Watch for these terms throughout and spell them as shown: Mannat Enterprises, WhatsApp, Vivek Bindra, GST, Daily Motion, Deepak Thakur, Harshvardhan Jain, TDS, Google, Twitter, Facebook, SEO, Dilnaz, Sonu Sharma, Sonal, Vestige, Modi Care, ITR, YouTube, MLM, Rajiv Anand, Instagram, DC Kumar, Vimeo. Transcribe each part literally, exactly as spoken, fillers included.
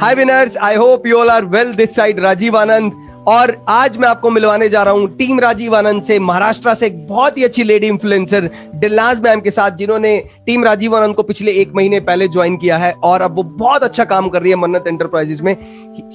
Hi winners, I hope you all are well. This side Rajiv Anand, और आज मैं आपको मिलवाने जा रहा हूं टीम राजीव आनंद से, महाराष्ट्र से एक बहुत ही अच्छी लेडी इन्फ्लुएंसर दिलनाज मैम के साथ, जिन्होंने टीम राजीव आनंद को पिछले एक महीने पहले ज्वाइन किया है और अब वो बहुत अच्छा काम कर रही है मन्नत एंटरप्राइजेस में।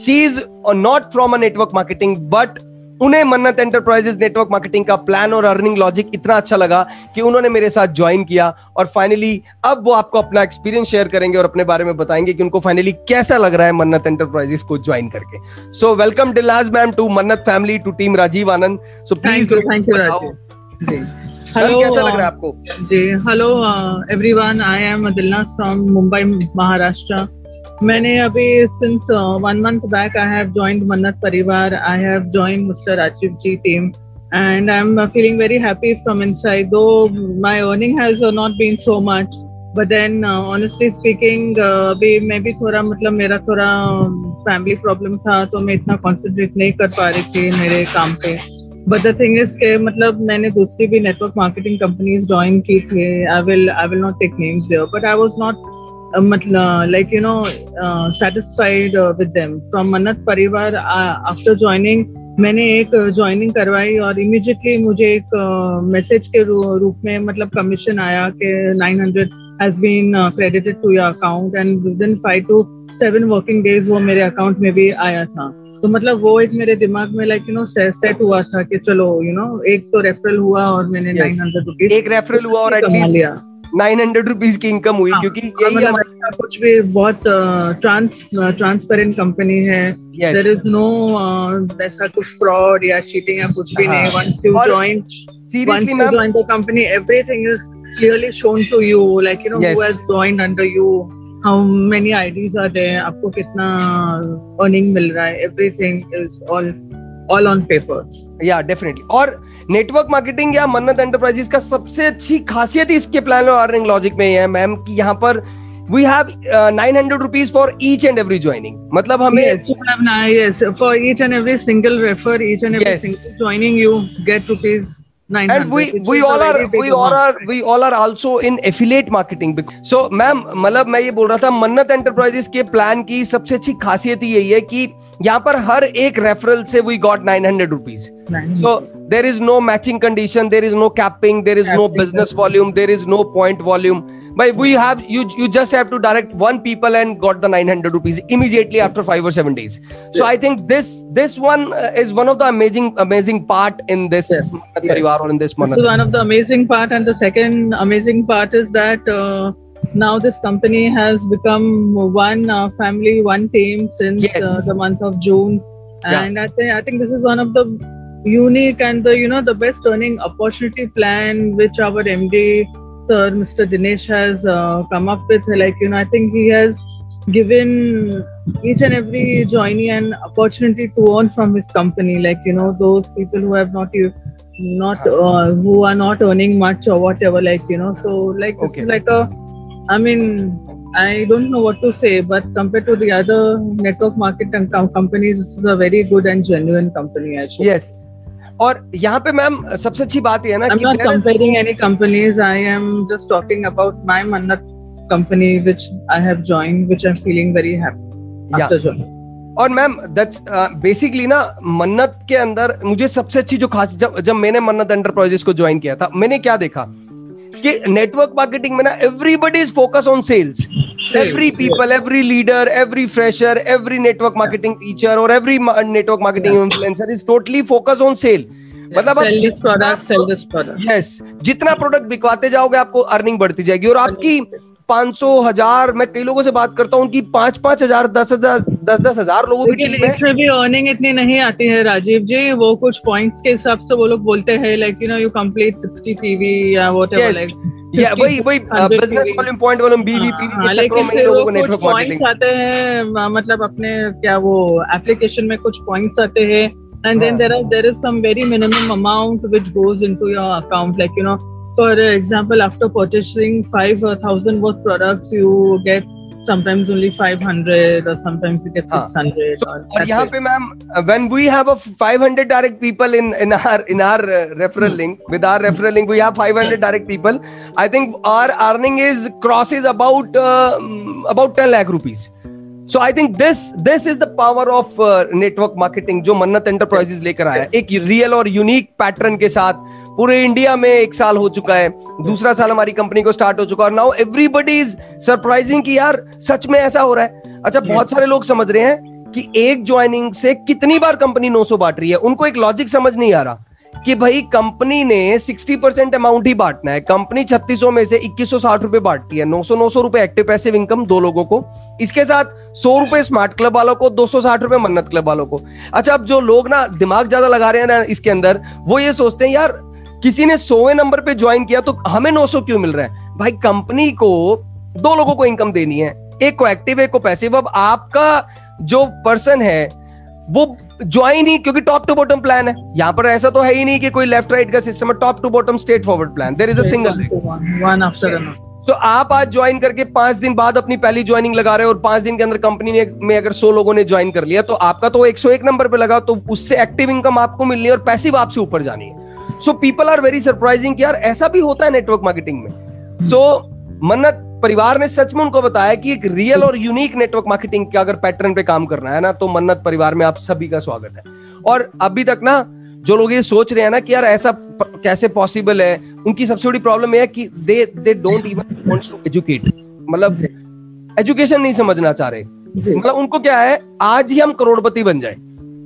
She is not from a network marketing, but उन्हें मन्नत एंटरप्राइजेस नेटवर्क मार्केटिंग का प्लान और अर्निंग लॉजिक इतना अच्छा लगा कि उन्होंने मेरे साथ ज्वाइन किया। और फाइनली अब वो आपको अपना एक्सपीरियंस शेयर करेंगे और अपने बारे में बताएंगे कि उनको फाइनली कैसा लग रहा है मन्नत एंटरप्राइजेस को ज्वाइन करके। So welcome Dilnaz ma'am to Mannat family, to team Rajiv Anand. So please thank you Rajiv ji. Hello, कैसा लग रहा है आपको जी? Hello everyone, I am Dilnaz from Mumbai, Maharashtra. मैंने अभी since one month back I have joined Mannat परिवार, I have joined mister Rajiv ji team, and I am feeling very happy from inside, though my earning has not been so much, but then honestly speaking अभी मैं भी थोड़ा, मतलब मेरा थोड़ा family problem था तो मैं इतना कॉन्सेंट्रेट नहीं कर पा रही थी मेरे काम पे। बट द थिंग इज के मतलब मैंने दूसरी भी नेटवर्क मार्केटिंग कंपनीज ज्वाइन की थी, I will I will not take names here, but I was not मतलब like you know satisfied with them. From Mannat परिवार आफ्टर ज्वाइनिंग मैंने एक ज्वाइनिंग करवाई और इमीडिएटली मुझे एक मैसेज के रूप में मतलब कमीशन आया कि nine hundred has been credited to your account, and within five to seven working days वो मेरे अकाउंट में भी आया था। तो मतलब वो एक मेरे दिमाग में लाइक यू नो सेट हुआ था कि चलो यू नो एक तो रेफरल हुआ और मैंने नाइन हंड्रेड रुपीज एक रेफरल हुआ और कमा लिया, नाइन हंड्रेड रुपीज की इनकम हुई। हाँ, क्योंकि यही हमारा कुछ भी बहुत ट्रांस ट्रांसपेरेंट कंपनी है, देयर इज नो ऐसा कुछ फ्रॉड या चीटिंग या कुछ भी नहीं। Once you join once you join the company everything is clearly shown to you, like you know who has joined under you, how many IDs are there, आपको कितना earning मिल रहा है, everything is all all on papers. Yeah definitely, और network marketing या Mannat enterprises का सबसे अच्छी खासियत ही इसके प्लान और अर्निंग लॉजिक में है मैम कि यहाँ पर we have nine hundred rupees for each and every joining, मतलब हमें यस यू हैव ना yes for each and every single refer, each and every single joining you get rupees nine hundred, and we we all are we all are we all are also in affiliate marketing. So ma'am मतलब मैं ये बोल रहा था, मन्नत enterprises के plan की सबसे अच्छी खासियत यही है कि यहाँ पर हर एक रेफरल से we got nine hundred rupees. So there is no matching condition, there is no capping, there is no business volume, there is no point volume. But we have you you just have to direct one people and got the nine hundred rupees immediately after five or seven days. So yes. I think this this one uh, is one of the amazing amazing part in this yes. Mannat yes. Parivar or in this Mannat. This is one of the amazing part, and the second amazing part is that uh, now this company has become one uh, family, one team since yes. uh, the month of June, and yeah. I think I think this is one of the unique and the you know the best earning opportunity plan which our M D. Sir, Mister Dinesh has uh, come up with, like you know, I think he has given each and every joinee an opportunity to earn from his company. Like you know, those people who have not, not uh, who are not earning much or whatever. Like you know, so like this okay. is like a, I mean, I don't know what to say, but compared to the other network marketing com- companies, this is a very good and genuine company. Actually, yes. और यहाँ पे ma'am सबसे अच्छी बात है ना, I'm not comparing any companies. I am just talking about my Mannat company which I have joined, which I'm feeling very happy yeah. after joining. और ma'am that's basically ना मन्नत के अंदर मुझे सबसे अच्छी जो खास, जब जब मैंने मन्नत एंटरप्राइजेस को ज्वाइन किया था, मैंने क्या देखा कि नेटवर्क मार्केटिंग में ना everybody is focus on sales, every people, every leader, every fresher, every network marketing teacher or every ma- network marketing yeah. influencer is totally focused on sale. मतलब आप जितना, yes, जितना प्रोडक्ट बिकवाते जाओगे आपको earning बढ़ती जाएगी। और आपकी पांच सौ हजार, मैं कई लोगों से बात करता हूँ उनकी पांच पांच हजार दस हजार दस दस हजार लोगों की टीम है, इसमें भी अर्निंग इतनी नहीं आती है राजीव जी। वो कुछ पॉइंट्स के हिसाब से वो लोग बोलते हैं like you know you complete sixty PV या व्हाटएवर, लाइक Yeah, वही वही business volume point volume BVP के चक्रों में लोगों को नेटवर्क मार्केटिंग आते हैं, मतलब अपने क्या वो एप्लीकेशन में कुछ पॉइंट्स आते हैं, and then there are there is some very minimum amount which goes into your account, like you know for example after purchasing five thousand worth products you get sometimes only five hundred or sometimes you get six hundred. So, और यहाँ पे ma'am when we have a five hundred direct people in in our in our uh, referral link, with our referral link we have five hundred direct people, I think our earning is crosses about uh, about ten lakh rupees. So I think this this is the power of network marketing जो Mannat enterprises लेकर आया है, एक real और unique pattern के साथ। पूरे India में एक साल हो चुका है, दूसरा साल हमारी कंपनी को स्टार्ट हो चुका है और नाउ एवरीबडी इज सरप्राइजिंग कि यार सच में ऐसा हो रहा है। अच्छा, बहुत सारे लोग समझ रहे हैं कि एक ज्वाइनिंग से कितनी बार कंपनी नौ सौ बांट रही है, उनको एक लॉजिक समझ नहीं आ रहा कि भाई कंपनी ने साठ परसेंट अमाउंट ही बांटना है। कंपनी छत्तीस सौ में से इक्कीस सौ साठ रुपए बांटती है, नौ सौ नौ सौ रुपए एक्टिव पैसिव इनकम दो लोगों को, इसके साथ सौ रुपए स्मार्ट क्लब वालों को, दो सौ साठ रुपए मन्नत क्लब वालों को। अच्छा, अब जो लोग ना दिमाग ज्यादा लगा रहे हैं ना इसके अंदर, वो ये सोचते हैं यार किसी ने सौवें नंबर पे ज्वाइन किया तो हमें नौ सौ क्यों मिल रहा है। भाई कंपनी को दो लोगों को इनकम देनी है, एक को एक्टिव एक को पैसिव। अब आपका जो पर्सन है वो ज्वाइन ही, क्योंकि टॉप टू बॉटम प्लान है, यहाँ पर ऐसा तो है ही नहीं कि कोई लेफ्ट राइट का सिस्टम है, top to bottom straight forward plan, there is a single one after another. तो आप आज ज्वाइन करके पांच दिन बाद अपनी पहली ज्वाइनिंग लगा रहे हो और पांच दिन के अंदर कंपनी में अगर सौ लोगों ने ज्वाइन कर लिया तो आपका तो एक सौ एक नंबर पे लगा, तो उससे एक्टिव इनकम आपको मिलनी है और पैसिव आपसे ऊपर जानी है। So people are very surprising कि यार ऐसा भी होता है नेटवर्क मार्केटिंग में। So मन्नत परिवार ने सच में उनको बताया कि एक रियल और यूनिक नेटवर्क मार्केटिंग का अगर पैटर्न पे काम करना है ना, तो मन्नत परिवार में आप सभी का स्वागत है। और अभी तक ना जो लोग ये सोच रहे हैं ना कि यार ऐसा कैसे पॉसिबल है, उनकी सबसे बड़ी प्रॉब्लम यह है कि they they don't even want to educate, मतलब एजुकेशन नहीं समझना चाह रहे। मतलब उनको क्या है, आज ही हम करोड़पति बन जाए,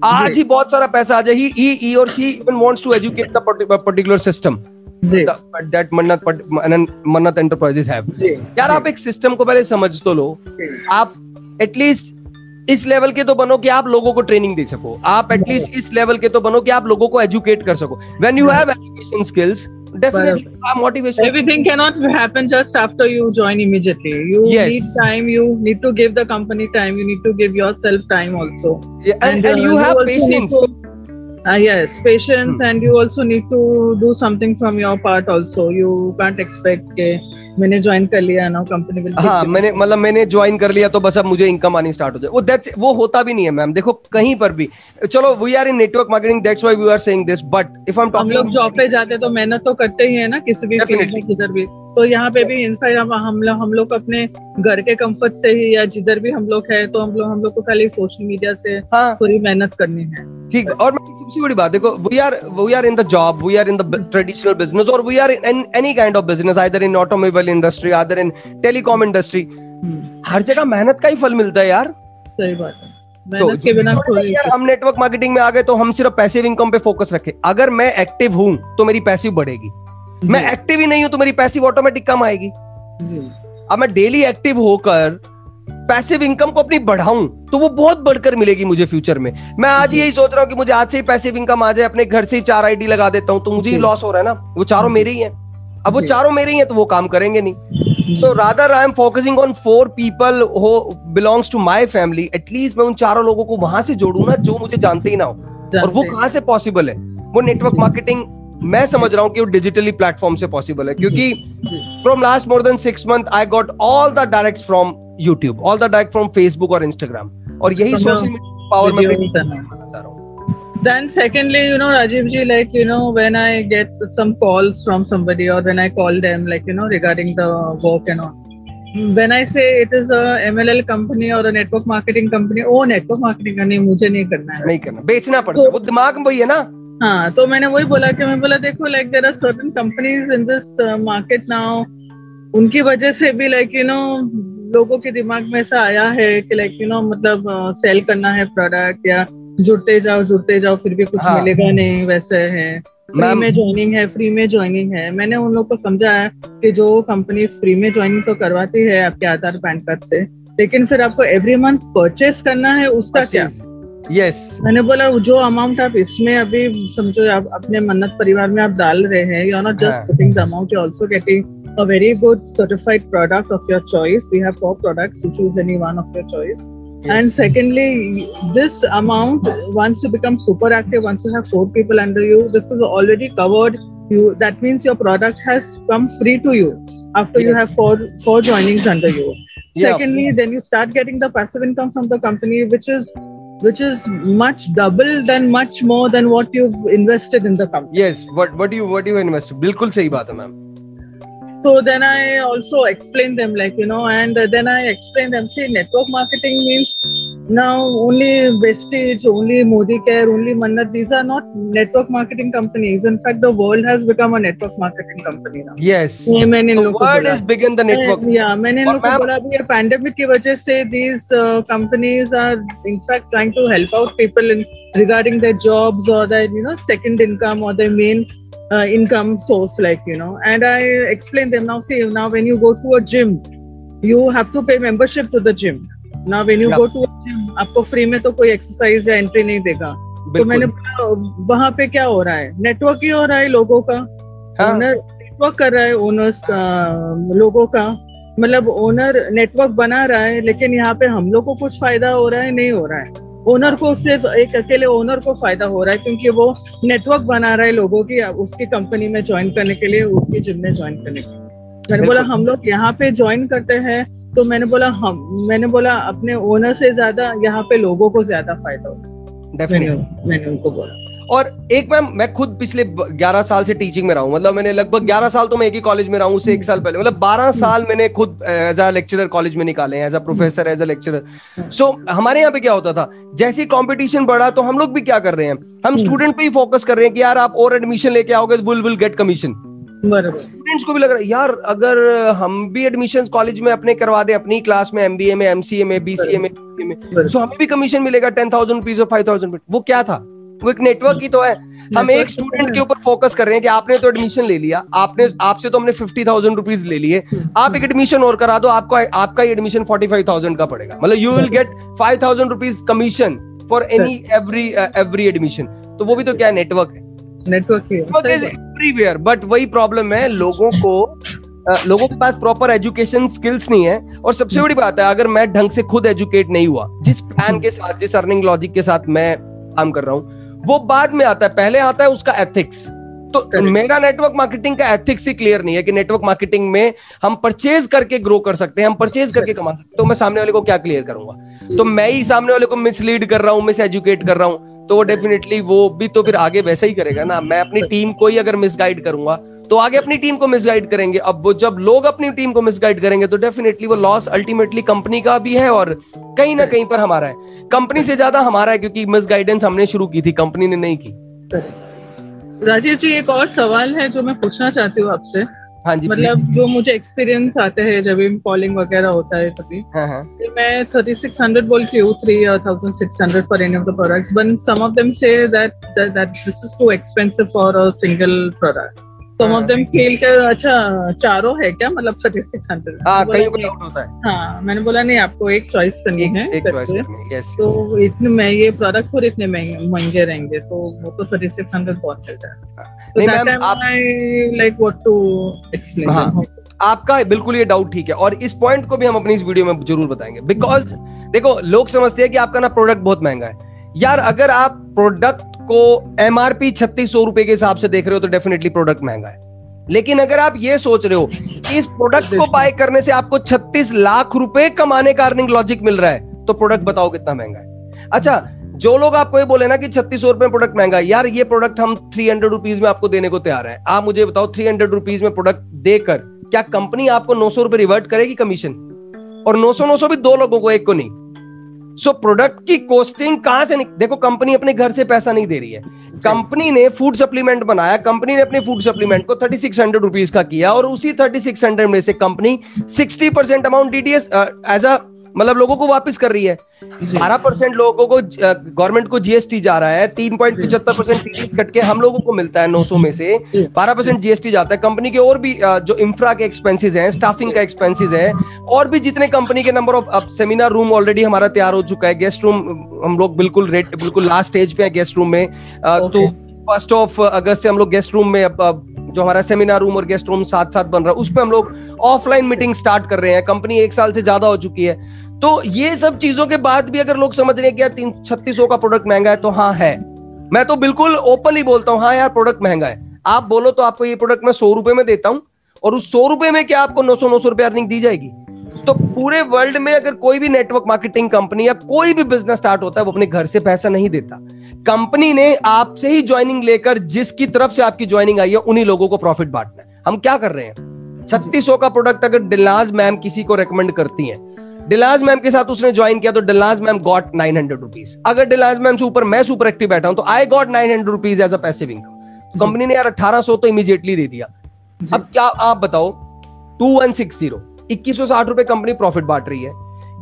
आज ही बहुत सारा पैसा आ जाए, ही ही ही और she even wants to educate the particular system that Mannat Mannat enterprises have. यार आप एक सिस्टम को पहले समझ तो लो, आप एटलीस्ट इस लेवल के तो बनो कि आप लोगों को ट्रेनिंग दे सको, आप एटलीस्ट इस लेवल के तो बनो कि आप लोगों को एजुकेट कर सको। When you have education skills definitely motivation, everything cannot happen just after you join immediately. You yes. need time, you need to give the company time, you need to give yourself time also. Yeah, and, and, and you, uh, you have patience to, uh, yes patience hmm. and you also need to do something from your part also. You can't expect ke मैंने join कर लिया ना company में, हाँ मैंने मतलब मैंने join कर लिया तो बस अब मुझे इनकम आनी स्टार्ट हो जाए, वो दैट्स वो होता भी नहीं है मैम। देखो कहीं पर भी, चलो we are in network marketing, that's why we are saying this, but if I am talking, हम लोग जॉब पे जाते तो मेहनत तो करते ही है ना किसी भी फील्ड में, किधर भी। तो यहाँ पे भी इंस्टाग्राम, हम लोग हम लोग अपने घर के कंफर्ट से ही या जिधर भी हम लोग है, तो हम लोग हम लोग को खाली सोशल मीडिया से पूरी मेहनत करनी है, ठीक। और सबसे बड़ी बात देखो, we are we are in the job, we are in the traditional business, और we are in any kind of business, either in automobile industry, either in telecom industry, हर जगह मेहनत का ही फल मिलता है यार। सही बात है, मेहनत के बिना कोई। यार हम नेटवर्क मार्केटिंग में आ गए तो हम सिर्फ पैसिव इनकम पे फोकस रखें। अगर मैं एक्टिव हूँ तो मेरी पैसिव बढ़ेगी, मैं एक्टिव ही नहीं हूँ तो मेरी पैसिव ऑटोमेटिक कम आएगी। अब मैं डेली एक्टिव होकर पैसिव इनकम को अपनी बढ़ाऊं तो वो बहुत बढ़कर मिलेगी मुझे फ्यूचर में। मैं आज यही सोच रहा हूँ कि मुझे आज से ही पैसिव इनकम आ जाए, अपने घर से ही चार आईडी लगा देता हूँ, तो मुझे ही लॉस हो रहा है ना, वो चारों मेरे ही हैं। अब वो चारों मेरे ही हैं तो वो काम करेंगे नहीं। So rather I am focusing on four people who belongs to my family, at least मैं उन चारों लोगों को वहां से जोड़ू ना जो मुझे जानते ही ना हो। और वो कहाँ से पॉसिबल है, वो नेटवर्क मार्केटिंग मैं समझ रहा हूँ कि वो डिजिटली प्लेटफॉर्म से पॉसिबल है, क्योंकि from last more than six month I got all the directs from YouTube, all the direct from Facebook or Instagram, और यही सोशल मीडिया पावर में भी करना चाह रहा हूँ। Then secondly, you know, Rajiv ji, like you know, when I get some calls from somebody or when I call them, like you know, regarding the work and all, when I say it is a M L L company or a network marketing company, oh network marketing नहीं मुझे नहीं करना है, नहीं करना, बेचना पड़ता है, वो दिमाग में वही है ना। हाँ, तो मैंने वही बोला कि मैं बोला देखो like there are certain companies in this market now, उनकी वजह से भी like you know लोगों के दिमाग में ऐसा आया है कि लाइक यू नो मतलब सेल करना है प्रोडक्ट, या जुड़ते जाओ जुड़ते जाओ फिर भी कुछ हाँ। मिलेगा नहीं, वैसे है फ्री में ज्वाइनिंग है, फ्री में ज्वाइनिंग है। मैंने उन लोगों को समझाया कि जो कंपनी फ्री में ज्वाइनिंग तो करवाती है आपके आधार पैन कार्ड से, लेकिन फिर आपको एवरी मंथ परचेस करना है उसका क्या। यस, मैंने बोला जो अमाउंट आप इसमें अभी समझो आप अपने मन्नत परिवार में आप डाल रहे हैं, you are not just putting the amount, you also getting a very good certified product of your choice. We have four products, you choose any one of your choice. Yes. And secondly, this amount, once you become super active, once you have four people under you, this is already covered. You, that means your product has come free to you after yes. you have four four joinings under you. Yeah. Secondly, then you start getting the passive income from the company, which is which is much double than much more than what you've invested in the company. Yes, what what do you what do you invest? बिल्कुल सही बात है ma'am. So then I also explained them, like, you know, and then I explained them, see, network marketing means now only Vestige, only Modi Care, only Mannat, these are not network marketing companies. In fact, the world has become a network marketing company now. Yes. The world is big in the network. Yeah, मैंने इन लोगों को बोला कि ये pandemic की वजह से these uh, companies are in fact trying to help out people in regarding their jobs or their, you know, second income or their main uh, income source, like, you know. And I explained them, now see, now when you go to a gym, you have to pay membership to the gym. Now when you yeah. go to a gym, आपको free में तो कोई exercise या entry नहीं देगा. तो मैंने बोला वहाँ पे क्या हो रहा है? Network ही हो रहा है लोगों का. हाँ. Owner network कर रहा है owners का, लोगों का. मतलब owner network बना रहा है, लेकिन यहाँ पे हम लोगों को कुछ फायदा हो रहा है नहीं हो रहा है. ओनर को सिर्फ एक अकेले ओनर को फायदा हो रहा है क्योंकि वो नेटवर्क बना रहा है लोगों की उसकी कंपनी में ज्वाइन करने के लिए, उसकी जिम में ज्वाइन करने के लिए. मैंने बोला हम लोग यहाँ पे ज्वाइन करते हैं तो मैंने बोला हम मैंने बोला अपने ओनर से ज्यादा यहाँ पे लोगों को ज्यादा फायदा होगा. डेफिनेटली मैंने उनको बोला. और एक मैम, मैं खुद पिछले ग्यारह साल से टीचिंग में रहा हूँ. मतलब मैंने लगभग ग्यारह साल तो मैं एक ही कॉलेज में रहा हूँ, उससे एक साल पहले, मतलब बारह साल मैंने खुद एज अ लेक्चरर कॉलेज में निकाले हैं, as a professor, as a lecturer. So हमारे यहाँ पे क्या होता था, जैसे कंपटीशन बढ़ा तो हम लोग भी क्या कर रहे हैं, हम स्टूडेंट पे ही फोकस कर रहे हैं कि यार आप और एडमिशन लेके आओगे will will get commission. Students को भी लग रहा है यार अगर हम भी एडमिशन कॉलेज में अपने करवा दे, अपनी क्लास में एमबीए में, एमसीए में, बीसीए में, सो हमें भी कमीशन मिलेगा टेन थाउजेंड रुपीज और फाइव थाउजेंड. वो क्या था, वो एक नेटवर्क ही तो है. हम एक स्टूडेंट के ऊपर फोकस कर रहे हैं कि आपने तो एडमिशन ले लिया, आपने आपसे तो हमने फिफ्टी थाउजेंड रुपीज ले लिए, आप एक एडमिशन और करा दो, आपका आपका एडमिशन फोर्टी फाइव थाउजेंड का पड़ेगा. मतलब you will get five thousand rupees commission for any every every admission. तो वो भी तो क्या नेटवर्क है, नेटवर्क इज एवरीवेयर. बट वही प्रॉब्लम है, लोगों को लोगों के पास प्रॉपर एजुकेशन स्किल्स नहीं है. और सबसे बड़ी बात है, अगर मैं ढंग से खुद एजुकेट नहीं हुआ, जिस प्लान के साथ, जिस अर्निंग लॉजिक के साथ मैं काम कर रहा हूँ, वो बाद में आता है, पहले आता है उसका एथिक्स. तो मेरा नेटवर्क मार्केटिंग का एथिक्स ही क्लियर नहीं है कि नेटवर्क मार्केटिंग में हम परचेज करके ग्रो कर सकते हैं, हम परचेज करके कमा सकते हैं, तो मैं सामने वाले को क्या क्लियर करूंगा. तो मैं ही सामने वाले को मिसलीड कर रहा हूं, मिस एजुकेट कर रहा हूं, तो वो डेफिनेटली वो भी तो फिर आगे वैसा ही करेगा ना. मैं अपनी टीम को ही अगर मिसगाइड करूंगा तो आगे अपनी टीम को मिसगाइड करेंगे. अब वो जब लोग अपनी टीम को मिसगाइड करेंगे तो डेफिनेटली वो लॉस अल्टीमेटली कंपनी का भी है और कहीं ना कहीं पर हमारा है, कंपनी से ज्यादा हमारा है, क्योंकि मिसगाइडेंस हमने शुरू की थी, कंपनी ने नहीं की. राजीव जी, एक और सवाल है जो मैं पूछना चाहती हूँ आपसे. हाँ जी. मतलब जो मुझे एक्सपीरियंस आते हैं जब कॉलिंग वगैरह होता है कभी, हाँ हाँ. मैं थर्टी सिक्स हंड्रेड बोलती हूँ, three thousand six hundred for any of the products, but some of them से that that this is too expensive for a single product. Some of them खेल के अच्छा चारों है क्या, मतलब थर्टी सिक्स हंड्रेड. हाँ, कहीं को डाउट होता है. हाँ, मैंने बोला नहीं, आपको एक चॉइस करनी है, एक चॉइस करनी है. यस. तो इतने में ये प्रोडक्ट और इतने महंगे रहेंगे, तो वो तो थर्टी सिक्स हंड्रेड बहुत चल रहा है. तो that time I like what to explain. आपका बिल्कुल ये डाउट ठीक है, और इस पॉइंट को भी हम अपनी इस वीडियो में जरूर बताएंगे. बिकॉज देखो, लोग समझते हैं कि आपका ना प्रोडक्ट बहुत महंगा है. यार अगर आप प्रोडक्ट को एमआरपी छत्तीस सौ रुपए के हिसाब से देख रहे हो तो डेफिनेटली प्रोडक्ट महंगा है. लेकिन अगर आप ये सोच रहे हो कि इस प्रोडक्ट को बाय करने से आपको छत्तीस लाख रुपए कमाने का अर्निंग लॉजिक मिल रहा है, तो प्रोडक्ट बताओ कितना महंगा है. अच्छा, जो लोग आपको ये बोले ना कि छत्तीस सौ रुपए प्रोडक्ट महंगा है, यार ये प्रोडक्ट हम थ्री हंड्रेड रुपीज में आपको देने को तैयार है. आप मुझे बताओ, थ्री हंड्रेड रुपीज में प्रोडक्ट देकर क्या कंपनी आपको नौ सौ रुपए रिवर्ट करेगी कमीशन? और नौ सौ नौ सौ भी दो लोगों को, एक को नहीं. सो so, प्रोडक्ट की कॉस्टिंग कहां से निक... देखो, कंपनी अपने घर से पैसा नहीं दे रही है. कंपनी ने फूड सप्लीमेंट बनाया, कंपनी ने अपने फूड सप्लीमेंट को थर्टी सिक्स हंड्रेड रुपीज का किया, और उसी थर्टी सिक्स हंड्रेड में से company sixty percent amount DDS as a मतलब लोगों को वापस कर रही है. बारह परसेंट लोगों को गवर्नमेंट को जीएसटी जा रहा है, तीन पॉइंट पचहत्तर परसेंट टीडीएस कट के हम लोगों को मिलता है नौ सौ में से बारह परसेंट जीएसटी जाता है. कंपनी के और भी जो इंफ्रा के एक्सपेंसेस हैं, स्टाफिंग का एक्सपेंसेस है, और भी जितने कंपनी के number of seminar room already हमारा तैयार हो चुका है. गेस्ट रूम हम लोग बिल्कुल रेट बिल्कुल लास्ट स्टेज पे है गेस्ट रूम में. तो फर्स्ट ऑफ अगस्त से हम लोग गेस्ट रूम में, जो हमारा सेमिनार रूम और गेस्ट रूम साथ साथ बन रहा है, उस पर हम लोग ऑफलाइन मीटिंग स्टार्ट कर रहे हैं. कंपनी एक साल से ज्यादा हो चुकी है. तो ये सब चीजों के बाद भी अगर लोग समझ रहे हैं कि यार तीन छत्तीस सौ का प्रोडक्ट महंगा है, तो हाँ है. मैं तो बिल्कुल ओपनली बोलता हूँ, हाँ यार प्रोडक्ट महंगा है. आप बोलो तो आपको ये प्रोडक्ट मैं सौ रुपए में देता हूँ, और उस सौ रुपए में क्या आपको नौ सौ नौ सौ रुपए अर्निंग दी जाएगी? तो पूरे वर्ल्ड में अगर कोई भी नेटवर्क मार्केटिंग कंपनी या कोई भी बिजनेस स्टार्ट होता है, वो अपने घर से पैसा नहीं देता. कंपनी ने आपसे ही ज्वाइनिंग लेकर जिसकी तरफ से आपकी ज्वाइनिंग आई है, उन्हीं लोगों को प्रॉफिट बांटना है. हम क्या कर रहे हैं, छत्तीस सौ का प्रोडक्ट अगर डिलनाज मैम किसी को रेकमेंड करती हैं, डिलनाज मैम के साथ उसने ज्वाइन किया तो Dilnaz ma'am got nine hundred rupees. अगर डिलनाज मैम से ऊपर मैं सुपर एक्टिव बैठा हूं तो I got nine hundred rupees as a passive income. Company ने यार अठारह सौ तो इमीडिएटली दे दिया। अब क्या आप बताओ, टू वन सिक्स जीरो, इक्कीस सौ साठ रुपए कंपनी प्रॉफिट बांट रही है।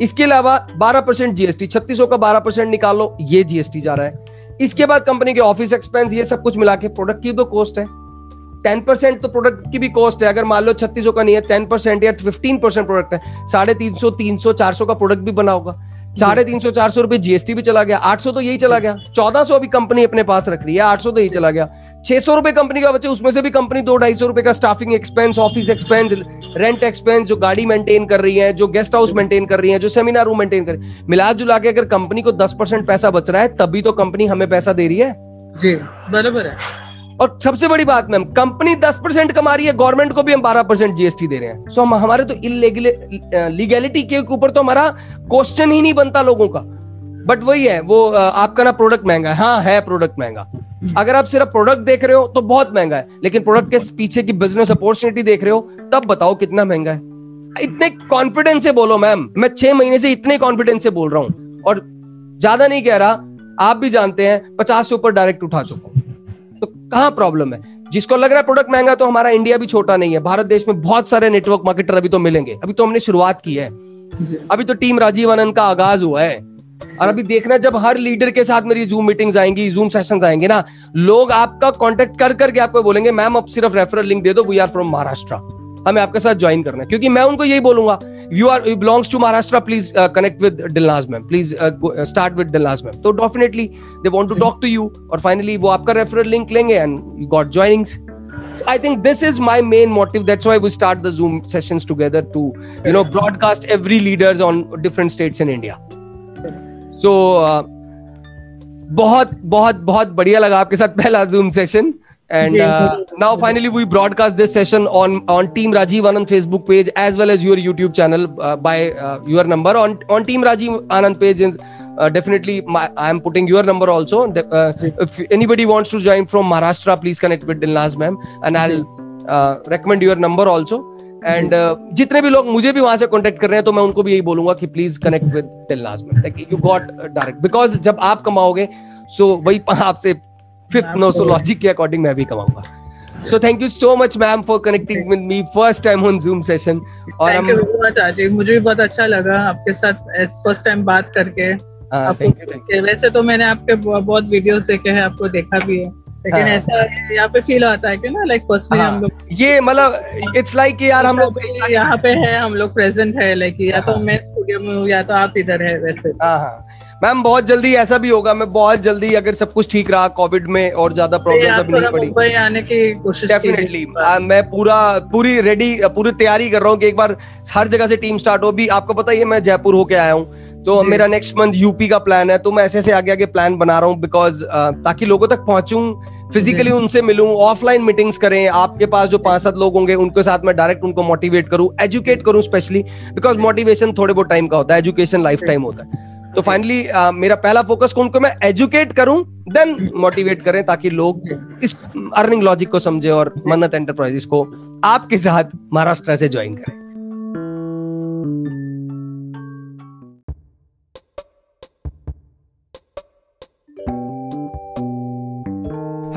इसके अलावा बारह परसेंट जीएसटी, छत्तीस सौ का बारह परसेंट निकालो, ये जीएसटी जा रहा है। इसके बाद कंपनी के ऑफिस एक्सपेंस, ये सब कुछ मिला के प्रोडक्ट की तो कॉस्ट है, टेन परसेंट तो प्रोडक्ट की भी कॉस्ट है। अगर मान लो छत्तीस सौ का नहीं है, टेन परसेंट या फिफ्टीन परसेंट प्रोडक्ट है, साढ़े तीन सौ तीन सौ चार सौ का प्रोडक्ट भी बना होगा, साढ़े तीन सौ चार सौ रुपए जीएसटी भी चला गया, आठ सौ तो यही चला गया, चौदह सौ अभी कंपनी अपने पास रख रही है, आठ सौ तो यही चला गया, छह सौ रुपए कंपनी का बचे, उसमें से भी कंपनी दो ढाई सौ रुपए का staffing expense, office expense, rent expense, जो गाड़ी मेंटेन कर रही है, जो गेस्ट हाउस मेंटेन कर रही है, जो सेमिनार रूम मेंटेन कर रही है, मिला जुला के अगर कंपनी को दस परसेंट पैसा बच रहा है तभी तो कंपनी हमें पैसा दे रही है। जी बराबर है। और सबसे बड़ी बात मैम, कंपनी दस परसेंट कमा रही है, गवर्नमेंट को भी हम बारह परसेंट जीएसटी दे रहे हैं। सो हम हमारे तो इलीगैलिटी के ऊपर तो हमारा क्वेश्चन ही नहीं बनता लोगों का। बट वही है, वो आपका ना प्रोडक्ट महंगा है, हाँ है प्रोडक्ट महंगा, अगर आप सिर्फ प्रोडक्ट देख रहे हो तो बहुत महंगा है, लेकिन प्रोडक्ट के पीछे की बिजनेस अपॉर्चुनिटी देख रहे हो तब बताओ कितना महंगा है। इतने कॉन्फिडेंस से बोलो मैम, मैं छह महीने से इतने कॉन्फिडेंस से बोल रहा हूँ और ज्यादा नहीं कह रहा, आप भी जानते हैं पचास से ऊपर डायरेक्ट उठा चुका हूं, तो कहां प्रॉब्लम है? जिसको लग रहा है प्रोडक्ट महंगा, तो हमारा इंडिया भी छोटा नहीं है, भारत देश में बहुत सारे नेटवर्क मार्केटर अभी तो मिलेंगे, अभी तो हमने शुरुआत की है, अभी तो टीम राजीव आनंद का आगाज हुआ है। और अभी देखना जब हर लीडर के साथ मेरी जूम मीटिंग्स आएंगी, जूम सेशंस आएंगे ना, लोग आपका कांटेक्ट कर करके आपको बोलेंगे मैम आप सिर्फ रेफरल लिंक दे दो, वी आर फ्रॉम महाराष्ट्र, हमें आपके साथ ज्वाइन करना है, क्योंकि मैं उनको यही बोलूंगा you are you belongs to Maharashtra, please connect with Dilnaz ma'am, please start with Dilnaz ma'am. तो definitely they want to talk to you और फाइनली वो आपका रेफरल लिंक लेंगे and you got joinings. I think this is my main motive. That's why we start the Zoom sessions together to, you know, broadcast every leaders on different states in India. So uh, बहुत बहुत बहुत बढ़िया लगा आपके साथ पहला Zoom session. And uh, now finally we broadcast this session on on Team Rajiv Anand Facebook page as well as your YouTube channel uh, by uh, your number on on Team Rajiv Anand page. Uh, definitely my, I am putting your number also. Uh, if anybody wants to join from Maharashtra, please connect with Dilnaz ma'am and I'll uh, recommend your number also. And uh, जितने भी लोग मुझे भी वहां से contact कर रहे हैं तो मैं उनको भी यही बोलूंगा कि please connect with Dilnaz ma'am, like you got direct, because जब आप कमाओगे सो वही आपसे फिफ्थ नो सो लॉजिक के अकॉर्डिंग मैं भी कमाऊंगा। So thank you so much ma'am for connecting with me first time on zoom session. और thank you so much Rajiv, मुझे भी बहुत अच्छा लगा आपके साथ फर्स्ट टाइम बात करके। आ, thank you, thank you. वैसे तो मैंने आपके बहुत वीडियोस देखे हैं, आपको देखा भी है, लेकिन ऐसा यहाँ पे फील आता है कि ना लाइक पर्सनली हम लोग ये मतलब इट्स लाइक यार हम लोग यहाँ पे है, हम लोग प्रेजेंट है, लाइक या तो मैं स्टूडियो में हूँ या तो आप इधर है। वैसे मैम बहुत जल्दी ऐसा भी होगा, मैं बहुत जल्दी अगर सब कुछ ठीक रहा कोविड में और ज्यादा प्रॉब्लम नहीं पड़ी मुंबई आने की कोशिश डेफिनेटली मैं पूरा पूरी रेडी पूरी तैयारी कर रहा हूँ कि एक बार हर जगह से टीम स्टार्ट हो। भी आपको पता ही है मैं जयपुर होके आया हूँ, तो मेरा नेक्स्ट मंथ यूपी का प्लान है, तो मैं ऐसे ऐसे आगे आगे प्लान बना रहा हूँ बिकॉज uh, ताकि लोगों तक पहुंचूं, फिजिकली उनसे मिलूं, ऑफलाइन मीटिंग्स करें, आपके पास जो पांच सात लोग होंगे उनके साथ मैं डायरेक्ट उनको मोटिवेट करूं, एजुकेट करूं, स्पेशली बिकॉज मोटिवेशन थोड़े बहुत टाइम का होता है, एजुकेशन लाइफ टाइम होता है। तो फाइनली uh, मेरा पहला फोकस उनको मैं एजुकेट करूं देन मोटिवेट करें ताकि लोग इस अर्निंग लॉजिक को समझे और मन्नत एंटरप्राइजेस को आपके साथ महाराष्ट्र से ज्वाइन करें।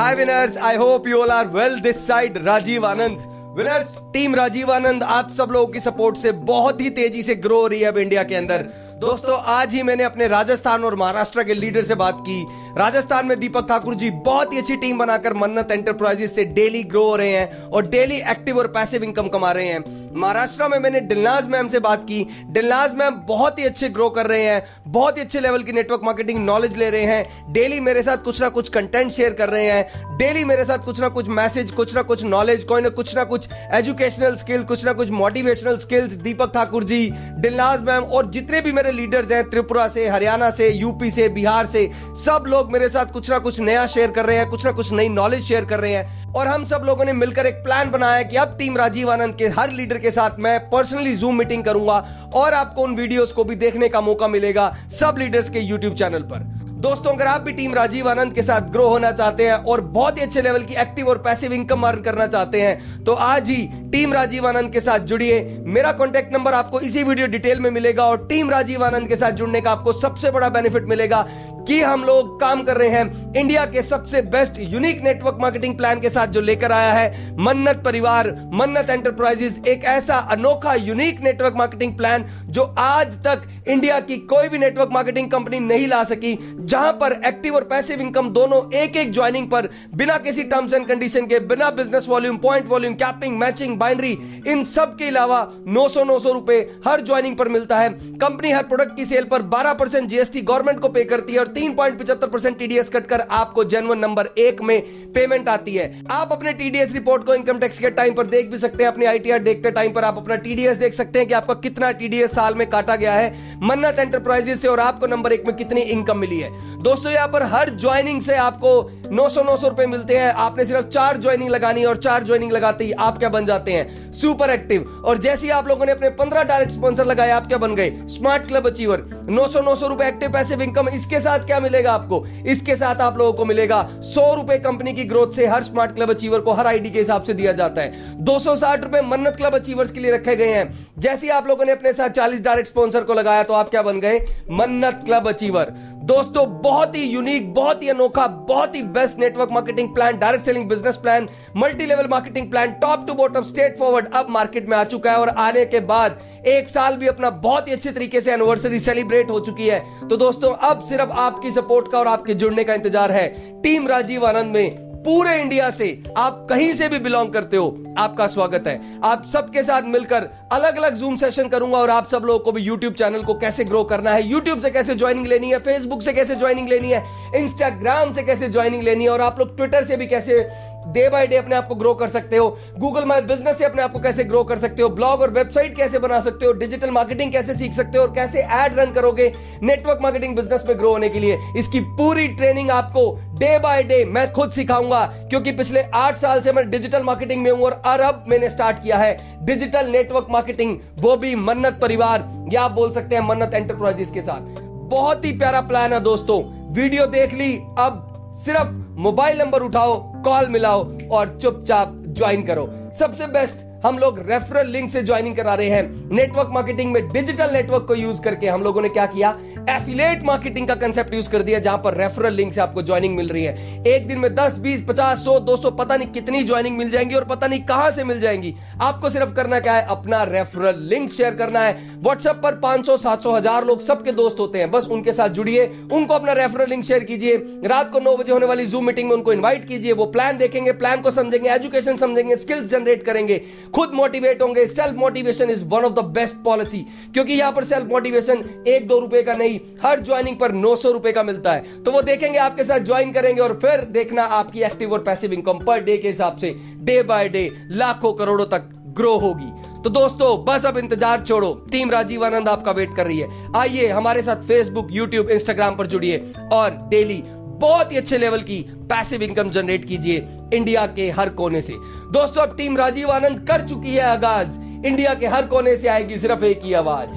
Hi winners, I hope you all are well. This side Rajiv Anand. Winners, team Rajiv Anand आप सब लोगों की सपोर्ट से बहुत ही तेजी से ग्रो हो रही है अब इंडिया के अंदर। दोस्तों आज ही मैंने अपने राजस्थान और महाराष्ट्र के लीडर से बात की। राजस्थान में दीपक ठाकुर जी बहुत ही अच्छी टीम बनाकर मन्नत एंटरप्राइजेस से डेली ग्रो हो रहे हैं और डेली एक्टिव और पैसिव इनकम कमा रहे हैं। महाराष्ट्र में मैंने दिलनाज मैम से बात की। दिलनाज मैम बहुत ही अच्छे ग्रो कर रहे हैं, बहुत ही अच्छे लेवल की नेटवर्क मार्केटिंग नॉलेज ले रहे हैं, डेली मेरे साथ कुछ ना कुछ कंटेंट शेयर कर रहे हैं, डेली मेरे साथ कुछ ना कुछ मैसेज, कुछ ना कुछ नॉलेज, कोई ना कुछ ना कुछ एजुकेशनल स्किल, कुछ ना कुछ motivational skills. Deepak Thakur ji, Dilnaz ma'am और जितने भी मेरे लीडर्स हैं त्रिपुरा से, हरियाणा से, यूपी से, बिहार से, सब लोग मेरे साथ कुछ ना कुछ नया शेयर कर रहे हैं, कुछ ना कुछ नई नॉलेज शेयर कर रहे हैं। और हम सब लोगों ने मिलकर एक प्लान बनाया कि अब टीम राजीव आनंद के हर लीडर के साथ मैं पर्सनली जूम मीटिंग करूंगा और आपको उन वीडियोस को भी देखने का मौका मिलेगा सब लीडर्स के यूट्यूब चैनल पर। दोस्तों, अगर आप भी टीम राजीव आनंद के साथ ग्रो होना चाहते हैं और बहुत ही अच्छे लेवल की एक्टिव और पैसिव इनकम अर्न करना चाहते हैं तो आज ही टीम राजीव आनंद के साथ जुड़िए। मेरा कॉन्टैक्ट नंबर आपको इसी वीडियो डिटेल में मिलेगा और टीम राजीव आनंद के साथ जुड़ने का आपको सबसे बड़ा बेनिफिट मिलेगा कि हम लोग काम कर रहे हैं इंडिया के सबसे best unique network marketing plan के साथ जो लेकर आया है मन्नत परिवार, मन्नत एंटरप्राइजेस, एक ऐसा अनोखा यूनिक नेटवर्क मार्केटिंग प्लान जो आज तक इंडिया की कोई भी नेटवर्क मार्केटिंग कंपनी नहीं ला सकी, जहां पर एक्टिव और पैसिव इनकम दोनों एक एक ज्वाइनिंग पर बिना किसी टर्म्स एंड कंडीशन के, बिना business volume, point volume, capping, matching, binary, इन सब के अलावा नौ सौ नौ सौ रुपए हर ज्वाइनिंग पर मिलता है। कंपनी हर प्रोडक्ट की सेल पर बारह परसेंट जीएसटी गवर्नमेंट को पे करती है और तीन पॉइंट पचहत्तर परसेंट टीडीएस कट कर आपको जेन्युइन नंबर एक में पेमेंट आती है। आप अपने टीडीएस रिपोर्ट को इनकम टैक्स के टाइम पर देख भी सकते हैं, अपने आईटीआर देखते टाइम पर आप अपना टीडीएस देख सकते हैं कि आपका कितना टीडीएस साल में काटा गया है मन्नत एंटरप्राइजेस से और आपको नंबर एक में कितनी इनकम मिली है। दोस्तों, यहाँ पर हर ज्वाइनिंग से आपको नौ सौ नौ सौ रुपए मिलते हैं। आपने सिर्फ चार ज्वाइनिंग लगानी है और चार ज्वाइनिंग लगाते ही आप क्या बन जाते हैं, सुपर एक्टिव। और जैसे ही आप लोगों ने अपने पंद्रह डायरेक्ट स्पॉन्सर लगाए आप क्या बन गए, स्मार्ट क्लब अचीवर। नौ सौ नौ सौ रुपए एक्टिव पैसिव इनकम, इसके साथ क्या मिलेगा आपको, इसके साथ आप लोगों को मिलेगा सौ रुपए कंपनी की ग्रोथ से हर स्मार्ट क्लब अचीवर को हर आईडी के हिसाब से दिया जाता है। दो सौ साठ रुपए मन्नत क्लब अचीवर्स के लिए रखे गए हैं। जैसे ही आप लोगों ने अपने साथ चालीस डायरेक्ट स्पॉन्सर को लगाया तो आप क्या बन गए, मन्नत क्लब अचीवर। दोस्तों, बहुत ही यूनिक, बहुत ही अनोखा, बहुत ही best network marketing plan, direct selling business plan, multi level marketing plan, top to bottom straight forward अब मार्केट में आ चुका है और आने के बाद एक साल भी अपना बहुत ही अच्छे तरीके से एनिवर्सरी सेलिब्रेट हो चुकी है। तो दोस्तों, अब सिर्फ आपकी सपोर्ट का और आपके जुड़ने का इंतजार है। टीम राजीव आनंद में पूरे इंडिया से आप कहीं से भी बिलोंग करते हो, आपका स्वागत है। आप सबके साथ मिलकर अलग अलग जूम सेशन करूंगा और आप सब लोगों को भी यूट्यूब चैनल को कैसे ग्रो करना है, यूट्यूब से कैसे ज्वाइनिंग लेनी है, फेसबुक से कैसे ज्वाइनिंग लेनी है, इंस्टाग्राम से कैसे ज्वाइनिंग लेनी है और आप लोग ट्विटर से भी कैसे डे बाय डे अपने आप को ग्रो कर सकते हो, गूगल माय बिजनेस से अपने आप को कैसे ग्रो कर सकते हो, ब्लॉग और वेबसाइट कैसे बना सकते हो, डिजिटल मार्केटिंग कैसे सीख सकते हो और कैसे एड रन करोगे नेटवर्क मार्केटिंग बिजनेस में ग्रो होने के लिए। इसकी पूरी ट्रेनिंग आपको डे बाय डे मैं खुद सिखाऊंगा, क्योंकि पिछले आठ साल से मैं डिजिटल मार्केटिंग में हूं और अरब मैंने स्टार्ट किया है डिजिटल नेटवर्क मार्केटिंग, वो भी मन्नत परिवार या आप बोल सकते हैं मन्नत एंटरप्राइजेस के साथ। बहुत ही प्यारा प्लान है दोस्तों। वीडियो देख ली, अब सिर्फ मोबाइल नंबर उठाओ, कॉल मिलाओ और चुपचाप ज्वाइन करो। सबसे बेस्ट हम लोग रेफरल लिंक से ज्वाइनिंग करा रहे हैं। नेटवर्क मार्केटिंग में डिजिटल नेटवर्क को यूज करके हम लोगों ने क्या किया, एफिलिएट मार्केटिंग का कंसेप्ट यूज कर दिया, जहां पर रेफरल लिंक से आपको ज्वाइनिंग मिल रही है। एक दिन में दस बीस पचास सौ दो सौ पता नहीं कितनी ज्वाइनिंग मिल जाएंगी और पता नहीं कहां से मिल जाएंगी। आपको सिर्फ करना क्या है, अपना रेफरल लिंक शेयर करना है। व्हाट्सएप पर पांच सौ सात सौ हजार लोग सबके दोस्त होते हैं, बस उनके साथ जुड़िए, उनको अपना रेफरल लिंक शेयर कीजिए। रात को नौ बजे होने वाली जूम मीटिंग में उनको इन्वाइट कीजिए, वो प्लान देखेंगे, प्लान को समझेंगे, एजुकेशन समझेंगे, स्किल्स जनरेट करेंगे, खुद मोटिवेट होंगे। Self motivation is one of the best policy, क्योंकि यहां पर सेल्फ मोटिवेशन एक दो रुपए का नहीं, हर ज्वाइनिंग पर नौ सौ रुपए का मिलता है। तो वो देखेंगे, आपके साथ ज्वाइन करेंगे और फिर देखना आपकी एक्टिव और पैसिव इनकम पर डे के हिसाब से डे बाय डे लाखों करोड़ों तक ग्रो होगी। तो दोस्तों, बस अब इंतजार छोड़ो, टीम राजीव आनंद आपका वेट कर रही है। आइए हमारे साथ फेसबुक, यूट्यूब, इंस्टाग्राम पर जुड़िए और डेली बहुत ही अच्छे लेवल की पैसिव इनकम जनरेट कीजिए इंडिया के हर कोने से। दोस्तों, अब टीम राजीव आनंद कर चुकी है आगाज, इंडिया के हर कोने से आएगी सिर्फ एक ही आवाज।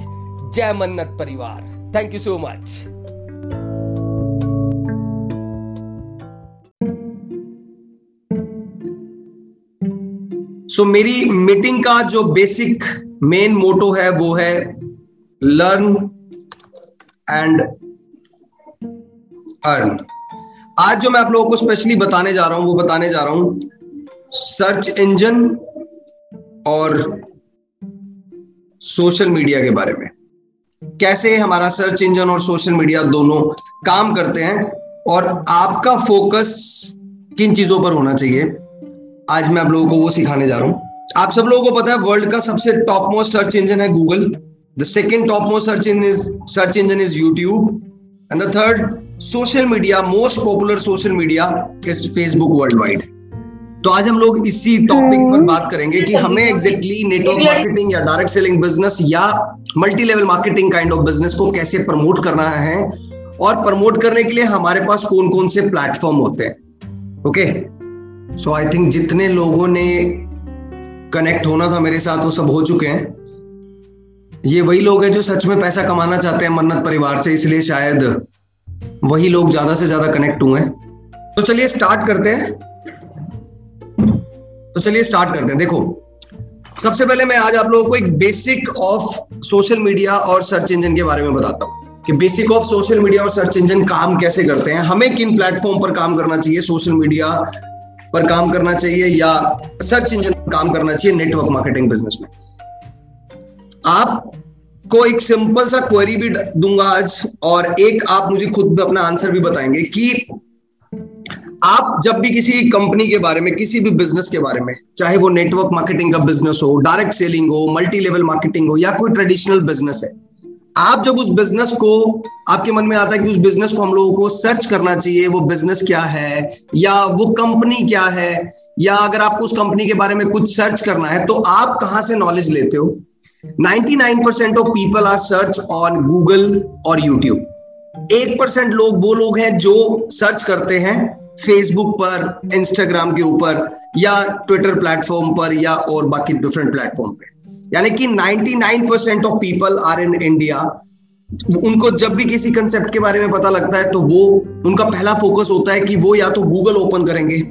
जय मन्नत परिवार, thank you so much. So मेरी मीटिंग का जो बेसिक मेन मोटो है वो है लर्न एंड अर्न। आज जो मैं आप लोगों को स्पेशली बताने जा रहा हूं वो बताने जा रहा हूं सर्च इंजन और सोशल मीडिया के बारे में, कैसे हमारा सर्च इंजन और सोशल मीडिया दोनों काम करते हैं और आपका फोकस किन चीजों पर होना चाहिए। आज मैं आप लोगों को वो सिखाने जा रहा हूं। आप सब लोगों को पता है वर्ल्ड का सबसे टॉप मोस्ट सर्च इंजन है Google, the second top most search engine is search engine is YouTube and the third social media, most popular social media is Facebook world wide. तो आज हम लोग इसी टॉपिक पर बात करेंगे कि हमें एग्जैक्टली नेटवर्क मार्केटिंग या डायरेक्ट सेलिंग बिजनेस या multi level marketing kind of business को कैसे प्रमोट करना है और प्रमोट करने के लिए हमारे पास कौन कौन से प्लेटफॉर्म होते हैं। ओके, सो आई थिंक जितने लोगों ने कनेक्ट होना था मेरे साथ वो सब हो चुके हैं। ये वही लोग हैं जो सच में पैसा कमाना चाहते हैं मन्नत परिवार से, इसलिए शायद वही लोग ज्यादा से ज्यादा कनेक्ट हुए हैं। तो चलिए स्टार्ट करते हैं तो चलिए स्टार्ट करते हैं देखो, सबसे पहले मैं आज आप लोगों को एक बेसिक ऑफ सोशल मीडिया और सर्च इंजन के बारे में बताता हूँ कि बेसिक ऑफ सोशल मीडिया और सर्च इंजन काम कैसे करते हैं, हमें किन प्लेटफॉर्म पर काम करना चाहिए, सोशल मीडिया पर काम करना चाहिए या सर्च इंजन पर काम करना चाहिए नेटवर्क मार्केटिंग बिजनेस में। आपको एक सिंपल सा क्वेरी भी दूंगा आज और एक आप मुझे खुद अपना आंसर भी बताएंगे कि आप जब भी किसी कंपनी के बारे में, किसी भी बिजनेस के बारे में, चाहे वो नेटवर्क मार्केटिंग का बिजनेस हो, डायरेक्ट सेलिंग हो, मल्टी लेवल मार्केटिंग हो या कोई ट्रेडिशनल बिजनेस है, आप जब उस बिजनेस को, आपके मन में आता है कि उस बिजनेस को हम लोगों को सर्च करना चाहिए, वो बिजनेस क्या है या वो कंपनी क्या है, या अगर आपको उस कंपनी के बारे में कुछ सर्च करना है तो आप कहाँ से नॉलेज लेते हो। निन्यानवे percent of people are search on Google और यूट्यूब। एक परसेंट लोग वो लोग हैं जो सर्च करते हैं फेसबुक पर, इंस्टाग्राम के ऊपर या ट्विटर प्लेटफॉर्म पर या और बाकी डिफरेंट प्लेटफॉर्म पे। यानी कि निन्यानवे percent of people are in India, उनको जब भी किसी कंसेप्ट के बारे में पता लगता है तो वो, उनका पहला फोकस होता है कि वो या तो गूगल ओपन करेंगे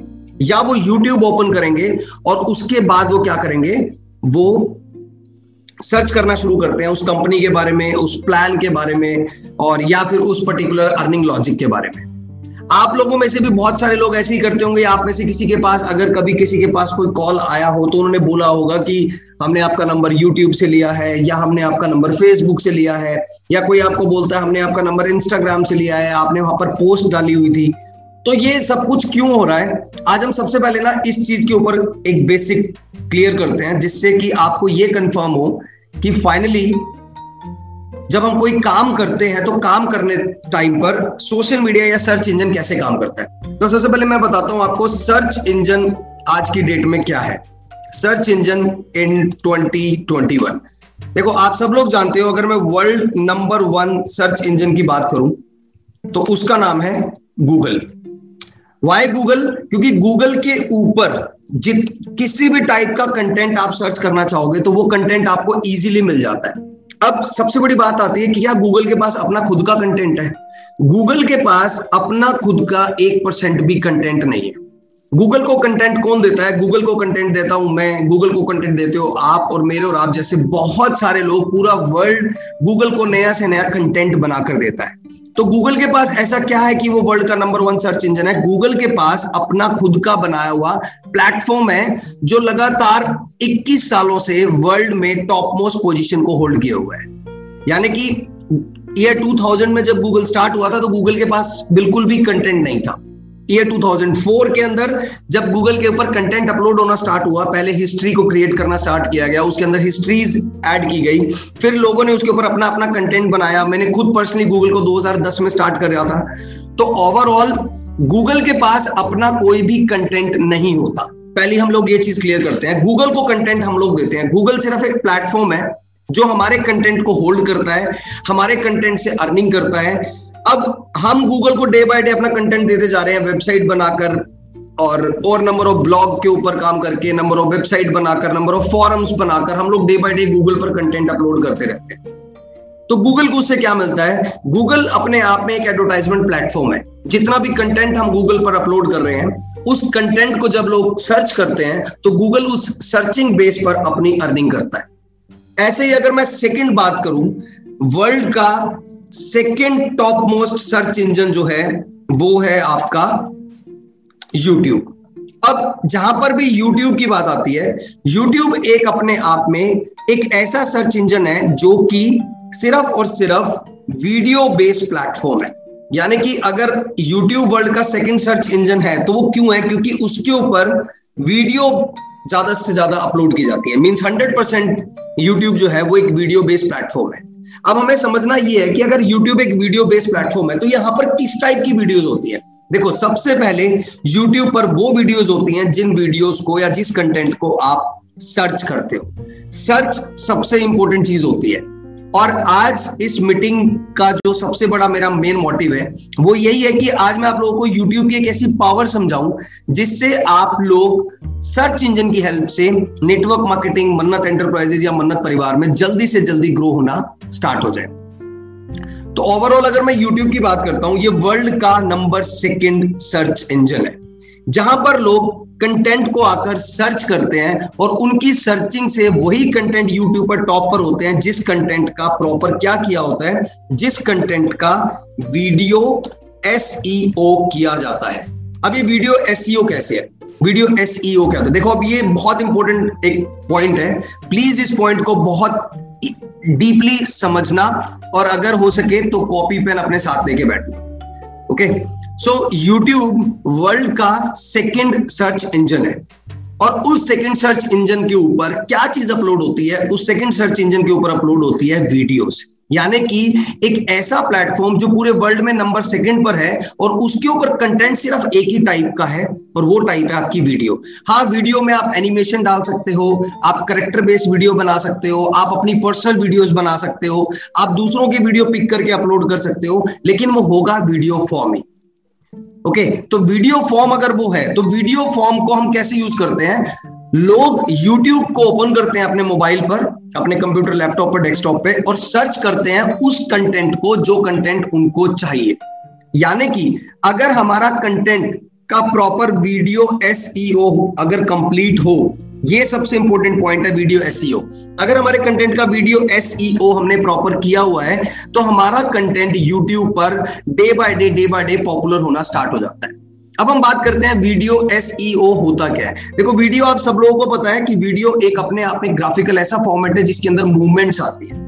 या वो यूट्यूब ओपन करेंगे और उसके बाद वो क्या करेंगे, वो सर्च करना शुरू करते हैं उस कंपनी के बारे में, उस प्लान के बारे में और या फिर उस पर्टिकुलर अर्निंग लॉजिक के बारे में। आप लोगों में से भी बहुत सारे लोग ऐसे ही करते होंगे, या आप में से किसी के पास, अगर कभी किसी के पास कोई कॉल आया हो तो उन्होंने बोला होगा कि हमने आपका नंबर यूट्यूब से लिया है या हमने आपका नंबर फेसबुक से लिया है, या कोई आपको बोलता है हमने आपका नंबर इंस्टाग्राम से लिया है, आपने वहां पर पोस्ट डाली हुई थी। तो ये सब कुछ क्यों हो रहा है, आज हम सबसे पहले ना इस चीज के ऊपर एक बेसिक क्लियर करते हैं जिससे कि आपको ये कंफर्म हो कि फाइनली जब हम कोई काम करते हैं तो काम करने टाइम पर सोशल मीडिया या सर्च इंजन कैसे काम करता है। तो सबसे पहले मैं बताता हूं आपको सर्च इंजन आज की डेट में क्या है, search engine in twenty twenty one. देखो आप सब लोग जानते हो, अगर मैं world number one search engine की बात करूं तो उसका नाम है गूगल। Why Google? क्योंकि गूगल के ऊपर जित किसी भी टाइप का कंटेंट आप सर्च करना चाहोगे तो वो कंटेंट आपको इजीली मिल जाता है। अब सबसे बड़ी बात आती है कि क्या गूगल के पास अपना खुद का कंटेंट है? गूगल के पास अपना खुद का एक परसेंट भी कंटेंट नहीं है। गूगल को कंटेंट कौन देता है? गूगल को कंटेंट देता हूं मैं, गूगल को कंटेंट देते हो आप और मेरे और आप जैसे बहुत सारे लोग। पूरा वर्ल्ड गूगल को नया से नया कंटेंट बनाकर देता है। तो गूगल के पास ऐसा क्या है कि वो वर्ल्ड का नंबर वन सर्च इंजन है? गूगल के पास अपना खुद का बनाया हुआ प्लेटफॉर्म है जो लगातार इक्कीस सालों से वर्ल्ड में टॉप मोस्ट पोजीशन को होल्ड किया हुआ है। यानी कि ईयर दो हज़ार में जब गूगल स्टार्ट हुआ था तो गूगल के पास बिल्कुल भी कंटेंट नहीं था। ईयर दो हज़ार चार के अंदर जब गूगल के ऊपर कंटेंट अपलोड होना स्टार्ट हुआ, पहले हिस्ट्री को क्रिएट करना स्टार्ट किया गया, उसके अंदर हिस्ट्रीज ऐड की गई, फिर लोगों ने उसके ऊपर अपना अपना कंटेंट बनाया। मैंने खुद पर्सनली गूगल को दो हज़ार दस में स्टार्ट कर रहा था। तो ओवरऑल गूगल के पास अपना कोई भी कंटेंट नहीं होता। पहले हम लोग ये चीज क्लियर करते हैं, गूगल को कंटेंट हम लोग देते हैं। गूगल सिर्फ एक प्लेटफॉर्म है जो हमारे कंटेंट को होल्ड करता है, हमारे कंटेंट से अर्निंग करता है। अब हम गूगल को डे बाय डे अपना कंटेंट देते जा रहे हैं, वेबसाइट बनाकर और और नंबर ऑफ ब्लॉग के ऊपर काम करके, नंबर ऑफ वेबसाइट बनाकर, नंबर ऑफ फॉरम्स बनाकर हम लोग डे बाय डे गूगल पर कंटेंट अपलोड करते रहते हैं। तो गूगल को उससे क्या मिलता है? गूगल अपने आप में एक एडवर्टाइजमेंट प्लेटफॉर्म है। जितना भी कंटेंट हम गूगल पर अपलोड कर रहे हैं, उस कंटेंट को जब लोग सर्च करते हैं तो गूगल उस सर्चिंग बेस पर अपनी अर्निंग करता है। ऐसे ही अगर मैं सेकेंड बात करूं, वर्ल्ड का second top most search engine जो है वो है आपका YouTube। अब जहां पर भी YouTube की बात आती है, YouTube एक अपने आप में एक ऐसा सर्च इंजन है जो कि सिर्फ और सिर्फ वीडियो बेस्ड प्लेटफॉर्म है। यानी कि अगर YouTube वर्ल्ड का सेकेंड सर्च इंजन है तो वो क्यों है? क्योंकि उसके ऊपर वीडियो ज्यादा से ज्यादा अपलोड की जाती है। मींस हंड्रेड परसेंट YouTube जो है वो एक वीडियो बेस्ड प्लेटफॉर्म है। अब हमें समझना ये है कि अगर YouTube एक वीडियो बेस्ड प्लेटफॉर्म है तो यहाँ पर किस टाइप की वीडियोस होती है। देखो सबसे पहले YouTube पर वो वीडियोस होती हैं जिन वीडियोस को या जिस कंटेंट को आप सर्च करते हो। सर्च सबसे इंपॉर्टेंट चीज होती है और आज इस मीटिंग का जो सबसे बड़ा मेरा मेन मोटिव है वो यही है कि आज मैं आप लोगों को YouTube की एक ऐसी पावर समझाऊं जिससे आप लोग सर्च इंजन की हेल्प से नेटवर्क मार्केटिंग, मन्नत एंटरप्राइजेज या मन्नत परिवार में जल्दी से जल्दी ग्रो होना स्टार्ट हो जाए। तो ओवरऑल अगर मैं YouTube की बात करता हूं, ये वर्ल्ड का नंबर सेकंड सर्च इंजन है, जहां पर लोग कंटेंट को आकर सर्च करते हैं और उनकी सर्चिंग से वही कंटेंट YouTube पर टॉप पर होते हैं जिस कंटेंट का प्रॉपर क्या किया होता है, जिस कंटेंट का वीडियो S E O किया जाता है। अभी वीडियो S E O कैसे है, वीडियो S E O क्या होता है, देखो अब ये बहुत इंपॉर्टेंट एक पॉइंट है, प्लीज इस पॉइंट को बहुत डीपली समझना और अगर हो सके तो कॉपी पेन अपने साथ लेके बैठना। ओके, सो यूट्यूब वर्ल्ड का सेकंड सर्च इंजन है और उस सेकंड सर्च इंजन के ऊपर क्या चीज अपलोड होती है, उस सेकंड सर्च इंजन के ऊपर अपलोड होती है वीडियोस, यानी कि एक ऐसा प्लेटफॉर्म जो पूरे वर्ल्ड में नंबर सेकंड पर है और उसके ऊपर कंटेंट सिर्फ एक ही टाइप का है और वो टाइप है आपकी वीडियो। हाँ, वीडियो में आप एनिमेशन डाल सकते हो, आप कैरेक्टर बेस्ड वीडियो बना सकते हो, आप अपनी पर्सनल वीडियोस बना सकते हो, आप दूसरों की वीडियो पिक करके अपलोड कर सकते हो, लेकिन वो होगा वीडियो फॉर्म ही। ओके, तो वीडियो फॉर्म अगर वो है तो वीडियो फॉर्म को हम कैसे यूज करते हैं, लोग YouTube को ओपन करते हैं अपने मोबाइल पर, अपने कंप्यूटर, लैपटॉप पर, डेस्कटॉप पे और सर्च करते हैं उस कंटेंट को जो कंटेंट उनको चाहिए। यानी कि अगर हमारा कंटेंट का proper video S E O अगर कंप्लीट हो, ये सबसे इंपॉर्टेंट पॉइंट है वीडियो S E O, अगर हमारे कंटेंट का वीडियो S E O हमने प्रॉपर किया हुआ है तो हमारा कंटेंट YouTube पर day by day day by day popular होना स्टार्ट हो जाता है। अब हम बात करते हैं वीडियो S E O होता क्या है। देखो वीडियो, आप सब लोगों को पता है कि वीडियो एक अपने आप में ग्राफिकल ऐसा फॉर्मेट है जिसके अंदर मूवमेंट्स आती है।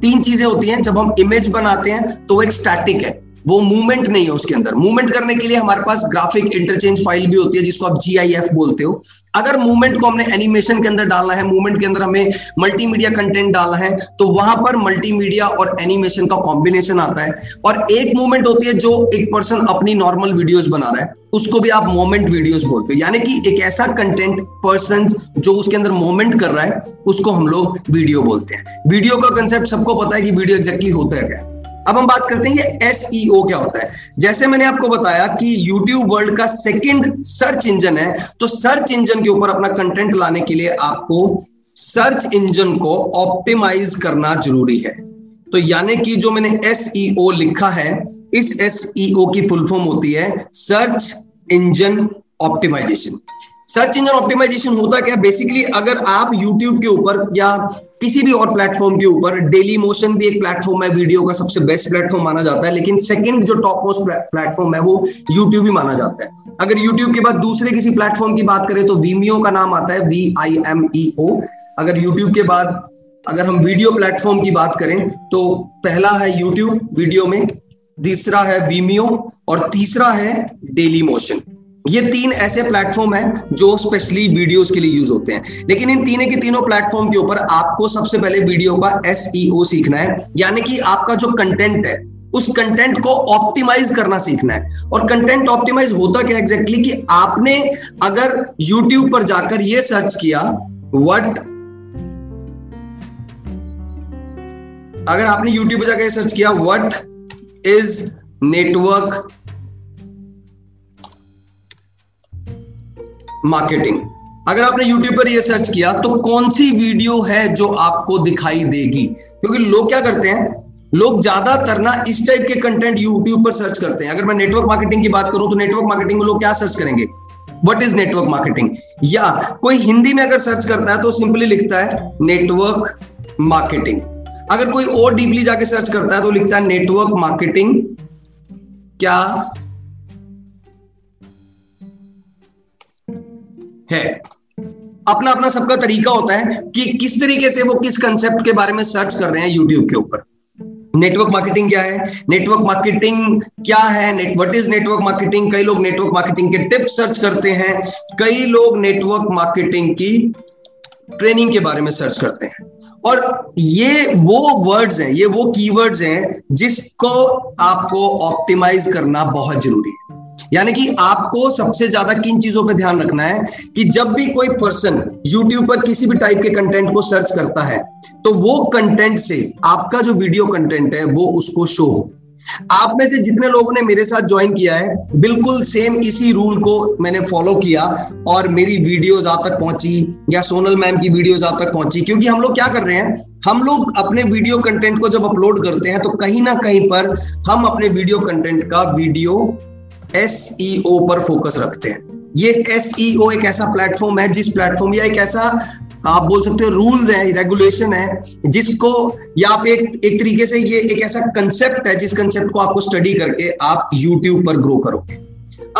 तीन चीजें होती हैं, जब हम इमेज बनाते हैं तो एक स्टैटिक है, वो मूवमेंट नहीं है, उसके अंदर मूवमेंट करने के लिए हमारे पास ग्राफिक इंटरचेंज फाइल भी होती है जिसको आप G I F बोलते हो। अगर मूवमेंट को हमने एनिमेशन के अंदर डालना है, मूवमेंट के अंदर हमें मल्टीमीडिया कंटेंट डालना है, तो वहां पर मल्टीमीडिया और एनिमेशन का कॉम्बिनेशन आता है। और एक मूवमेंट होती है जो एक पर्सन अपनी नॉर्मल वीडियोज बना रहा है, उसको भी आप मोमेंट वीडियोज बोलते हो, यानी कि एक ऐसा कंटेंट पर्सन जो उसके अंदर मोमेंट कर रहा है उसको हम लोग वीडियो बोलते हैं। वीडियो का कंसेप्ट सबको पता है कि वीडियो एग्जैक्टली होता है क्या। अब हम बात करते हैं ये S E O क्या होता है। जैसे मैंने आपको बताया कि YouTube वर्ल्ड का सेकंड सर्च इंजन है, तो सर्च इंजन के ऊपर अपना कंटेंट लाने के लिए आपको सर्च इंजन को ऑप्टिमाइज करना जरूरी है। तो यानी कि जो मैंने S E O लिखा है, इस S E O की फुल फॉर्म होती है search engine optimisation. Search engine optimisation होता क्या है, बेसिकली अगर आप YouTube के ऊपर या किसी भी और प्लेटफॉर्म के ऊपर, डेली मोशन भी एक प्लेटफॉर्म है वीडियो का, सबसे बेस्ट प्लेटफॉर्म माना जाता है, लेकिन सेकंड जो टॉप मोस्ट प्लेटफॉर्म है वो YouTube ही माना जाता है। अगर YouTube के बाद दूसरे किसी प्लेटफॉर्म की बात करें तो Vimeo का नाम आता है, V I M E O। अगर YouTube के बाद अगर हम वीडियो प्लेटफॉर्म की बात करें तो पहला है यूट्यूब वीडियो में, दूसरा है Vimeo और तीसरा है डेली मोशन। ये तीन ऐसे प्लेटफॉर्म हैं जो स्पेशली वीडियोस के लिए यूज होते हैं। लेकिन इन तीनों के तीनों प्लेटफॉर्म के ऊपर आपको सबसे पहले वीडियो का S E O सीखना है, यानी कि आपका जो कंटेंट है उस कंटेंट को ऑप्टिमाइज करना सीखना है। और कंटेंट ऑप्टिमाइज होता क्या एग्जैक्टली कि आपने अगर YouTube पर जाकर ये सर्च किया व्हाट अगर आपने YouTube पर जाकर ये सर्च किया व्हाट इज नेटवर्क मार्केटिंग, अगर आपने YouTube पर ये सर्च किया तो कौन सी वीडियो है जो आपको दिखाई देगी, क्योंकि लोग क्या करते हैं, लोग ज्यादातर ना इस टाइप के कंटेंट YouTube पर सर्च करते हैं। अगर मैं नेटवर्क मार्केटिंग की बात करूं तो नेटवर्क मार्केटिंग में लोग क्या सर्च करेंगे, व्हाट इज नेटवर्क मार्केटिंग, या कोई हिंदी में अगर सर्च करता है तो सिंपली लिखता है नेटवर्क मार्केटिंग। अगर कोई और डीपली जाके सर्च करता है तो लिखता है नेटवर्क मार्केटिंग क्या है। अपना अपना सबका तरीका होता है कि किस तरीके से वो किस कंसेप्ट के बारे में सर्च कर रहे हैं YouTube के ऊपर। नेटवर्क मार्केटिंग क्या है, नेटवर्क मार्केटिंग क्या है, व्हाट इज नेटवर्क मार्केटिंग, कई लोग नेटवर्क मार्केटिंग के टिप्स सर्च करते हैं, कई लोग नेटवर्क मार्केटिंग की ट्रेनिंग के बारे में सर्च करते हैं। और ये वो वर्ड्स हैं, ये वो कीवर्ड्स हैं जिसको आपको ऑप्टिमाइज करना बहुत जरूरी है। यानी कि आपको सबसे ज्यादा किन चीजों पर ध्यान रखना है कि जब भी कोई पर्सन YouTube पर किसी भी टाइप के कंटेंट को सर्च करता है तो वो कंटेंट से आपका जो वीडियो कंटेंट है वो उसको शो हो। आप में से जितने लोगों ने मेरे साथ ज्वाइन किया है, बिल्कुल सेम इसी रूल को मैंने फॉलो किया और मेरी वीडियोस आप तक पहुंची या सोनल मैम की वीडियोस आप तक पहुंची। क्योंकि हम लोग क्या कर रहे हैं, हम लोग अपने वीडियो कंटेंट को जब अपलोड करते हैं तो कहीं ना कहीं पर हम अपने वीडियो कंटेंट का वीडियो एसईओ पर फोकस रखते हैं। ये एसईओ एक ऐसा प्लेटफॉर्म है जिस प्लेटफॉर्म या एक ऐसा आप बोल सकते हो रूल है, रेगुलेशन है, जिसको या आप एक एक तरीके से ये एक ऐसा कंसेप्ट है जिस कंसेप्ट को आपको स्टडी करके आप YouTube पर ग्रो करोगे।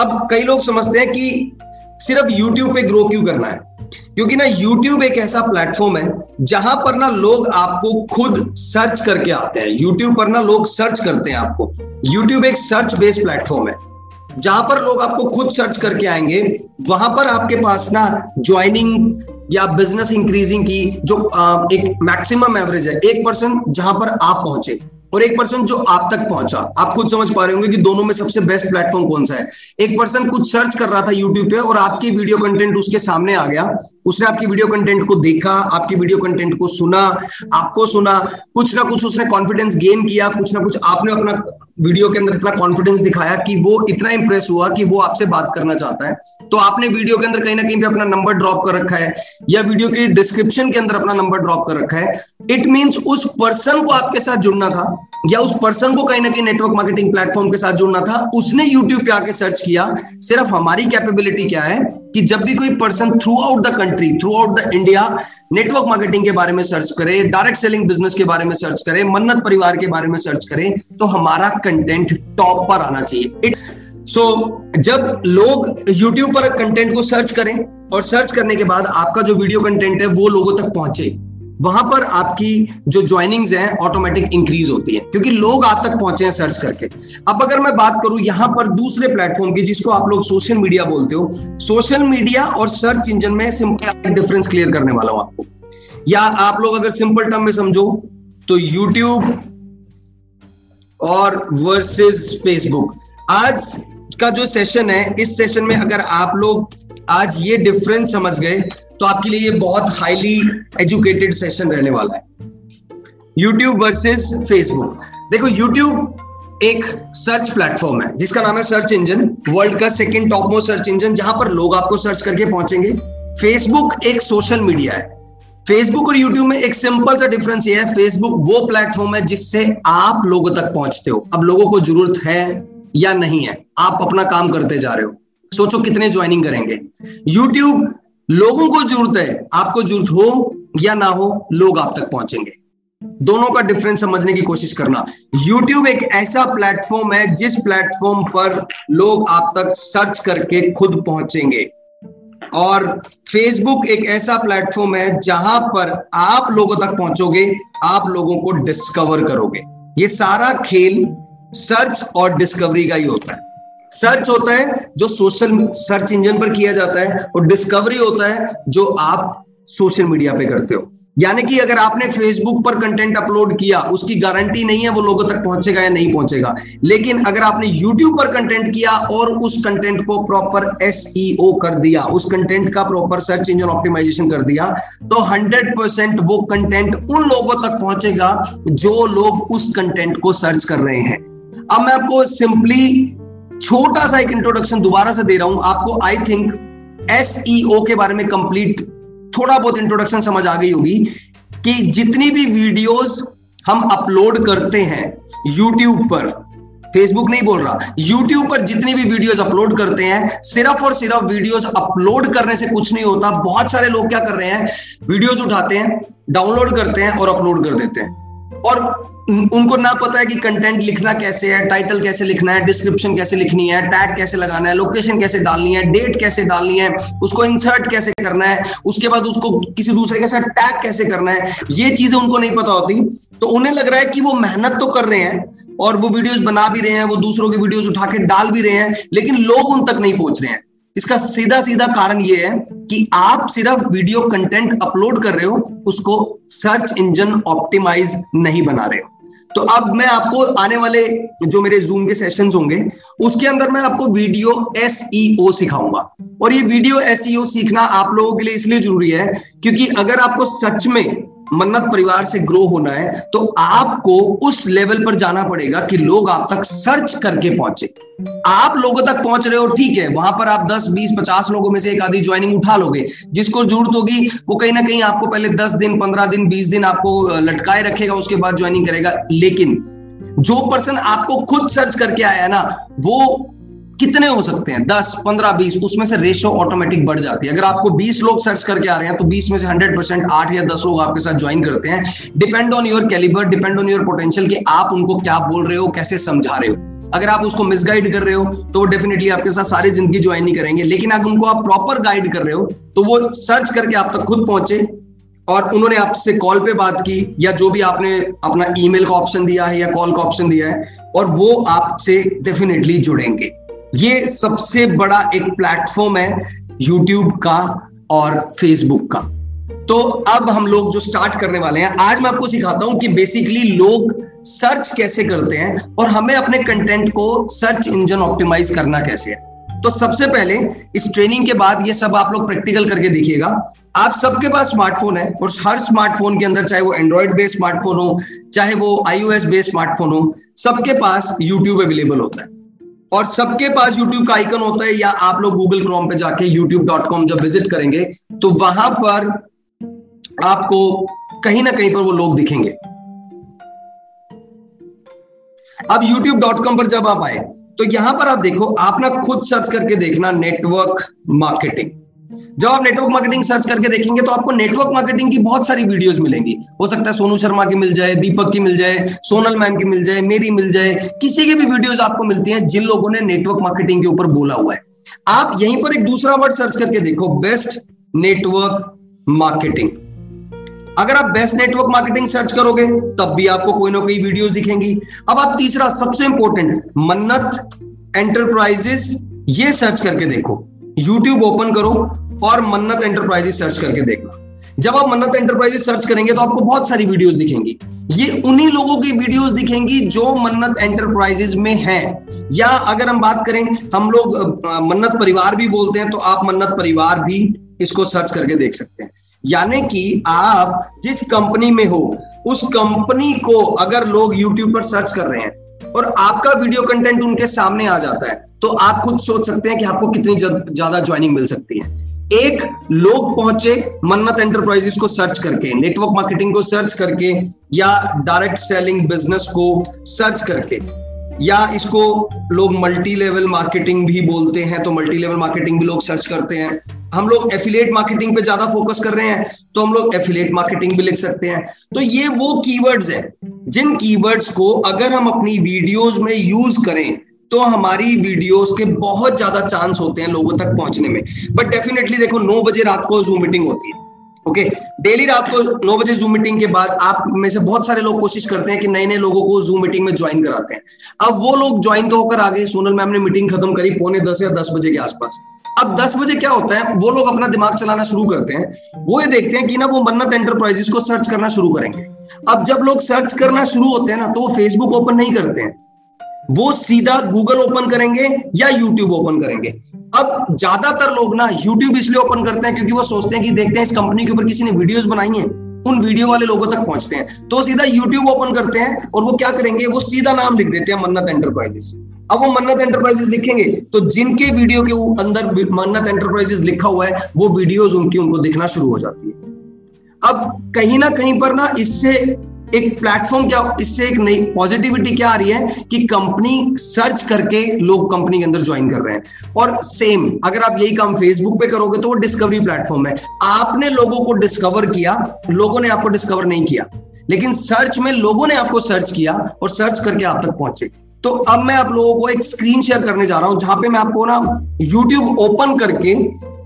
अब कई लोग समझते हैं कि सिर्फ YouTube पे ग्रो क्यों करना है, क्योंकि ना YouTube एक ऐसा प्लेटफॉर्म है जहां पर ना लोग आपको खुद सर्च करके आते हैं। YouTube पर ना लोग सर्च करते हैं आपको। YouTube एक सर्च बेस्ड प्लेटफॉर्म है जहां पर लोग आपको खुद सर्च करके आएंगे। वहां पर आपके पास ना ज्वाइनिंग या बिजनेस इंक्रीजिंग की जो आ, एक मैक्सिमम एवरेज है, एक परसेंट जहां पर आप पहुंचे और एक परसेंट जो आप तक पहुंचा। आप खुद समझ पा रहे होंगे कि दोनों में सबसे बेस्ट प्लेटफॉर्म कौन सा है। एक परसेंट कुछ सर्च कर रहा था यूट्यूब पे और आपकी वीडियो कंटेंट उसके सामने आ गया, उसने आपकी वीडियो कंटेंट को देखा, आपकी वीडियो कंटेंट को सुना, आपको सुना, कुछ ना कुछ उसने कॉन्फिडेंस गेन किया, कुछ ना कुछ आपने अपना वीडियो के अंदर इतना कॉन्फिडेंस दिखाया कि वो इतना इंप्रेस हुआ कि वो आपसे बात करना चाहता है। तो आपने वीडियो के अंदर कहीं ना कहीं पे अपना नंबर ड्रॉप कर रखा है या वीडियो के डिस्क्रिप्शन के अंदर अपना नंबर ड्रॉप कर रखा है। इट मींस उस पर्सन को आपके साथ जुड़ना था या उस पर्सन को कहीं ना कहीं नेटवर्क मार्केटिंग प्लेटफॉर्म के साथ जुड़ना था, उसने यूट्यूब पे आके सर्च किया। सिर्फ हमारी कैपेबिलिटी क्या है कि जब भी कोई person throughout the country, throughout the India network marketing के बारे में सर्च करे, डायरेक्ट सेलिंग बिजनेस के बारे में सर्च करे, मन्नत परिवार के बारे में सर्च करे, तो हमारा कंटेंट टॉप पर आना चाहिए। सो so, जब लोग यूट्यूब पर कंटेंट को सर्च करें और सर्च करने के बाद आपका जो वीडियो कंटेंट है वो लोगों तक पहुंचे, वहां पर आपकी जो ज्वाइनिंग्स हैं ऑटोमेटिक इंक्रीज होती है क्योंकि लोग आप तक पहुंचे हैं सर्च करके। अब अगर मैं बात करूं यहां पर दूसरे प्लेटफॉर्म की जिसको आप लोग सोशल मीडिया बोलते हो, सोशल मीडिया और सर्च इंजन में सिंपल डिफरेंस क्लियर करने वाला हूं आपको, या आप लोग अगर सिंपल टर्म में समझो तो यूट्यूब और वर्सेस फेसबुक। आज का जो सेशन है, इस सेशन में अगर आप लोग आज ये डिफरेंस समझ गए तो आपके लिए ये बहुत हाईली एजुकेटेड सेशन रहने वाला है। YouTube versus Facebook। देखो, YouTube एक सर्च प्लेटफॉर्म है जिसका नाम है सर्च इंजन, वर्ल्ड का second top most search engine, जहां पर लोग आपको सर्च करके पहुंचेंगे। Facebook एक सोशल मीडिया है। Facebook और YouTube में एक सिंपल सा डिफरेंस ये है, Facebook वो प्लेटफॉर्म है जिससे आप लोगों तक पहुंचते हो। अब लोगों को जरूरत है या नहीं है, आप अपना काम करते जा रहे हो, सोचो कितने ज्वाइनिंग करेंगे। YouTube लोगों को जरूरत है, आपको जरूरत हो या ना हो, लोग आप तक पहुंचेंगे। दोनों का डिफरेंस समझने की कोशिश करना। YouTube एक ऐसा प्लेटफॉर्म है जिस प्लेटफॉर्म पर लोग आप तक सर्च करके खुद पहुंचेंगे, और Facebook एक ऐसा प्लेटफॉर्म है जहां पर आप लोगों तक पहुंचोगे, आप लोगों को डिस्कवर करोगे। ये सारा खेल सर्च और डिस्कवरी का ही होता है। सर्च होता है जो सोशल सर्च इंजन पर किया जाता है और डिस्कवरी होता है जो आप सोशल मीडिया पे करते हो। यानी कि अगर आपने फेसबुक पर कंटेंट अपलोड किया, उसकी गारंटी नहीं है वो लोगों तक पहुंचेगा या नहीं पहुंचेगा, लेकिन अगर आपने यूट्यूब पर कंटेंट किया और उस कंटेंट को प्रॉपर एसईओ कर दिया, उस कंटेंट का प्रॉपर सर्च इंजन ऑप्टिमाइजेशन कर दिया, तो हंड्रेड परसेंट वो कंटेंट उन लोगों तक पहुंचेगा जो लोग उस कंटेंट को सर्च कर रहे हैं। अब मैं आपको सिंपली छोटा सा एक इंट्रोडक्शन दोबारा से दे रहा हूं। आपको आई थिंक एसईओ के बारे में कंप्लीट थोड़ा बहुत इंट्रोडक्शन समझ आ गई होगी कि जितनी भी वीडियोस हम अपलोड करते हैं यूट्यूब पर, फेसबुक नहीं बोल रहा, यूट्यूब पर जितनी भी वीडियोस अपलोड करते हैं, सिर्फ और सिर्फ वीडियोस अपलोड करने से कुछ नहीं होता। बहुत सारे लोग क्या कर रहे हैं, वीडियोस उठाते हैं, डाउनलोड करते हैं और अपलोड कर देते हैं, और उनको ना पता है कि कंटेंट लिखना कैसे है, टाइटल कैसे लिखना है, डिस्क्रिप्शन कैसे लिखनी है, टैग कैसे लगाना है, लोकेशन कैसे डालनी है, डेट कैसे डालनी है, उसको इंसर्ट कैसे करना है, उसके बाद उसको किसी दूसरे के साथ टैग कैसे करना है। ये चीजें उनको नहीं पता होती, तो उन्हें लग रहा है कि वो मेहनत तो कर रहे हैं और वो वीडियोज बना भी रहे हैं, वो दूसरों की वीडियोज उठा के डाल भी रहे हैं, लेकिन लोग उन तक नहीं पहुंच रहे हैं। इसका सीधा सीधा कारण यह है कि आप सिर्फ वीडियो कंटेंट अपलोड कर रहे हो, उसको सर्च इंजन ऑप्टिमाइज नहीं बना रहे हो। तो अब मैं आपको आने वाले जो मेरे जूम के सेशंस होंगे उसके अंदर मैं आपको वीडियो एसईओ सिखाऊंगा, और ये वीडियो एसईओ सीखना आप लोगों के लिए इसलिए जरूरी है क्योंकि अगर आपको सच में मन्नत परिवार से ग्रो होना है तो आपको उस लेवल पर जाना पड़ेगा कि लोग आप तक सर्च करके पहुंचे। आप लोगों तक पहुंच रहे हो, ठीक है, वहां पर आप दस, बीस, पचास लोगों में से एक आधी ज्वाइनिंग उठा लोगे। जिसको जरूरत होगी वो कहीं ना कहीं आपको पहले दस दिन, पंद्रह दिन, बीस दिन आपको लटकाए रखेगा, उसके बाद ज्वाइनिंग करेगा। लेकिन जो पर्सन आपको खुद सर्च करके आया है ना, वो कितने हो सकते हैं? दस, पंद्रह, बीस, उसमें से रेशो ऑटोमेटिक बढ़ जाती है। अगर आपको बीस लोग सर्च करके आ रहे हैं तो बीस में से हंड्रेड परसेंट आठ या दस लोग आपके साथ ज्वाइन करते हैं। Depend on your calibre, depend on your potential कि आप उनको क्या बोल रहे हो, कैसे समझा रहे हो। अगर आप उसको मिसगाइड कर रहे हो तो वो डेफिनेटली आपके साथ सारी जिंदगी ज्वाइन नहीं करेंगे। लेकिन अगर उनको आप प्रॉपर गाइड कर रहे हो तो वो सर्च करके आप तक खुद पहुंचे और उन्होंने आपसे कॉल पे बात की, या जो भी आपने अपना ईमेल का ऑप्शन दिया है या कॉल का ऑप्शन दिया है, और वो आपसे डेफिनेटली जुड़ेंगे। ये सबसे बड़ा एक प्लेटफॉर्म है यूट्यूब का और फेसबुक का। तो अब हम लोग जो स्टार्ट करने वाले हैं, आज मैं आपको सिखाता हूं कि बेसिकली लोग सर्च कैसे करते हैं और हमें अपने कंटेंट को सर्च इंजन ऑप्टिमाइज करना कैसे है। तो सबसे पहले इस ट्रेनिंग के बाद ये सब आप लोग प्रैक्टिकल करके देखिएगा। आप सबके पास स्मार्टफोन है और हर स्मार्टफोन के अंदर, चाहे वो एंड्रॉइड बेस्ड स्मार्टफोन हो, चाहे वो आईओएस बेस्ड स्मार्टफोन हो, सबके पास यूट्यूब अवेलेबल होता है और सबके पास YouTube का आइकन होता है। या आप लोग Google Chrome पे जाके यूट्यूब डॉट कॉम जब विजिट करेंगे तो वहां पर आपको कहीं ना कहीं पर वो लोग दिखेंगे। अब यूट्यूब डॉट कॉम पर जब आप आए तो यहां पर आप देखो, आप ना खुद सर्च करके देखना नेटवर्क मार्केटिंग। जब आप नेटवर्क मार्केटिंग सर्च करके देखेंगे तो आपको नेटवर्क मार्केटिंग की बहुत सारी वीडियोस मिलेंगी। हो सकता है सोनू शर्मा की मिल जाए, दीपक की मिल जाए, सोनल मैम की मिल जाए, मेरी मिल जाए, किसी की भी वीडियोस आपको मिलती हैं जिन लोगों ने नेटवर्क मार्केटिंग के ऊपर बोला हुआ है। आप यहीं पर एक दूसरा वर्ड सर्च करके देखो, बेस्ट नेटवर्क मार्केटिंग। अगर आप बेस्ट नेटवर्क मार्केटिंग सर्च करोगे तब भी आपको कोई ना कोई वीडियोस दिखेंगी। अब आप तीसरा सबसे इंपॉर्टेंट मन्नत एंटरप्राइजेस ये सर्च करके देखो, YouTube ओपन करो और मन्नत एंटरप्राइजेस सर्च करके देखना। जब आप मन्नत एंटरप्राइजेस सर्च करेंगे तो आपको बहुत सारी वीडियोस दिखेंगी। ये उन्हीं लोगों की वीडियोस दिखेंगी जो मन्नत एंटरप्राइजेस में हैं, या अगर हम बात करें, हम लोग मन्नत परिवार भी बोलते हैं, तो आप मन्नत परिवार भी इसको सर्च करके देख सकते हैं। यानी कि आप जिस कंपनी में हो उस कंपनी को अगर लोग यूट्यूब पर सर्च कर रहे हैं और आपका वीडियो कंटेंट उनके सामने आ जाता है तो आप खुद सोच सकते हैं कि आपको कितनी ज्यादा ज्वाइनिंग मिल सकती है। एक लोग पहुंचे मन्नत एंटरप्राइजेस को सर्च करके, नेटवर्क मार्केटिंग को सर्च करके, या डायरेक्ट सेलिंग बिजनेस को सर्च करके, या इसको लोग मल्टी लेवल मार्केटिंग भी बोलते हैं, तो मल्टी लेवल मार्केटिंग भी लोग सर्च करते हैं। हम लोग एफिलिएट मार्केटिंग पे ज्यादा फोकस कर रहे हैं तो हम लोग एफिलिएट मार्केटिंग भी लिख सकते हैं। तो ये वो कीवर्ड्स हैं जिन कीवर्ड्स को अगर हम अपनी वीडियोस में यूज करें तो हमारी वीडियोस के बहुत ज्यादा चांस होते हैं लोगों तक पहुंचने में। बट डेफिनेटली देखो, नौ बजे रात को जूम मीटिंग होती है, ओके okay, डेली रात को नौ बजे जूम मीटिंग के बाद आप में से बहुत सारे लोग कोशिश करते हैं कि नए नए लोगों को जूम मीटिंग में ज्वाइन कराते हैं। अब वो लोग ज्वाइन तो होकर आ गए, सोनल मैम ने मीटिंग खत्म करी पौने दस या दस बजे के आसपास। अब दस बजे क्या होता है, वो लोग अपना दिमाग चलाना शुरू करते हैं। वो ये देखते हैं कि ना वो मन्नत एंटरप्राइजेस को सर्च करना शुरू करेंगे। अब जब लोग सर्च करना शुरू होते हैं ना तो वो फेसबुक ओपन नहीं करते हैं, वो सीधा गूगल ओपन करेंगे या यूट्यूब ओपन करेंगे। अब ज्यादातर लोग ना यूट्यूब इसलिए ओपन करते हैं क्योंकि वो सोचते हैं कि देखते हैं इस कंपनी के ऊपर किसी ने वीडियोस बनाई हैं, उन वीडियो वाले लोगों तक पहुंचते हैं, तो सीधा यूट्यूब ओपन करते हैं और वो क्या करेंगे, वो सीधा नाम लिख देते हैं मन्नत एंटरप्राइजेस। अब वो मन्नत एंटरप्राइजेस लिखेंगे तो जिनके वीडियो के अंदर मन्नत एंटरप्राइजेस लिखा हुआ है वो वीडियोज उनकी उनको दिखना शुरू हो जाती है। अब कहीं ना कहीं पर ना इससे एक प्लेटफॉर्म क्या, इससे एक नई पॉजिटिविटी क्या आ रही है कि कंपनी सर्च करके लोग कंपनी के अंदर ज्वाइन कर रहे हैं। और सेम अगर आप यही काम फेसबुक पे करोगे तो वो डिस्कवरी प्लेटफॉर्म है। आपने लोगों को डिस्कवर किया, लोगों ने आपको डिस्कवर नहीं किया, लेकिन सर्च में लोगों ने आपको सर्च किया और सर्च करके आप तक पहुंचे। तो अब मैं आप लोगों को एक स्क्रीन शेयर करने जा रहा हूं जहां पे मैं आपको ना यूट्यूब ओपन करके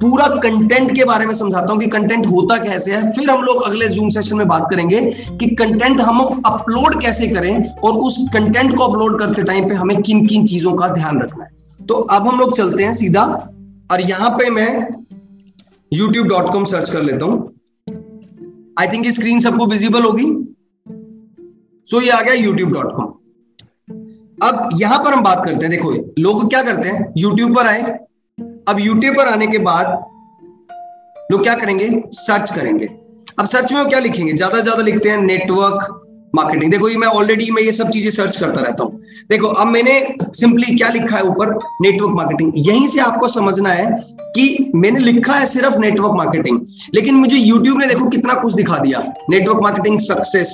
पूरा कंटेंट के बारे में समझाता हूं कि कंटेंट होता कैसे है। फिर हम लोग अगले जूम सेशन में बात करेंगे कि कंटेंट हम अपलोड कैसे करें और उस कंटेंट को अपलोड करते टाइम पे हमें किन किन चीजों का ध्यान रखना है। तो अब हम लोग चलते हैं सीधा, और यहां पे मैं यूट्यूब डॉट कॉम सर्च कर लेता हूं। आई थिंक स्क्रीन सबको विजिबल होगी। सो ये आ गया यूट्यूब डॉट कॉम। अब यहां पर हम बात करते हैं, देखो लोग क्या करते हैं, यूट्यूब पर आए। अब यूट्यूब पर आने के बाद लोग क्या करेंगे, सर्च करेंगे। अब सर्च में वो क्या लिखेंगे, ज्यादा ज्यादा लिखते हैं नेटवर्क मार्केटिंग। देखो ये मैं ऑलरेडी मैं ये सब चीजें सर्च करता रहता हूँ। देखो अब मैंने सिंपली क्या लिखा है ऊपर, नेटवर्क मार्केटिंग। यहीं से आपको समझना है कि मैंने लिखा है सिर्फ नेटवर्क मार्केटिंग, लेकिन मुझे YouTube ने देखो कितना कुछ दिखा दिया। Network marketing success,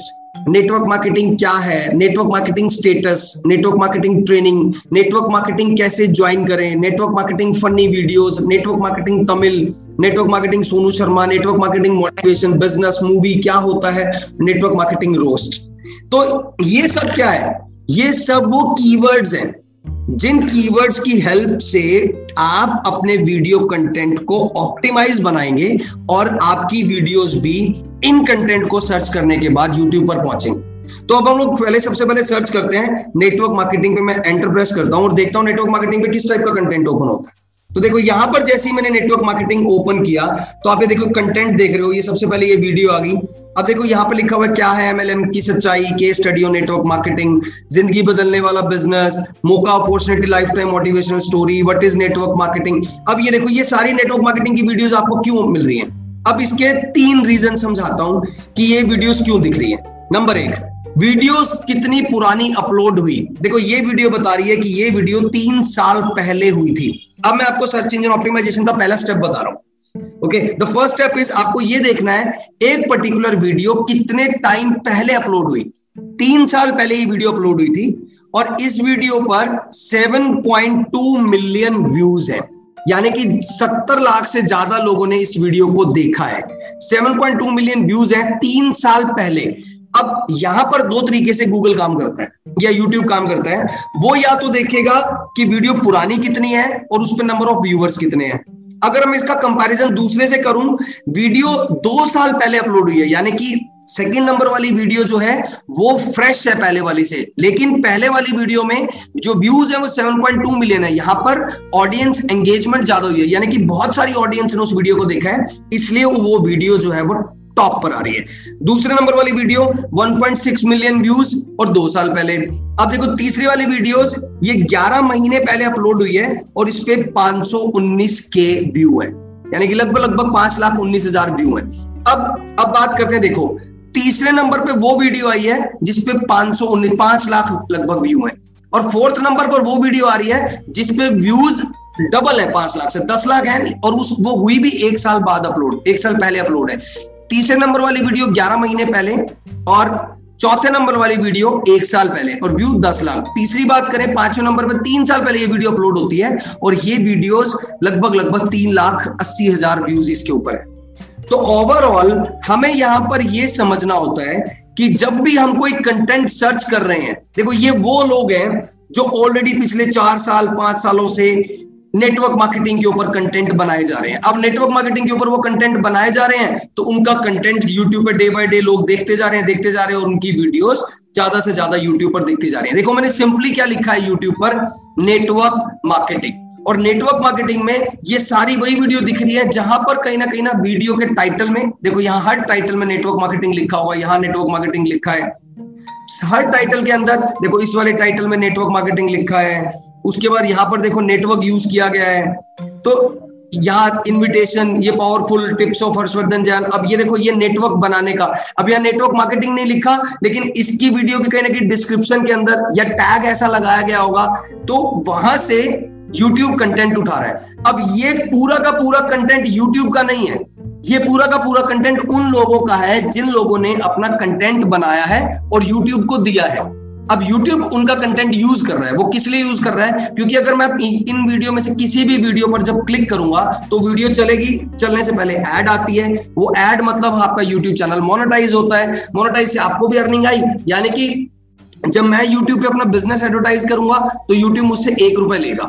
network marketing क्या है, network marketing status, network marketing training, network marketing कैसे ज्वाइन करें, network marketing funny videos, network marketing Tamil, network marketing Sonu Sharma, network marketing motivation, business movie क्या होता है, नेटवर्क मार्केटिंग रोस्ट। तो ये सब क्या है, ये सब वो कीवर्ड्स हैं जिन कीवर्ड्स की हेल्प से आप अपने वीडियो कंटेंट को ऑप्टिमाइज बनाएंगे और आपकी वीडियोस भी इन कंटेंट को सर्च करने के बाद YouTube पर पहुंचेंगे। तो अब हम लोग पहले सबसे पहले सर्च करते हैं नेटवर्क मार्केटिंग पे। मैं एंटर प्रेस करता हूं और देखता हूं नेटवर्क मार्केटिंग पे किस टाइप का कंटेंट ओपन होता है। तो देखो यहां पर जैसे ही मैंने नेटवर्क मार्केटिंग ओपन किया तो आप ये देखो कंटेंट देख रहे हो, ये सबसे पहले ये वीडियो आ गई। अब देखो यहाँ पर लिखा हुआ क्या है, एमएलएम की सच्चाई, case study on network marketing, जिंदगी बदलने वाला बिजनेस, मौका opportunity, life time motivational story, what is network marketing. अब ये देखो ये सारी नेटवर्क मार्केटिंग की वीडियोस आपको क्यों मिल रही हैं। अब इसके तीन रीजन समझाता हूं कि ये वीडियोस क्यों दिख रही है। नंबर एक, वीडियोस कितनी पुरानी अपलोड हुई। देखो ये वीडियो बता रही है कि ये वीडियो तीन साल पहले हुई थी। अब मैं आपको सर्च इंजन ऑप्टिमाइजेशन का पहला स्टेप बता रहा हूँ। Okay, the first step is आपको ये देखना है एक पर्टिकुलर वीडियो कितने टाइम पहले अपलोड हुई। तीन साल पहले ये वीडियो अपलोड हुई थी और इस वीडियो पर सात पॉइंट दो मिलियन व्यूज हैं, यानी कि सत्तर लाख से ज्यादा लोगों ने इस वीडियो को देखा है। सात पॉइंट दो मिलियन व्यूज हैं तीन साल पहले। अब यहां पर दो तरीके से गूगल काम करता है या यूट्यूब काम करता है। वो या तो देखेगा कि वीडियो पुरानी कितनी है और उस पर नंबर ऑफ व्यूअर्स कितने हैं। अगर मैं इसका कंपैरिजन दूसरे से करूं, वीडियो दो साल पहले अपलोड हुई है, यानी कि सेकंड नंबर वाली वीडियो जो है वो फ्रेश है पहले वाली से, लेकिन पहले वाली वीडियो में जो व्यूज है वो सात पॉइंट दो मिलियन है। यहां पर ऑडियंस एंगेजमेंट ज्यादा हुई है, यानी कि बहुत सारी ऑडियंस ने उस वीडियो को देखा है, इसलिए वो वीडियो जो है वो टॉप पर आ रही है। दूसरे नंबर वाली वीडियो एक पॉइंट छह मिलियन व्यूज और दो साल पहले। अब देखो तीसरी वाली वीडियोस ये ग्यारह महीने पहले अपलोड हुई है और इस पे पांच सौ उन्नीस के व्यू है, यानी कि लगभग लगभग पांच लाख उन्नीस हजार व्यू है। अब अब बात करते हैं, देखो तीसरे नंबर पे वो वीडियो आई है जिसपे पांच सौ उन्नीस पांच लाख लगभग व्यू है, और फोर्थ नंबर पर वो वीडियो आ रही है जिसपे व्यूज डबल है, पांच लाख से दस लाख है, और उस वो हुई भी एक साल बाद अपलोड, एक साल पहले अपलोड है। तीसरे नंबर वाली वीडियो ग्यारह महीने पहले और चौथे नंबर वाली वीडियो एक साल पहले और व्यू दस लाख। तीसरी बात करें, पांचवें नंबर पर तीन साल पहले ये वीडियो अपलोड होती है और ये वीडियोस लगभग लगभग तीन लाख अस्सी हजार व्यूज इसके ऊपर है। तो ओवरऑल हमें यहां पर ये समझना होता है कि जब भी हम कोई कंटेंट सर्च कर रहे हैं, देखो ये वो लोग हैं जो ऑलरेडी पिछले चार साल पांच सालों से नेटवर्क मार्केटिंग के ऊपर कंटेंट बनाए जा रहे हैं। अब नेटवर्क मार्केटिंग के ऊपर वो कंटेंट बनाए जा रहे हैं तो उनका कंटेंट यूट्यूब पे डे बाय डे लोग देखते जा रहे हैं देखते जा रहे हैं और उनकी वीडियोस ज्यादा से ज्यादा यूट्यूब पर देखती जा रही हैं। देखो मैंने सिंपली क्या लिखा है यूट्यूब पर, नेटवर्क मार्केटिंग, और नेटवर्क मार्केटिंग में ये सारी वही वीडियो दिख रही है जहां पर कहीं ना कहीं ना वीडियो के टाइटल में, देखो यहाँ हर टाइटल में नेटवर्क मार्केटिंग लिखा हुआ, यहाँ नेटवर्क मार्केटिंग लिखा है, हर टाइटल के अंदर देखो इस वाले टाइटल में नेटवर्क मार्केटिंग लिखा है, उसके बाद यहाँ पर देखो नेटवर्क यूज किया गया है, तो यहाँ इनविटेशन, ये powerful tips of Harshvardhan Jain. अब ये देखो ये नेटवर्क बनाने का, अब यहाँ नेटवर्क मार्केटिंग नहीं लिखा लेकिन इसकी वीडियो के कहीं ना कहीं डिस्क्रिप्शन के अंदर या टैग ऐसा लगाया गया होगा, तो वहां से यूट्यूब कंटेंट उठा रहा है। अब ये पूरा का पूरा कंटेंट यूट्यूब का नहीं है, ये पूरा का पूरा कंटेंट उन लोगों का है जिन लोगों ने अपना कंटेंट बनाया है और यूट्यूब को दिया है। अब YouTube उनका कंटेंट यूज कर रहा है। वो किस लिए यूज कर रहा है, क्योंकि अगर मैं इन वीडियो में से किसी भी वीडियो पर जब क्लिक करूंगा तो वीडियो चलेगी, चलने से पहले ऐड आती है, वो ऐड मतलब आपका YouTube चैनल मोनेटाइज होता है, मोनेटाइज से आपको भी अर्निंग आई, यानी कि जब मैं YouTube पे अपना बिजनेस एडवर्टाइज करूंगा तो YouTube मुझसे एक रुपए लेगा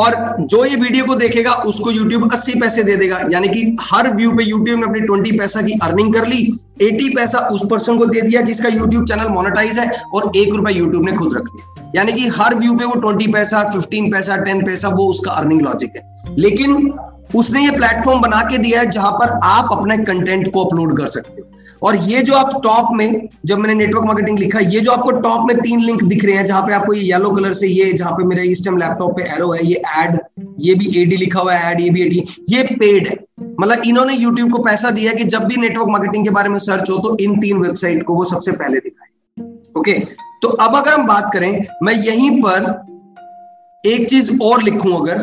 और जो ये वीडियो को देखेगा उसको YouTube अस्सी पैसे दे देगा, यानी कि हर व्यू पे YouTube ने अपनी बीस पैसा की अर्निंग कर ली, अस्सी पैसा उस पर्सन को दे दिया जिसका YouTube चैनल मोनेटाइज है और एक रुपए YouTube ने खुद रख दिया, यानी कि हर व्यू पे वो बीस पैसा, पंद्रह पैसा, दस पैसा वो उसका अर्निंग लॉजिक है। लेकिन उसने ये प्लेटफॉर्म बना के दिया है जहां पर आप अपने कंटेंट को अपलोड कर सकते हो। और ये जो आप टॉप में, जब मैंने नेटवर्क मार्केटिंग लिखा, ये जो आपको टॉप में तीन लिंक दिख रहे हैं जहां पे आपको ये येलो कलर से, ये जहां पे मेरे इस टाइम लैपटॉप पे एरो है, ये ऐड, ये भी एडी लिखा हुआ है, ऐड, ये भी एडी, ये पेड है। मतलब इन्होंने YouTube को पैसा दिया कि जब भी नेटवर्क मार्केटिंग के बारे में सर्च हो तो इन तीन वेबसाइट को वो सबसे पहले दिखाए। ओके, तो अब अगर हम बात करें, मैं यहीं पर एक चीज और लिखूं, अगर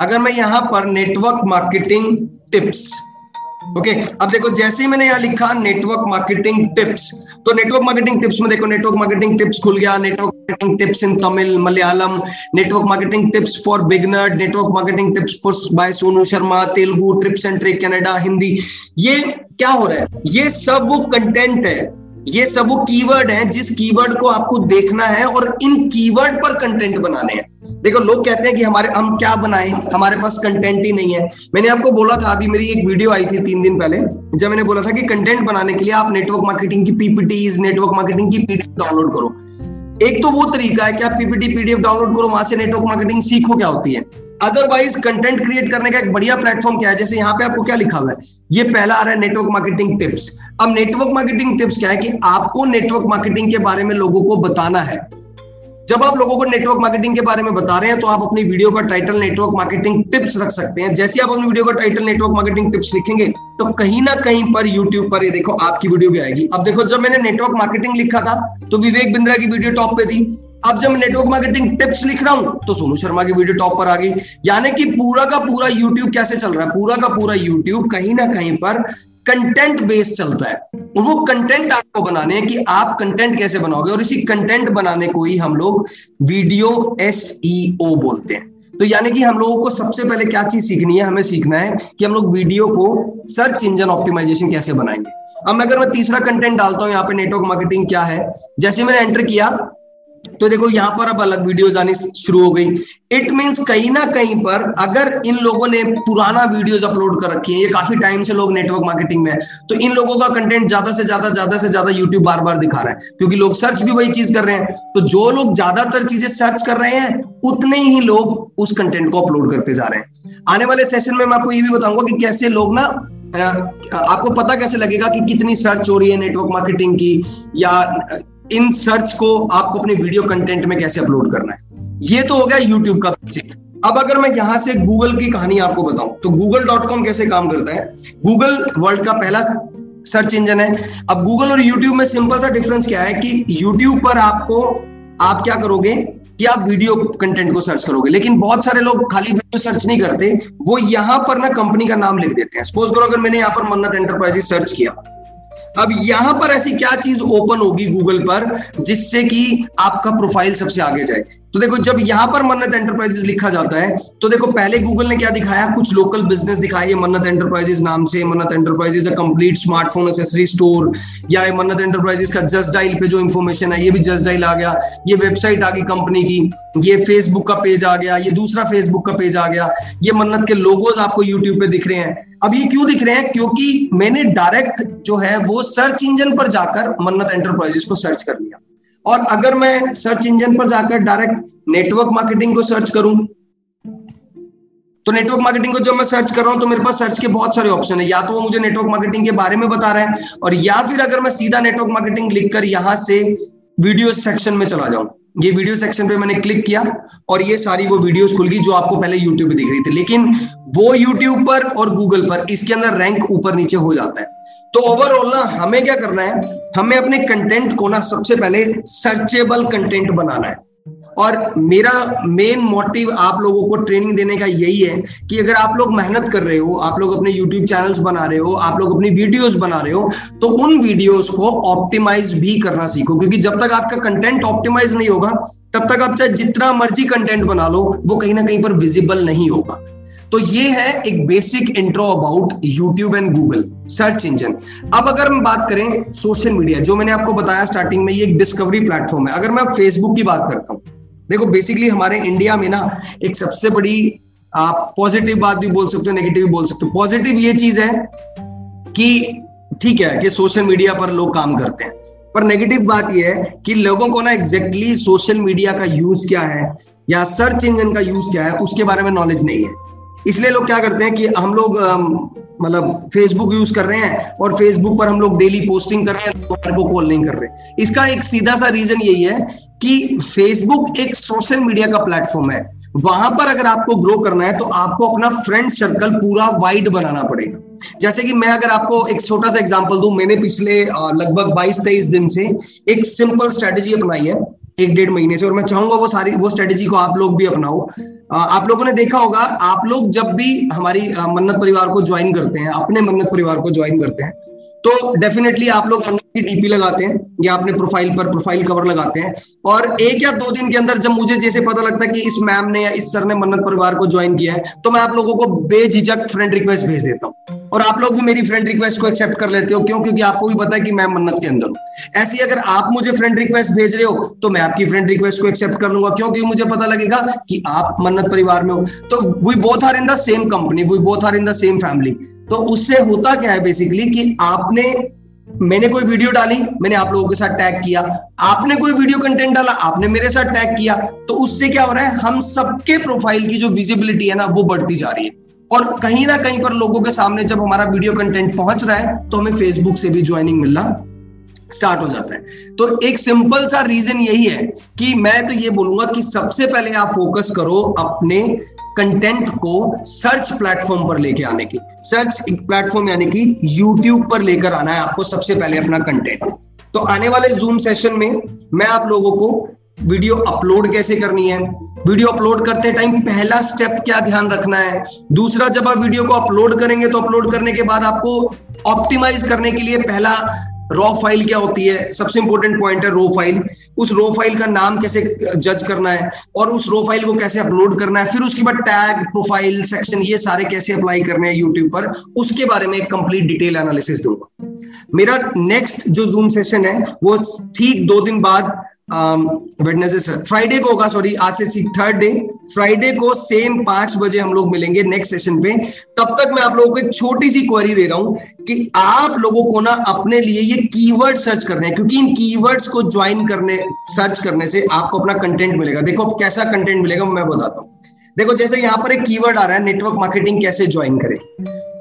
अगर मैं यहां पर नेटवर्क मार्केटिंग टिप्स, ओके, अब देखो जैसे ही मैंने यहां लिखा नेटवर्क मार्केटिंग टिप्स, तो नेटवर्क मार्केटिंग टिप्स में देखो नेटवर्क मार्केटिंग टिप्स खुल गया, network marketing tips in Tamil, Malayalam, network marketing tips for beginner, network marketing tips for by Sonu Sharma, Telugu, trips and trick, Kannada, Hindi. ये क्या हो रहा है? ये सब वो कंटेंट है, ये सब वो कीवर्ड है जिस कीवर्ड को आपको देखना है और इन कीवर्ड पर कंटेंट बनाने हैं। देखो लोग कहते हैं कि हमारे हम क्या बनाएं, हमारे पास कंटेंट ही नहीं है। मैंने आपको बोला था, अभी मेरी एक वीडियो आई थी तीन दिन पहले, जब मैंने बोला था कि कंटेंट बनाने के लिए आप नेटवर्क मार्केटिंग की पीपीटीज, नेटवर्क मार्केटिंग की पीडीएफ डाउनलोड करो। एक तो वो तरीका है कि आप पीपीटी पीडीएफ डाउनलोड करो, वहां से नेटवर्क मार्केटिंग सीखो क्या होती है। अदरवाइज कंटेंट क्रिएट करने का एक बढ़िया प्लेटफॉर्म क्या है, जैसे यहाँ पे आपको क्या लिखा हुआ है, ये पहला आ रहा है नेटवर्क मार्केटिंग टिप्स। अब नेटवर्क मार्केटिंग टिप्स क्या है कि आपको नेटवर्क मार्केटिंग के बारे में लोगों को बताना है। जब आप लोगों को नेटवर्क मार्केटिंग के बारे में बता रहे हैं तो आप अपनी वीडियो का टाइटल नेटवर्क मार्केटिंग टिप्स रख सकते हैं। जैसे आप अपनी वीडियो का टाइटल नेटवर्क मार्केटिंग टिप्स लिखेंगे तो कहीं ना कहीं पर यूट्यूब पर ये देखो आपकी वीडियो भी आएगी। अब देखो जब मैंने नेटवर्क मार्केटिंग लिखा था तो विवेक बिंद्रा की वीडियो टॉप पे थी, अब जब मैं नेटवर्क मार्केटिंग टिप्स लिख रहा हूं तो सोनू शर्मा की वीडियो टॉप पर आ गई। यानी कि पूरा का पूरा यूट्यूब कैसे चल रहा है, पूरा का पूरा यूट्यूब कहीं ना कहीं पर कंटेंट बेस्ड चलता है और वो कंटेंट आपको बनाने हैं कि आप कंटेंट कैसे बनाओगे, और इसी कंटेंट बनाने को ही हम लोग वीडियो एसईओ बोलते हैं। तो यानी कि हम लोगों को सबसे पहले क्या चीज सीखनी है, हमें सीखना है कि हम लोग वीडियो को सर्च इंजन ऑप्टिमाइजेशन कैसे बनाएंगे। अब अगर मैं तीसरा कंटेंट डालता हूं यहाँ पे नेटवर्क मार्केटिंग क्या है, जैसे मैंने एंटर किया तो देखो यहाँ पर अब अलग वीडियोस आनी शुरू हो गई। इट मींस कहीं ना कहीं पर अगर इन लोगों ने पुराना वीडियोस अपलोड कर रखी है, ये काफी टाइम से लोग नेटवर्क मार्केटिंग में है, तो इन लोगों का कंटेंट ज्यादा से ज्यादा ज्यादा से ज्यादा यूट्यूब बार बार दिखा रहा है क्योंकि लोग सर्च भी वही चीज कर रहे हैं। तो जो लोग ज्यादातर चीजें सर्च कर रहे हैं उतने ही लोग उस कंटेंट को अपलोड करते जा रहे हैं। आने वाले सेशन में मैं आपको ये भी बताऊंगा कि कैसे लोग ना, आपको पता कैसे लगेगा कि कितनी सर्च हो रही है नेटवर्क मार्केटिंग की, या इन सर्च को आपको अपने वीडियो कंटेंट में कैसे अपलोड करना है। ये तो हो गया यूट्यूब का बेसिक। अब अगर मैं यहां से गूगल की कहानी आपको बताऊं तो गूगल डॉट कॉम कैसे काम करता है। गूगल वर्ल्ड का पहला सर्च इंजन है। अब गूगल और यूट्यूब में सिंपल सा डिफरेंस क्या है कि यूट्यूब पर आपको आप क्या करोगे कि आप वीडियो कंटेंट को सर्च करोगे, लेकिन बहुत सारे लोग खाली वीडियो सर्च नहीं करते, वो यहां पर ना कंपनी का नाम लिख देते हैं। सपोज करो अगर मैंने यहां पर मन्नत एंटरप्राइजेस सर्च किया, अब यहां पर ऐसी क्या चीज ओपन होगी गूगल पर जिससे कि आपका प्रोफाइल सबसे आगे जाए। तो देखो जब यहां पर मन्नत एंटरप्राइजेस लिखा जाता है तो देखो पहले गूगल ने क्या दिखाया, कुछ लोकल बिजनेस दिखाई, मन्नत एंटरप्राइजेस नाम से, Mannat enterprises a complete smartphone accessory store, या मन्नत एंटरप्राइजेस का जस्ट डायल पे जो इन्फॉर्मेशन है ये भी जस्ट डायल आ गया, ये वेबसाइट आ गई कंपनी की, ये फेसबुक का पेज आ गया, ये दूसरा फेसबुक का पेज आ गया, ये मन्नत के लोगोज आपको यूट्यूब पे दिख रहे हैं। अब ये क्यों दिख रहे हैं? क्योंकि मैंने डायरेक्ट जो है वो सर्च इंजन पर जाकर मन्नत एंटरप्राइजेस को सर्च कर लिया, और अगर मैं सर्च इंजन पर जाकर डायरेक्ट नेटवर्क मार्केटिंग को सर्च करूं तो नेटवर्क मार्केटिंग को जब मैं सर्च कर रहा हूं तो मेरे पास सर्च के बहुत सारे ऑप्शन है। या तो वो मुझे नेटवर्क मार्केटिंग के बारे में बता रहा है, और या फिर अगर मैं सीधा नेटवर्क मार्केटिंग लिखकर यहां से वीडियो सेक्शन में चला जाऊं, ये वीडियो सेक्शन पे मैंने क्लिक किया और ये सारी वो वीडियोस खुल गई जो आपको पहले यूट्यूब पे दिख रही थी, लेकिन वो यूट्यूब पर और गूगल पर इसके अंदर रैंक ऊपर नीचे हो जाता है। तो ओवरऑल ना हमें क्या करना है, हमें अपने कंटेंट को ना सबसे पहले सर्चेबल कंटेंट बनाना है। और मेरा मेन मोटिव आप लोगों को ट्रेनिंग देने का यही है कि अगर आप लोग मेहनत कर रहे हो, आप लोग अपने यूट्यूब चैनल्स बना रहे हो, आप लोग अपनी वीडियोस बना रहे हो, तो उन वीडियोस को ऑप्टिमाइज भी करना सीखो, क्योंकि जब तक आपका कंटेंट ऑप्टिमाइज नहीं होगा तब तक आप चाहे जितना मर्जी कंटेंट बना लो वो कहीं ना कहीं पर विजिबल नहीं होगा। तो ये है एक basic intro about YouTube and Google search engine. अब अगर हम बात करें सोशल मीडिया, जो मैंने आपको बताया स्टार्टिंग में, ये एक डिस्कवरी प्लेटफॉर्म है। अगर मैं फेसबुक की बात करता हूं, देखो बेसिकली हमारे इंडिया में ना एक सबसे बड़ी, आप पॉजिटिव बात भी बोल सकते हो, नेगेटिव भी बोल सकते हो। पॉजिटिव ये चीज है कि ठीक है कि सोशल मीडिया पर लोग काम करते हैं, पर नेगेटिव बात ये है कि लोगों को ना एग्जैक्टली सोशल मीडिया का यूज क्या है या सर्च इंजन का यूज क्या है उसके बारे में नॉलेज नहीं है। इसलिए लोग क्या करते हैं कि हम लोग मतलब फेसबुक यूज कर रहे हैं और फेसबुक पर हम लोग डेली पोस्टिंग कर रहे हैं, लोगों को कॉल नहीं कर रहे। इसका एक सीधा सा रीजन यही है कि फेसबुक एक सोशल मीडिया का प्लेटफॉर्म है, वहां पर अगर आपको ग्रो करना है तो आपको अपना फ्रेंड सर्कल पूरा वाइड बनाना पड़ेगा। जैसे कि मैं अगर आपको एक छोटा सा एग्जांपल दूं, मैंने पिछले लगभग बाईस तेईस दिन से एक सिंपल स्ट्रेटजी अपनाई है एक डेढ़ महीने से, और मैं चाहूंगा वो सारी वो स्ट्रेटजी को आप लोग भी अपनाओ। आप लोगों ने देखा होगा, आप लोग जब भी हमारी मन्नत परिवार को ज्वाइन करते हैं, अपने मन्नत परिवार को ज्वाइन करते हैं, तो डेफिनेटली आप लोग डीपी लगाते हैं या अपने प्रोफाइल पर प्रोफाइल कवर लगाते हैं, और एक या दो दिन के अंदर जब मुझे जैसे पता लगता है कि इस मैम ने या इस सर ने मन्नत परिवार को ज्वाइन किया है, तो मैं आप लोगों को बेझिझक फ्रेंड रिक्वेस्ट भेज देता हूँ, और आप लोग भी मेरी फ्रेंड रिक्वेस्ट को एक्सेप्ट कर लेते हो। क्यों? क्योंकि आपको भी पता है कि मैं मन्नत के अंदर हूँ। ऐसी अगर आप मुझे फ्रेंड रिक्वेस्ट भेज रहे हो तो मैं आपकी फ्रेंड रिक्वेस्ट को एक्सेप्ट कर लूंगा, क्योंकि मुझे पता लगेगा कि आप मन्नत परिवार में हो। तो we both are in the same company, we both are in the same family. तो उससे होता क्या है बेसिकली कि आपने, मैंने कोई वीडियो डाली, मैंने आप लोगों के साथ टैग किया, आपने कोई वीडियो कंटेंट डाला, आपने मेरे साथ टैग किया, तो उससे क्या हो रहा है, हम सबके प्रोफाइल की जो विजिबिलिटी है ना वो बढ़ती जा रही है, और कहीं ना कहीं पर लोगों के सामने जब हमारा वीडियो कंटेंट पहुंच रहा है तो हमें फेसबुक से भी ज्वाइनिंग मिलना स्टार्ट हो जाता है। तो एक सिंपल सा रीजन यही है कि मैं तो ये बोलूंगा कि सबसे पहले आप फोकस करो अपने कंटेंट को सर्च प्लेटफॉर्म पर लेके आने की। सर्च प्लेटफॉर्म यानी कि यूट्यूब पर लेकर आना है आपको सबसे पहले अपना कंटेंट। तो आने वाले जूम सेशन में मैं आप लोगों को वीडियो अपलोड कैसे करनी है, वीडियो अपलोड करते टाइम पहला स्टेप क्या ध्यान रखना है, दूसरा जब आप वीडियो को अपलोड करेंगे तो अपलोड करने के बाद आपको ऑप्टिमाइज करने के लिए पहला रॉ फाइल क्या होती है, सबसे इंपॉर्टेंट पॉइंट है रॉ फाइल, उस रॉ फाइल का नाम कैसे जज करना है और उस रॉ फाइल को कैसे अपलोड करना है, फिर उसके बाद टैग, प्रोफाइल सेक्शन, ये सारे कैसे अप्लाई करने हैं यूट्यूब पर, उसके बारे में एक कंप्लीट डिटेल एनालिसिस दूंगा। मेरा नेक्स्ट जो जूम सेशन है वो ठीक दो दिन बाद फ्राइडे को होगा, सॉरी आज से थर्ड डे फ्राइडे को सेम पांच बजे हम लोग मिलेंगे नेक्स्ट सेशन पे। तब तक मैं आप लोगों को एक छोटी सी क्वेरी दे रहा हूं कि आप लोगों को ना अपने लिए ये कीवर्ड सर्च करने हैं, क्योंकि इन कीवर्ड्स को ज्वाइन करने, सर्च करने से आपको अपना कंटेंट मिलेगा। देखो अब कैसा कंटेंट मिलेगा मैं बताता हूँ। देखो जैसे यहाँ पर एक कीवर्ड आ रहा है, नेटवर्क मार्केटिंग कैसे ज्वाइन करें।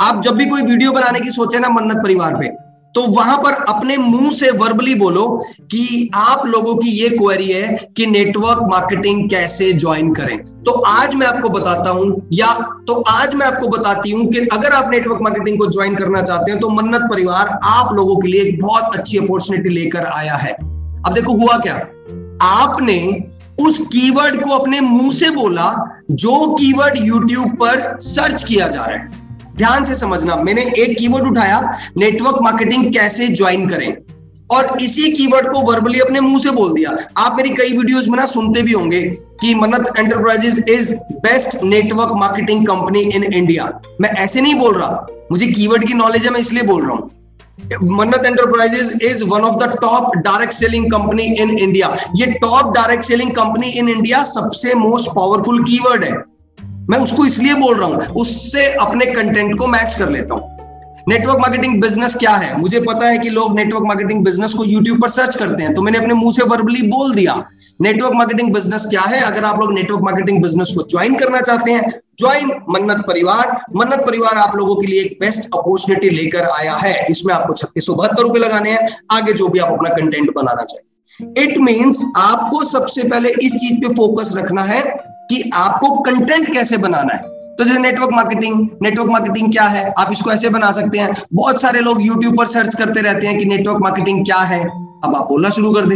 आप जब भी कोई वीडियो बनाने की सोचे ना मन्नत परिवार पे, तो वहां पर अपने मुंह से वर्बली बोलो कि आप लोगों की ये क्वेरी है कि नेटवर्क मार्केटिंग कैसे ज्वाइन करें। तो आज मैं आपको बताता हूं या तो आज मैं आपको बताती हूं कि अगर आप नेटवर्क मार्केटिंग को ज्वाइन करना चाहते हैं तो मन्नत परिवार आप लोगों के लिए एक बहुत अच्छी अपॉर्चुनिटी लेकर आया है। अब देखो हुआ क्या, आपने उस कीवर्ड को अपने मुंह से बोला जो कीवर्ड यूट्यूब पर सर्च किया जा रहा है। ध्यान से समझना, मैंने एक कीवर्ड उठाया नेटवर्क मार्केटिंग कैसे ज्वाइन करें और इसी कीवर्ड को वर्बली अपने मुंह से बोल दिया। आप मेरी कई वीडियोस में ना सुनते भी होंगे कि Mannat enterprises is best network marketing company in India. मैं ऐसे नहीं बोल रहा, मुझे कीवर्ड की नॉलेज है मैं इसलिए बोल रहा हूं। Mannat enterprises is one of the top direct selling company in India. ये top direct selling company in India सबसे मोस्ट पावरफुल कीवर्ड है, मैं उसको इसलिए बोल रहा हूं, उससे अपने कंटेंट को मैच कर लेता हूं। नेटवर्क मार्केटिंग बिजनेस क्या है, मुझे पता है कि लोग नेटवर्क मार्केटिंग बिजनेस को यूट्यूब पर सर्च करते हैं, तो मैंने अपने मुंह से वर्बली बोल दिया नेटवर्क मार्केटिंग बिजनेस क्या है। अगर आप लोग नेटवर्क मार्केटिंग बिजनेस को ज्वाइन करना चाहते हैं, ज्वाइन मन्नत परिवार। मन्नत परिवार आप लोगों के लिए एक बेस्ट अपॉर्चुनिटी लेकर आया है। इसमें आपको छत्तीस सौ बहत्तर रुपए लगाने हैं, आगे जो भी आप अपना कंटेंट बनाना चाहिए। इट मीन्स आपको सबसे पहले इस चीज पे फोकस रखना है कि आपको कंटेंट कैसे बनाना है। तो जैसे नेटवर्क मार्केटिंग, नेटवर्क मार्केटिंग क्या है, आप इसको ऐसे बना सकते हैं। बहुत सारे लोग यूट्यूब पर सर्च करते रहते हैं कि नेटवर्क मार्केटिंग क्या है, अब आप बोलना शुरू कर दे।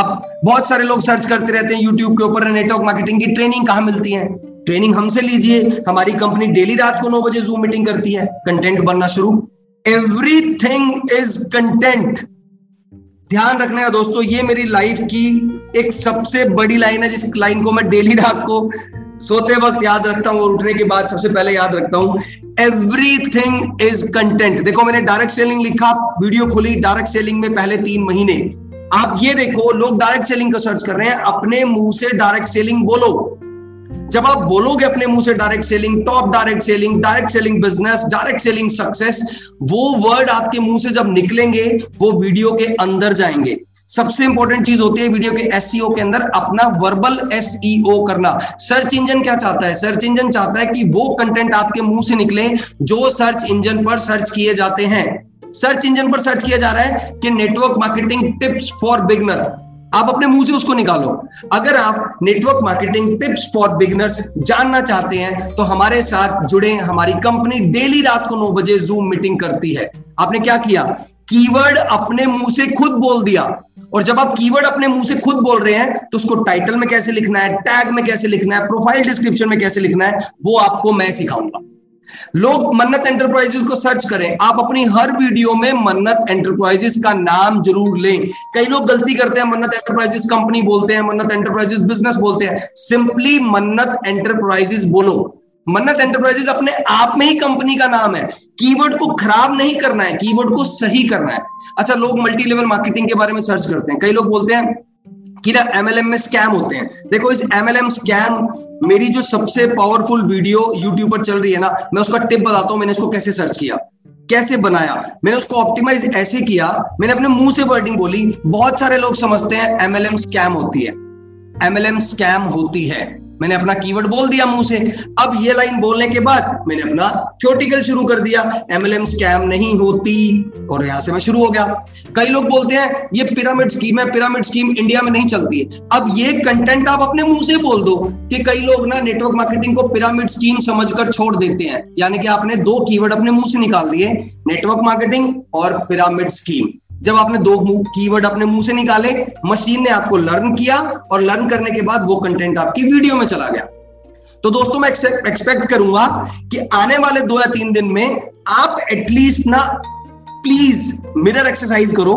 अब बहुत सारे लोग सर्च करते रहते हैं यूट्यूब के ऊपर नेटवर्क मार्केटिंग की ट्रेनिंग कहां मिलती है। ट्रेनिंग हमसे लीजिए, हमारी कंपनी डेली रात को नौ बजे जूम मीटिंग करती है। कंटेंट बनना शुरू, एवरीथिंग इज कंटेंट। ध्यान रखना है दोस्तों, ये मेरी लाइफ की एक सबसे बड़ी लाइन है, जिस लाइन को मैं डेली रात को सोते वक्त याद रखता हूं और उठने के बाद सबसे पहले याद रखता हूं, एवरीथिंग इज कंटेंट। देखो मैंने डायरेक्ट सेलिंग लिखा, वीडियो खोली, डायरेक्ट सेलिंग में पहले तीन महीने आप ये देखो लोग डायरेक्ट सेलिंग को सर्च कर रहे हैं। अपने मुंह से डायरेक्ट सेलिंग बोलो। जब आप बोलोगे अपने मुंह से direct selling, top direct selling, direct selling business, direct selling success, वो वर्ड आपके मुंह से जब निकलेंगे वो वीडियो के अंदर जाएंगे। सबसे इंपॉर्टेंट चीज होती है वीडियो के एसईओ के अंदर अपना वर्बल एसईओ करना। सर्च इंजन क्या चाहता है, सर्च इंजन चाहता है कि वो कंटेंट आपके मुंह से निकले जो सर्च इंजन पर सर्च किए जाते हैं। सर्च इंजन पर सर्च किया जा रहा है कि network marketing tips for beginner. आप अपने मुंह से उसको निकालो। अगर आप network marketing tips for beginners जानना चाहते हैं तो हमारे साथ जुड़े। हमारी कंपनी डेली रात को नौ बजे जूम मीटिंग करती है। आपने क्या किया? कीवर्ड अपने मुंह से खुद बोल दिया। और जब आप कीवर्ड अपने मुंह से खुद बोल रहे हैं तो उसको टाइटल में कैसे लिखना है, टैग में कैसे लिखना है, प्रोफाइल डिस्क्रिप्शन में कैसे लिखना है, वो आपको मैं सिखाऊंगा। लोग मन्नत एंटरप्राइजेस को सर्च करें। आप अपनी हर वीडियो में मन्नत एंटरप्राइजेस का नाम जरूर लें। कई लोग गलती करते हैं, मन्नत एंटरप्राइजेस कंपनी बोलते हैं, मन्नत एंटरप्राइजेस बिजनेस बोलते हैं। सिंपली मन्नत एंटरप्राइजेस बोलो। मन्नत एंटरप्राइजेस अपने आप में ही कंपनी का नाम है। कीवर्ड को खराब नहीं करना है, कीवर्ड को सही करना है। अच्छा, लोग मल्टी लेवल मार्केटिंग के बारे में सर्च करते हैं। कई लोग बोलते हैं कि ना एमएलएम में स्कैम होते हैं। देखो, इस एमएलएम स्कैम, मेरी जो सबसे पावरफुल वीडियो यूट्यूब पर चल रही है ना, मैं उसका टिप बताता हूं। मैंने इसको कैसे सर्च किया, कैसे बनाया, मैंने उसको ऑप्टिमाइज ऐसे किया, मैंने अपने मुंह से वर्डिंग बोली। बहुत सारे लोग समझते हैं एमएलएम स्कैम होती है। एमएलएम स्कैम होती है। मैंने अपना कीवर्ड बोल दिया मुंह से। अब ये लाइन बोलने के बाद मैंने अपना थ्योरेटिकल शुरू कर दिया, एमएलएम स्कैम नहीं होती, और यहां से मैं शुरू हो गया। कई लोग बोलते हैं ये पिरामिड स्कीम है, पिरामिड स्कीम इंडिया में नहीं चलती है। अब ये कंटेंट आप अपने मुंह से बोल दो कि कई लोग ना नेटवर्क मार्केटिंग को पिरामिड स्कीम समझकर छोड़ देते हैं। यानी कि आपने दो कीवर्ड अपने मुंह से निकाल दिए, नेटवर्क मार्केटिंग और पिरामिड स्कीम। जब आपने दो कीवर्ड अपने मुंह से निकाले, मशीन ने आपको लर्न किया, और लर्न करने के बाद वो कंटेंट आपकी वीडियो में चला गया। तो दोस्तों, मैं एक्सपेक्ट करूंगा कि आने वाले दो या तीन दिन में आप एटलीस्ट ना प्लीज मिरर एक्सरसाइज करो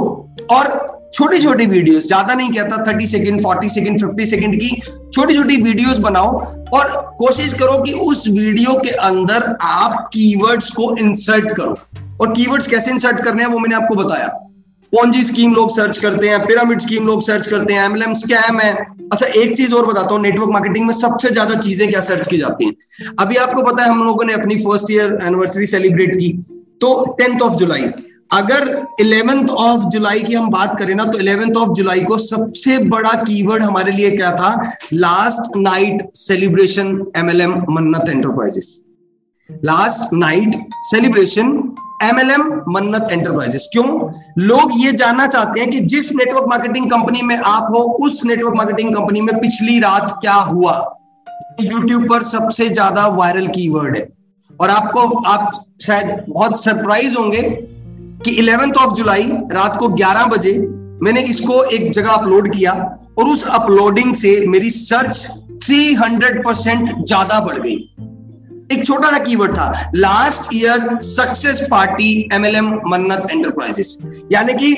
और छोटी छोटी वीडियोस, ज्यादा नहीं कहता, तीस सेकंड, चालीस सेकंड, पचास सेकंड की छोटी छोटी वीडियोस बनाओ और कोशिश करो कि उस वीडियो के अंदर आप कीवर्ड्स को इंसर्ट करो। और कीवर्ड्स कैसे इंसर्ट करने हैं वो मैंने आपको बताया। पोंजी स्कीम लोग सर्च करते हैं, पिरामिड स्कीम लोग सर्च करते हैं, एमएलएम स्कैम है। अच्छा, एक चीज और बताता हूँ, नेटवर्क मार्केटिंग में सबसे ज्यादा चीजें क्या सर्च की जाती हैं। अभी आपको पता है हम लोगों ने अपनी फर्स्ट ईयर एनिवर्सरी सेलिब्रेट की, तो टेंथ ऑफ जुलाई, अगर इलेवेंथ ऑफ जुलाई की हम बात करें ना, तो इलेवेंथ ऑफ जुलाई को सबसे बड़ा कीवर्ड हमारे लिए क्या था? Last night celebration MLM Mannat enterprises. Last night celebration MLM Mannat enterprises. क्यों? लोग ये जानना चाहते हैं कि जिस नेटवर्क मार्केटिंग कंपनी में आप हो, उस नेटवर्क मार्केटिंग कंपनी में पिछली रात क्या हुआ। यूट्यूब पर सबसे ज्यादा वायरल कीवर्ड है। और आपको आप शायद बहुत सरप्राइज होंगे कि इलेवेंथ ऑफ जुलाई रात को ग्यारह बजे मैंने इसको एक जगह अपलोड किया, और उस अपलोडिंग से मेरी सर्च थ्री हंड्रेड परसेंट ज्यादा बढ़ गई। एक छोटा सा कीवर्ड था, last year success party MLM Mannat enterprises. यानी कि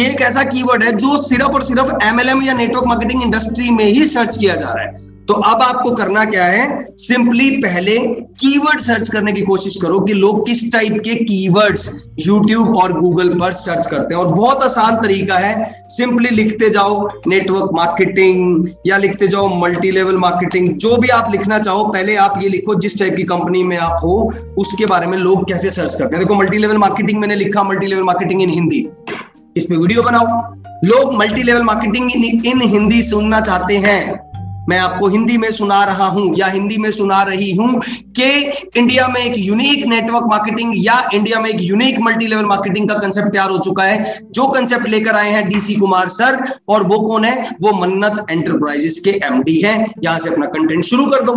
ये एक ऐसा कीवर्ड है जो सिर्फ और सिर्फ एमएलएम या नेटवर्क मार्केटिंग इंडस्ट्री में ही सर्च किया जा रहा है। तो अब आपको करना क्या है, सिंपली पहले कीवर्ड सर्च करने की कोशिश करो कि लोग किस टाइप के कीवर्ड्स यूट्यूब और गूगल पर सर्च करते हैं। और बहुत आसान तरीका है, सिंपली लिखते जाओ नेटवर्क मार्केटिंग, या लिखते जाओ मल्टी लेवल मार्केटिंग, जो भी आप लिखना चाहो। पहले आप ये लिखो जिस टाइप की कंपनी में आप हो उसके बारे में लोग कैसे सर्च करते हैं। देखो, मल्टी लेवल मार्केटिंग मैंने लिखा, multi level marketing in Hindi, इस पर वीडियो बनाओ। लोग multi level marketing in Hindi सुनना चाहते हैं। मैं आपको हिंदी में सुना रहा हूं या हिंदी में सुना रही हूं कि इंडिया में एक यूनिक नेटवर्क मार्केटिंग या इंडिया में एक यूनिक मल्टी लेवल मार्केटिंग का कंसेप्ट तैयार हो चुका है। जो कंसेप्ट लेकर आए हैं डीसी कुमार सर, और वो कौन है? वो मन्नत एंटरप्राइजेस के एमडी हैं। यहां से अपना कंटेंट शुरू कर दो।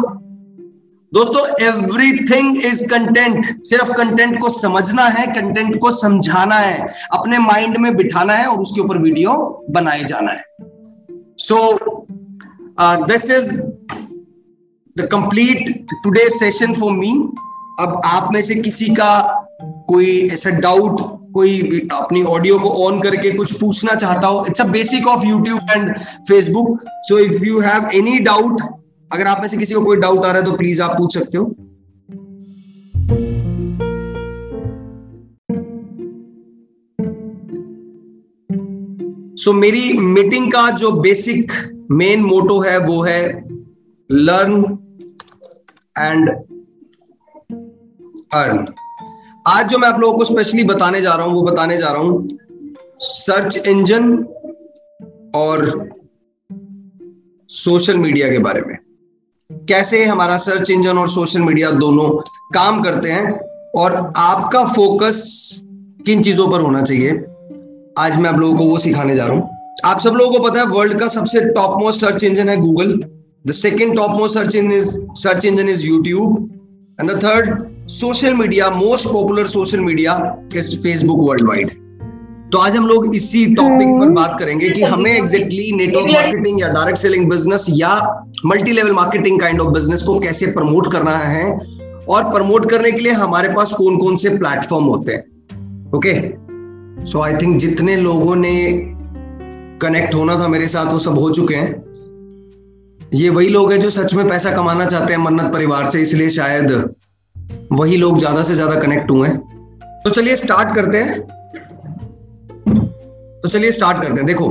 दोस्तों, एवरीथिंग इज कंटेंट। सिर्फ कंटेंट को समझना है, कंटेंट को समझाना है, अपने माइंड में बिठाना है और उसके ऊपर वीडियो बनाए जाना है। सो Uh, this is the complete today's session for me. अब आप में से किसी का कोई ऐसा डाउट, कोई अपनी ऑडियो को ऑन करके कुछ पूछना चाहता हो, it's a basic of YouTube and Facebook. So if you have any doubt, अगर आप में से किसी को कोई डाउट आ रहा है तो प्लीज आप पूछ सकते हो। सो so, मेरी मीटिंग का जो बेसिक मेन मोटो है वो है लर्न एंड अर्न। आज जो मैं आप लोगों को स्पेशली बताने जा रहा हूं वो बताने जा रहा हूं सर्च इंजन और सोशल मीडिया के बारे में, कैसे हमारा सर्च इंजन और सोशल मीडिया दोनों काम करते हैं और आपका फोकस किन चीजों पर होना चाहिए। आज मैं आप लोगों को वो सिखाने जा रहा हूं। आप सब लोगों को पता है वर्ल्ड का सबसे टॉप मोस्ट सर्च इंजन है Google, the second top most search engine is search engine is YouTube, and the third social media, most popular social media is Facebook world wide. तो आज हम लोग इसी टॉपिक पर बात करेंगे कि हमें एग्जैक्टली नेटवर्क मार्केटिंग या डायरेक्ट सेलिंग बिजनेस या multi level marketing kind of business को कैसे प्रमोट करना है और प्रमोट करने के लिए हमारे पास कौन कौन से प्लेटफॉर्म होते हैं। ओके, सो आई थिंक जितने लोगों ने कनेक्ट होना था मेरे साथ वो सब हो चुके हैं। ये वही लोग हैं जो सच में पैसा कमाना चाहते हैं मन्नत परिवार से, इसलिए शायद वही लोग ज्यादा से ज्यादा कनेक्ट हुए हैं। तो चलिए स्टार्ट करते हैं तो चलिए स्टार्ट करते हैं देखो,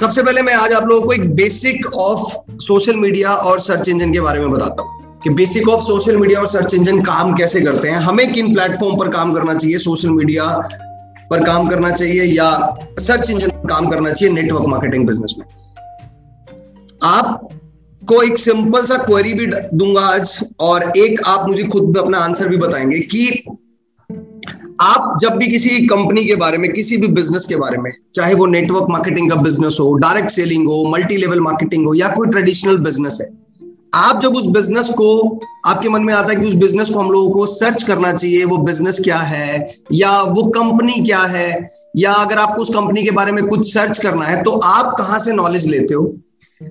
सबसे पहले मैं आज आप लोगों को एक बेसिक ऑफ सोशल मीडिया और सर्च इंजन के बारे में बताता हूं कि बेसिक ऑफ सोशल मीडिया और सर्च इंजन काम कैसे करते हैं, हमें किन प्लेटफॉर्म पर काम करना चाहिए, सोशल मीडिया पर काम करना चाहिए या सर्च इंजन पर काम करना चाहिए नेटवर्क मार्केटिंग बिजनेस में। आपको एक सिंपल सा क्वेरी भी दूंगा आज और एक आप मुझे खुद भी अपना आंसर भी बताएंगे कि आप जब भी किसी कंपनी के बारे में, किसी भी बिजनेस के बारे में, चाहे वो नेटवर्क मार्केटिंग का बिजनेस हो, डायरेक्ट सेलिंग हो, मल्टी लेवल मार्केटिंग हो या कोई ट्रेडिशनल बिजनेस है, आप जब उस बिजनेस को, आपके मन में आता है कि उस बिजनेस को हम लोगों को सर्च करना चाहिए, वो बिजनेस क्या है या वो कंपनी क्या है, या अगर आपको उस कंपनी के बारे में कुछ सर्च करना है तो आप कहां से नॉलेज लेते हो?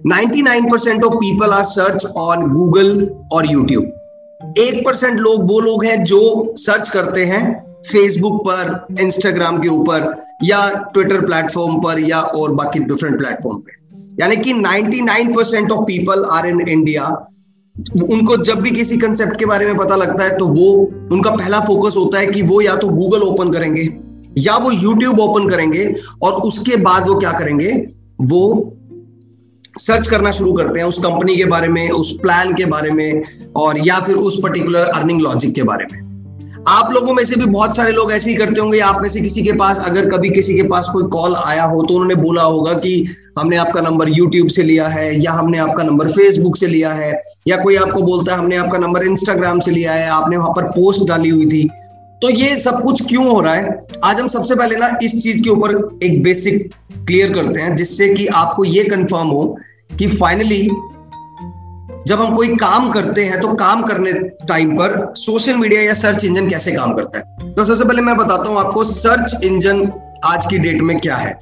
निन्यानवे percent of people are search on Google और यूट्यूब। एक परसेंट लोग वो लोग हैं जो सर्च करते हैं फेसबुक पर, इंस्टाग्राम के ऊपर या ट्विटर प्लेटफॉर्म पर या और बाकी डिफरेंट प्लेटफॉर्म पे। यानी कि निन्यानवे percent of people are in India, उनको जब भी किसी कंसेप्ट के बारे में पता लगता है तो वो, उनका पहला फोकस होता है कि वो या तो गूगल ओपन करेंगे या वो यूट्यूब ओपन करेंगे और उसके बाद वो क्या करेंगे, वो सर्च करना शुरू करते हैं उस कंपनी के बारे में, उस प्लान के बारे में और या फिर उस पर्टिकुलर अर्निंग लॉजिक के बारे में। आप लोगों में से भी बहुत सारे लोग ऐसे ही करते होंगे। आप में से किसी के पास, अगर कभी किसी के पास कोई कॉल आया हो तो उन्होंने बोला होगा कि हमने आपका नंबर यूट्यूब से लिया है या हमने आपका नंबर फेसबुक से लिया है, या कोई आपको बोलता है हमने आपका नंबर इंस्टाग्राम से लिया है, आपने वहां पर पोस्ट डाली हुई थी। तो ये सब कुछ क्यों हो रहा है? आज हम सबसे पहले ना इस चीज के ऊपर एक बेसिक क्लियर करते हैं जिससे कि आपको ये कंफर्म हो कि फाइनली जब हम कोई काम करते हैं तो काम करने टाइम पर सोशल मीडिया या सर्च इंजन कैसे काम करता है। तो सबसे पहले मैं बताता हूं आपको सर्च इंजन आज की डेट में क्या है।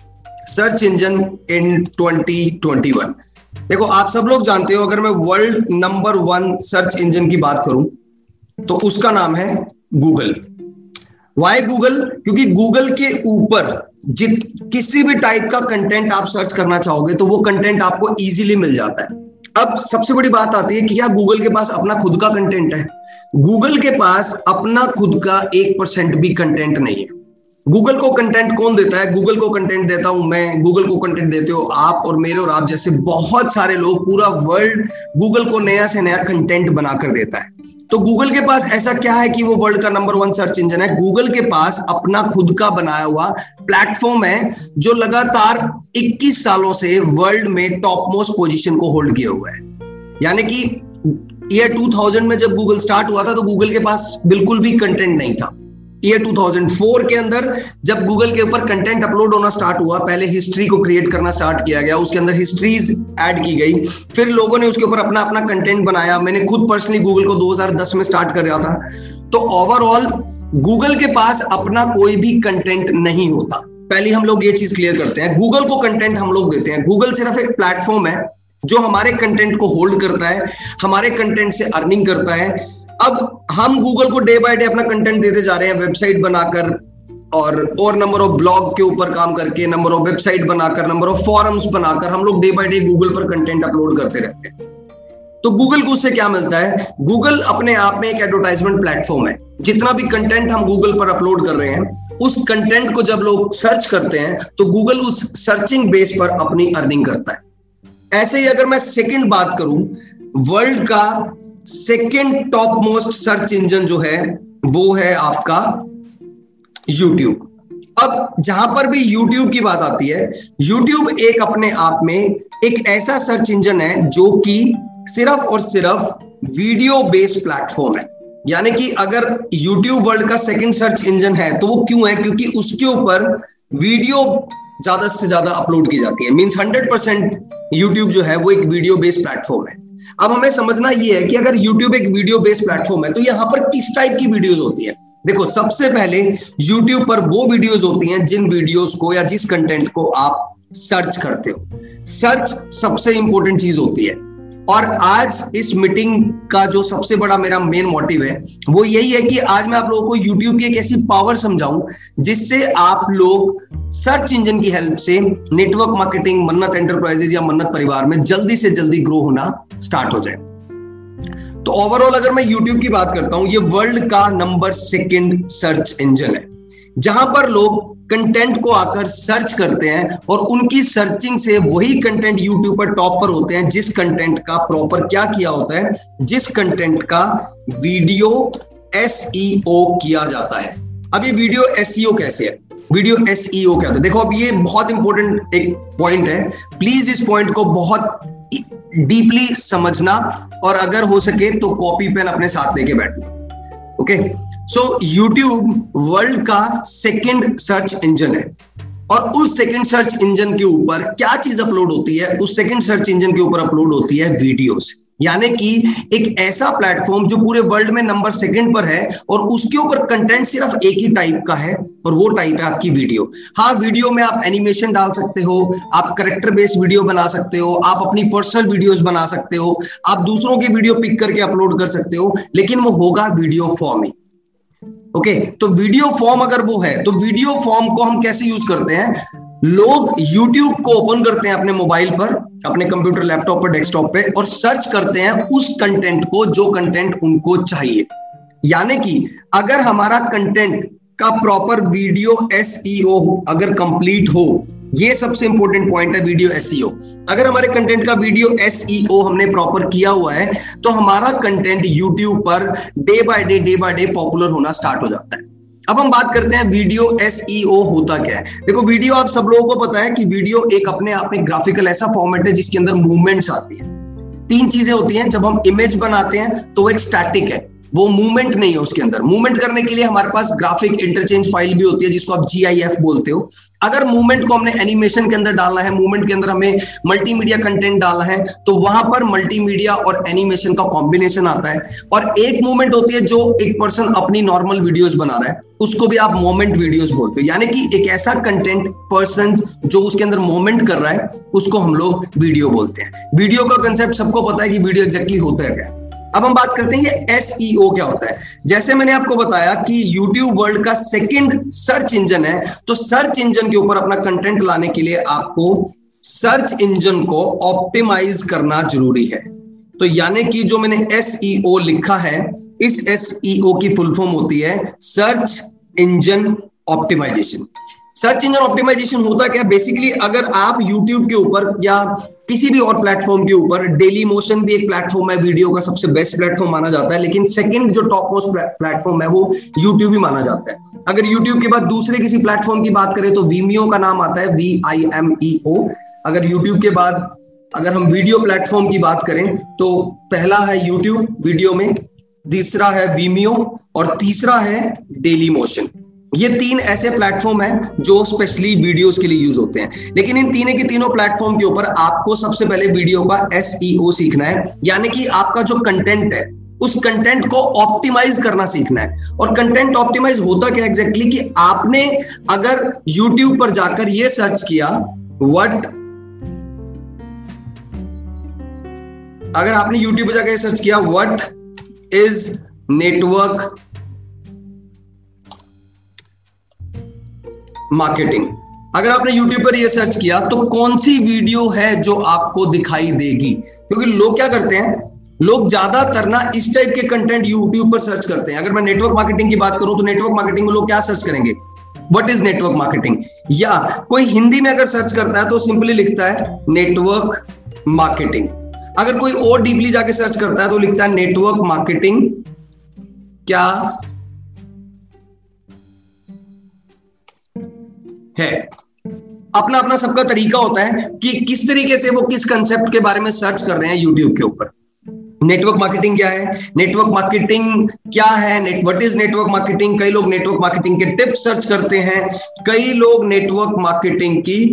Search engine in twenty twenty one, देखो आप सब लोग जानते हो, अगर मैं world number one search engine की बात करूं तो उसका नाम है गूगल। Why Google? क्योंकि गूगल के ऊपर जित किसी भी टाइप का कंटेंट आप सर्च करना चाहोगे तो वो कंटेंट आपको इजीली मिल जाता है। अब सबसे बड़ी बात आती है कि क्या गूगल के पास अपना खुद का कंटेंट है? गूगल के पास अपना खुद का एक परसेंट भी कंटेंट नहीं है। गूगल को कंटेंट कौन देता है? गूगल को कंटेंट देता हूं मैं, गूगल को कंटेंट देते हो आप और मेरे और आप जैसे बहुत सारे लोग। पूरा वर्ल्ड गूगल को नया से नया कंटेंट बनाकर देता है। तो गूगल के पास ऐसा क्या है कि वो वर्ल्ड का नंबर वन सर्च इंजन है? गूगल के पास अपना खुद का बनाया हुआ प्लेटफॉर्म है जो लगातार इक्कीस सालों से वर्ल्ड में टॉप मोस्ट पोजिशन को होल्ड किया हुआ है। यानी कि ईयर टू थाउज़ेंड में जब गूगल स्टार्ट हुआ था तो गूगल के पास बिल्कुल भी कंटेंट नहीं था। ईयर टू थाउज़ेंड फोर के अंदर जब गूगल के ऊपर कंटेंट अपलोड होना स्टार्ट हुआ, पहले हिस्ट्री को क्रिएट करना स्टार्ट किया गया, उसके अंदर हिस्ट्रीज ऐड की गई, फिर लोगों ने उसके ऊपर अपना अपना कंटेंट बनाया। मैंने खुद पर्सनली गूगल को दो हज़ार दस में स्टार्ट कर रहा था। तो ओवरऑल गूगल के पास अपना कोई भी कंटेंट नहीं होता। पहले हम लोग ये चीज क्लियर करते हैं, गूगल को कंटेंट हम लोग देते हैं। गूगल सिर्फ एक प्लेटफॉर्म है जो हमारे कंटेंट को होल्ड करता है, हमारे कंटेंट से अर्निंग करता है। अब हम गूगल को डे बाय डे अपना कंटेंट देते जा रहे हैं, वेबसाइट बनाकर और और नंबर ऑफ ब्लॉग के ऊपर काम करके, नंबर ऑफ वेबसाइट बनाकर, नंबर ऑफ फॉरम्स बनाकर हम लोग डे बाय डे गूगल पर कंटेंट अपलोड करते रहते हैं। तो गूगल को उससे क्या मिलता है? गूगल अपने आप में एक एडवर्टाइजमेंट प्लेटफॉर्म है। जितना भी कंटेंट हम गूगल पर अपलोड कर रहे हैं उस कंटेंट को जब लोग सर्च करते हैं तो गूगल उस सर्चिंग बेस पर अपनी अर्निंग करता है। ऐसे ही अगर मैं सेकेंड बात करूं, वर्ल्ड का second top most search engine जो है वो है आपका YouTube। अब जहां पर भी YouTube की बात आती है, YouTube एक अपने आप में एक ऐसा सर्च इंजन है जो कि सिर्फ और सिर्फ वीडियो बेस्ड प्लेटफॉर्म है। यानी कि अगर YouTube वर्ल्ड का सेकेंड सर्च इंजन है तो वो क्यों है? क्योंकि उसके ऊपर वीडियो ज्यादा से ज्यादा अपलोड की जाती है। मीन्स हंड्रेड परसेंट यूट्यूब जो है वो एक वीडियो बेस्ड प्लेटफॉर्म है। अब हमें समझना ये है कि अगर यूट्यूब एक वीडियो बेस्ड प्लेटफॉर्म है तो यहाँ पर किस टाइप की वीडियोज होती है। देखो, सबसे पहले यूट्यूब पर वो वीडियोज होती हैं जिन वीडियोज को या जिस कंटेंट को आप सर्च करते हो। सर्च सबसे इंपॉर्टेंट चीज होती है और आज इस मीटिंग का जो सबसे बड़ा मेरा मेन मोटिव है वो यही है कि आज मैं आप लोगों को यूट्यूब की एक ऐसी पावर समझाऊं जिससे आप लोग सर्च इंजन की हेल्प से नेटवर्क मार्केटिंग, मन्नत एंटरप्राइजेज या मन्नत परिवार में जल्दी से जल्दी ग्रो होना स्टार्ट हो जाए। तो ओवरऑल अगर मैं यूट्यूब की बात करता हूं, ये वर्ल्ड का नंबर सेकंड सर्च इंजन है जहां पर लोग कंटेंट को आकर सर्च करते हैं और उनकी सर्चिंग से वही कंटेंट यूट्यूब पर टॉप पर होते हैं जिस कंटेंट का प्रॉपर क्या किया होता है, जिस कंटेंट का वीडियो एसईओ किया जाता है। अब ये वीडियो एसईओ कैसे है, वीडियो एसईओ क्या होता है? देखो, अब ये बहुत इंपॉर्टेंट एक पॉइंट है, प्लीज इस पॉइंट को बहुत डीपली समझना और अगर हो सके तो कॉपी पेन अपने साथ लेके बैठना। ओके, सो यूट्यूब वर्ल्ड का सेकंड सर्च इंजन है और उस सेकंड सर्च इंजन के ऊपर क्या चीज अपलोड होती है, उस सेकंड सर्च इंजन के ऊपर अपलोड होती है वीडियोस। यानी कि एक ऐसा प्लेटफॉर्म जो पूरे वर्ल्ड में नंबर सेकंड पर है और उसके ऊपर कंटेंट सिर्फ एक ही टाइप का है और वो टाइप है आपकी वीडियो। हाँ, वीडियो में आप एनिमेशन डाल सकते हो, आप कैरेक्टर बेस्ड वीडियो बना सकते हो, आप अपनी पर्सनल वीडियोस बना सकते हो, आप दूसरों की वीडियो पिक करके अपलोड कर सकते हो, लेकिन वो होगा वीडियो फॉर्म ही। ओके, तो वीडियो फॉर्म अगर वो है तो वीडियो फॉर्म को हम कैसे यूज करते हैं? लोग YouTube को ओपन करते हैं अपने मोबाइल पर, अपने कंप्यूटर, लैपटॉप पर, डेस्कटॉप पे और सर्च करते हैं उस कंटेंट को जो कंटेंट उनको चाहिए। यानी कि अगर हमारा कंटेंट का प्रॉपर वीडियो एसईओ अगर कंप्लीट हो, ये सबसे इंपॉर्टेंट पॉइंट है वीडियो एसईओ। अगर हमारे कंटेंट का वीडियो एसईओ हमने प्रॉपर किया हुआ है तो हमारा कंटेंट YouTube पर day by day day by day popular होना स्टार्ट हो जाता है। अब हम बात करते हैं वीडियो एसईओ होता क्या है। देखो, वीडियो आप सब लोगों को पता है कि वीडियो एक अपने आप में ग्राफिकल ऐसा फॉर्मेट है जिसके अंदर मूवमेंट्स आती है। तीन चीजें होती हैं, जब हम इमेज बनाते हैं तो वो एक स्टैटिक है, वो मूवमेंट नहीं है उसके अंदर। मूवमेंट करने के लिए हमारे पास ग्राफिक इंटरचेंज फाइल भी होती है जिसको आप जीआईएफ बोलते हो। अगर मूवमेंट को हमने एनिमेशन के अंदर डालना है, मूवमेंट के अंदर हमें मल्टीमीडिया कंटेंट डालना है तो वहां पर मल्टीमीडिया और एनिमेशन का कॉम्बिनेशन आता है। और एक मूवमेंट होती है जो एक पर्सन अपनी नॉर्मल वीडियोज बना रहा है, उसको भी आप मोमेंट वीडियोज बोलते हो। यानी कि एक ऐसा कंटेंट पर्सन जो उसके अंदर मोमेंट कर रहा है उसको हम लोग वीडियो बोलते हैं। वीडियो का कंसेप्ट सबको पता है कि वीडियो एग्जैक्टली होता है क्या। अब हम बात करते हैं ये एसईओ क्या होता है। जैसे मैंने आपको बताया कि YouTube वर्ल्ड का सेकंड सर्च इंजन है, तो सर्च इंजन के ऊपर अपना कंटेंट लाने के लिए आपको सर्च इंजन को ऑप्टिमाइज करना जरूरी है। तो यानी कि जो मैंने एसईओ लिखा है, इस एसईओ की फुल फॉर्म होती है search engine optimisation. Search engine optimisation होता क्या? बेसिकली अगर आप YouTube के ऊपर या किसी भी और प्लेटफॉर्म के ऊपर, डेली मोशन भी एक प्लेटफॉर्म है वीडियो का, सबसे बेस्ट प्लेटफॉर्म माना जाता है, लेकिन सेकंड जो टॉप मोस्ट प्लेटफॉर्म है वो YouTube ही माना जाता है। अगर YouTube के बाद दूसरे किसी प्लेटफॉर्म की बात करें तो Vimeo का नाम आता है, वी आई एम ई ओ। अगर YouTube के बाद अगर हम वीडियो प्लेटफॉर्म की बात करें तो पहला है YouTube वीडियो में, तीसरा है Vimeo और तीसरा है डेली मोशन। ये तीन ऐसे प्लेटफॉर्म हैं जो स्पेशली वीडियोस के लिए यूज होते हैं। लेकिन इन तीनों के तीनों प्लेटफॉर्म के ऊपर आपको सबसे पहले वीडियो का एसईओ सीखना है, यानी कि आपका जो कंटेंट है उस कंटेंट को ऑप्टिमाइज करना सीखना है। और कंटेंट ऑप्टिमाइज होता क्या एग्जैक्टली कि आपने अगर यूट्यूब पर जाकर ये सर्च किया व्हाट अगर आपने यूट्यूब पर जाकर सर्च किया व्हाट इज नेटवर्क मार्केटिंग, अगर आपने YouTube पर ये सर्च किया तो कौन सी वीडियो है जो आपको दिखाई देगी? क्योंकि लोग क्या करते हैं, लोग ज्यादातर ना इस टाइप के कंटेंट YouTube पर सर्च करते हैं। अगर मैं नेटवर्क मार्केटिंग की बात करूं तो नेटवर्क मार्केटिंग में लोग क्या सर्च करेंगे, व्हाट इज नेटवर्क मार्केटिंग। या कोई हिंदी में अगर सर्च करता है तो सिंपली लिखता है नेटवर्क मार्केटिंग। अगर कोई और डीपली जाके सर्च करता है तो लिखता है नेटवर्क मार्केटिंग क्या है। अपना अपना सबका तरीका होता है कि किस तरीके से वो किस कंसेप्ट के बारे में सर्च कर रहे हैं YouTube के ऊपर। नेटवर्क मार्केटिंग क्या है, नेटवर्क मार्केटिंग क्या है, व्हाट इज नेटवर्क मार्केटिंग। कई लोग नेटवर्क मार्केटिंग के टिप्स सर्च करते हैं, कई लोग नेटवर्क मार्केटिंग की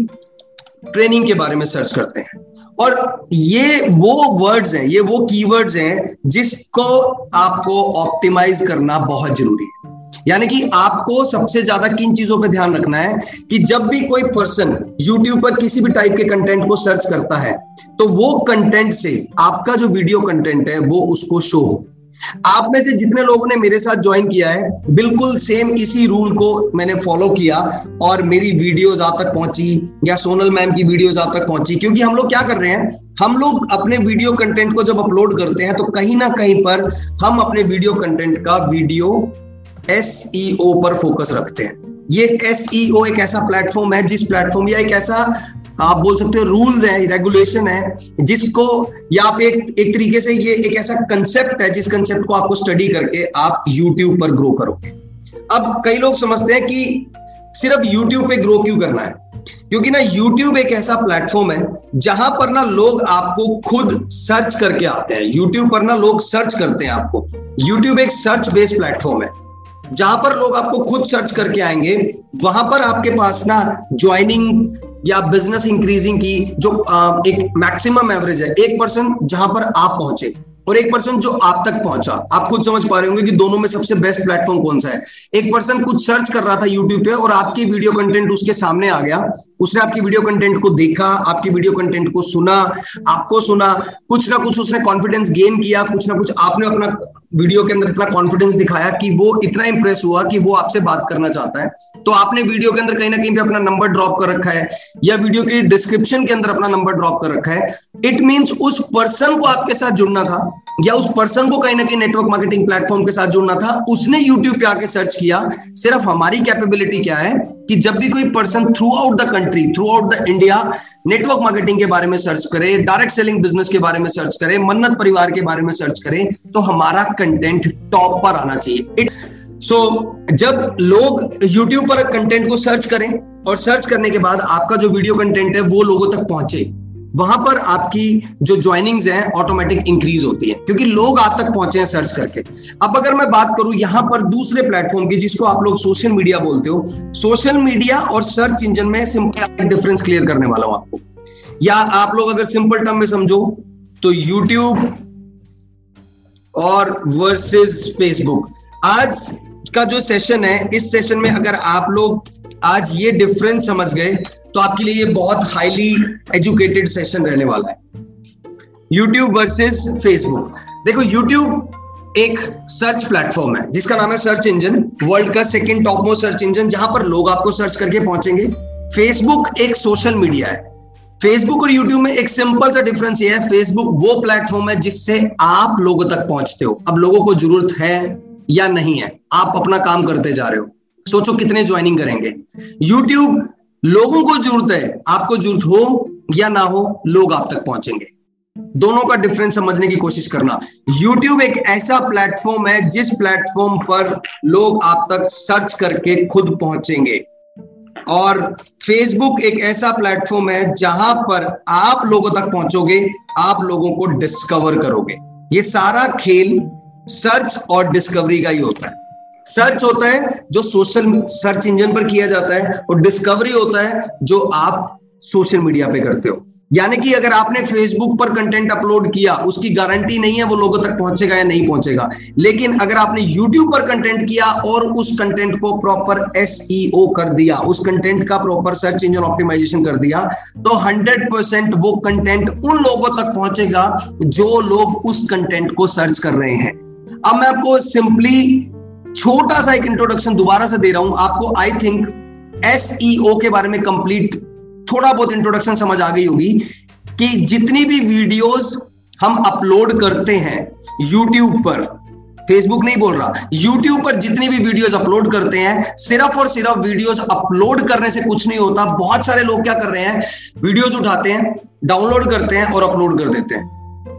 ट्रेनिंग के बारे में सर्च करते हैं, और ये वो वर्ड्स हैं, ये वो कीवर्ड्स हैं जिसको आपको ऑप्टिमाइज करना बहुत जरूरी है। यानी कि आपको सबसे ज्यादा किन चीजों पे ध्यान रखना है कि जब भी कोई पर्सन YouTube पर किसी भी टाइप के कंटेंट को सर्च करता है तो वो कंटेंट से आपका जो वीडियो कंटेंट है वो उसको शो हो। आप में से जितने लोगों ने मेरे साथ ज्वाइन किया है, बिल्कुल सेम इसी रूल को मैंने फॉलो किया और मेरी वीडियोज आप तक पहुंची या सोनल मैम की वीडियोज आप तक पहुंची, क्योंकि हम लोग क्या कर रहे हैं, हम लोग अपने वीडियो कंटेंट को जब अपलोड करते हैं तो कहीं ना कहीं पर हम अपने वीडियो कंटेंट का वीडियो एसईओ पर फोकस रखते हैं। ये एसईओ एक ऐसा प्लेटफॉर्म है जिस प्लेटफॉर्म या एक ऐसा आप बोल सकते हो रूल है, रेगुलेशन है, जिसको या आप एक एक तरीके से ये एक ऐसा कंसेप्ट है जिस कंसेप्ट को आपको स्टडी करके आप YouTube पर ग्रो करोगे। अब कई लोग समझते हैं कि सिर्फ YouTube पे ग्रो क्यों करना है, क्योंकि ना YouTube एक ऐसा प्लेटफॉर्म है जहां पर ना लोग आपको खुद सर्च करके आते हैं। YouTube पर ना लोग सर्च करते हैं आपको। YouTube एक सर्च बेस्ड प्लेटफॉर्म है जहां पर लोग आपको खुद सर्च करके आएंगे। वहां पर आपके पास ना ज्वाइनिंग या बिजनेस इंक्रीजिंग की जो आ, एक मैक्सिमम एवरेज है, एक परसेंट जहां पर आप पहुंचे और एक परसेंट जो आप तक पहुंचा। आप खुद समझ पा रहे होंगे कि दोनों में सबसे बेस्ट प्लेटफॉर्म कौन सा है। एक पर्सन कुछ सर्च कर रहा था यूट्यूब पे और आपकी वीडियो कंटेंट उसके सामने आ गया, उसने आपकी वीडियो कंटेंट को देखा, आपकी वीडियो कंटेंट को सुना, आपको सुना, कुछ ना कुछ उसने कॉन्फिडेंस गेन किया, कुछ ना कुछ आपने अपना वीडियो के अंदर इतना कॉन्फिडेंस दिखाया कि वो इतना इंप्रेस हुआ कि वो आपसे बात करना चाहता है। तो आपने वीडियो के अंदर कहीं ना कहीं पे अपना नंबर ड्रॉप कर रखा है या वीडियो के डिस्क्रिप्शन के अंदर अपना नंबर ड्रॉप कर रखा है। इट मींस उस पर्सन को आपके साथ जुड़ना था या उस पर्सन को कहीं ना कहीं नेटवर्क मार्केटिंग प्लेटफॉर्म के साथ जुड़ना था, उसने यूट्यूब पे आके सर्च किया। सिर्फ हमारी कैपेबिलिटी क्या है कि जब भी कोई person throughout the country, throughout the India network marketing के बारे में सर्च करे, डायरेक्ट सेलिंग बिजनेस के बारे में सर्च करे, मन्नत परिवार के बारे में सर्च करे, तो हमारा कंटेंट टॉप पर आना चाहिए। सो so, जब लोग यूट्यूब पर कंटेंट को सर्च करें और सर्च करने के बाद आपका जो वीडियो कंटेंट है वो लोगों तक पहुंचे, वहां पर आपकी जो ज्वाइनिंग्स हैं ऑटोमेटिक इंक्रीज होती है क्योंकि लोग आप तक पहुंचे हैं सर्च करके। अब अगर मैं बात करूं यहां पर दूसरे प्लेटफॉर्म की जिसको आप लोग सोशल मीडिया बोलते हो, सोशल मीडिया और सर्च इंजन में सिंपल डिफरेंस क्लियर करने वाला हूं आपको, या आप लोग अगर सिंपल टर्म में समझो तो यूट्यूब और वर्सेस फेसबुक। आज का जो सेशन है, इस सेशन में अगर आप लोग आज ये डिफरेंस समझ गए तो आपके लिए ये बहुत हाईली एजुकेटेड सेशन रहने वाला है। YouTube versus Facebook। देखो, YouTube एक सर्च प्लेटफॉर्म है जिसका नाम है सर्च इंजन, वर्ल्ड का second top most search engine, जहां पर लोग आपको सर्च करके पहुंचेंगे। Facebook एक सोशल मीडिया है। Facebook और YouTube में एक सिंपल सा डिफरेंस ये है, Facebook वो प्लेटफॉर्म है जिससे आप लोगों तक पहुंचते हो। अब लोगों को जरूरत है या नहीं है, आप अपना काम करते जा रहे हो, सोचो कितने ज्वाइनिंग करेंगे। YouTube लोगों को जरूरत है, आपको जरूरत हो या ना हो, लोग आप तक पहुंचेंगे। दोनों का डिफरेंस समझने की कोशिश करना। YouTube एक ऐसा प्लेटफॉर्म है जिस प्लेटफॉर्म पर लोग आप तक सर्च करके खुद पहुंचेंगे, और Facebook एक ऐसा प्लेटफॉर्म है जहां पर आप लोगों तक पहुंचोगे, आप लोगों को डिस्कवर करोगे। ये सारा खेल सर्च और डिस्कवरी का ही होता है। सर्च होता है जो सोशल सर्च इंजन पर किया जाता है, और डिस्कवरी होता है जो आप सोशल मीडिया पे करते हो। यानी कि अगर आपने फेसबुक पर कंटेंट अपलोड किया, उसकी गारंटी नहीं है वो लोगों तक पहुंचेगा या नहीं पहुंचेगा, लेकिन अगर आपने यूट्यूब पर कंटेंट किया और उस कंटेंट को प्रॉपर एसईओ कर दिया, उस कंटेंट का प्रॉपर सर्च इंजन ऑप्टिमाइजेशन कर दिया, तो हंड्रेड परसेंट वो कंटेंट उन लोगों तक पहुंचेगा जो लोग उस कंटेंट को सर्च कर रहे हैं। अब मैं आपको सिंपली छोटा सा एक इंट्रोडक्शन दोबारा से दे रहा हूं। आपको आई थिंक एसईओ के बारे में कंप्लीट थोड़ा बहुत इंट्रोडक्शन समझ आ गई होगी कि जितनी भी वीडियोस हम अपलोड करते हैं यूट्यूब पर, फेसबुक नहीं बोल रहा, यूट्यूब पर जितनी भी वीडियोस अपलोड करते हैं, सिर्फ और सिर्फ वीडियोस अपलोड करने से कुछ नहीं होता। बहुत सारे लोग क्या कर रहे हैं, वीडियोस उठाते हैं, डाउनलोड करते हैं और अपलोड कर देते हैं,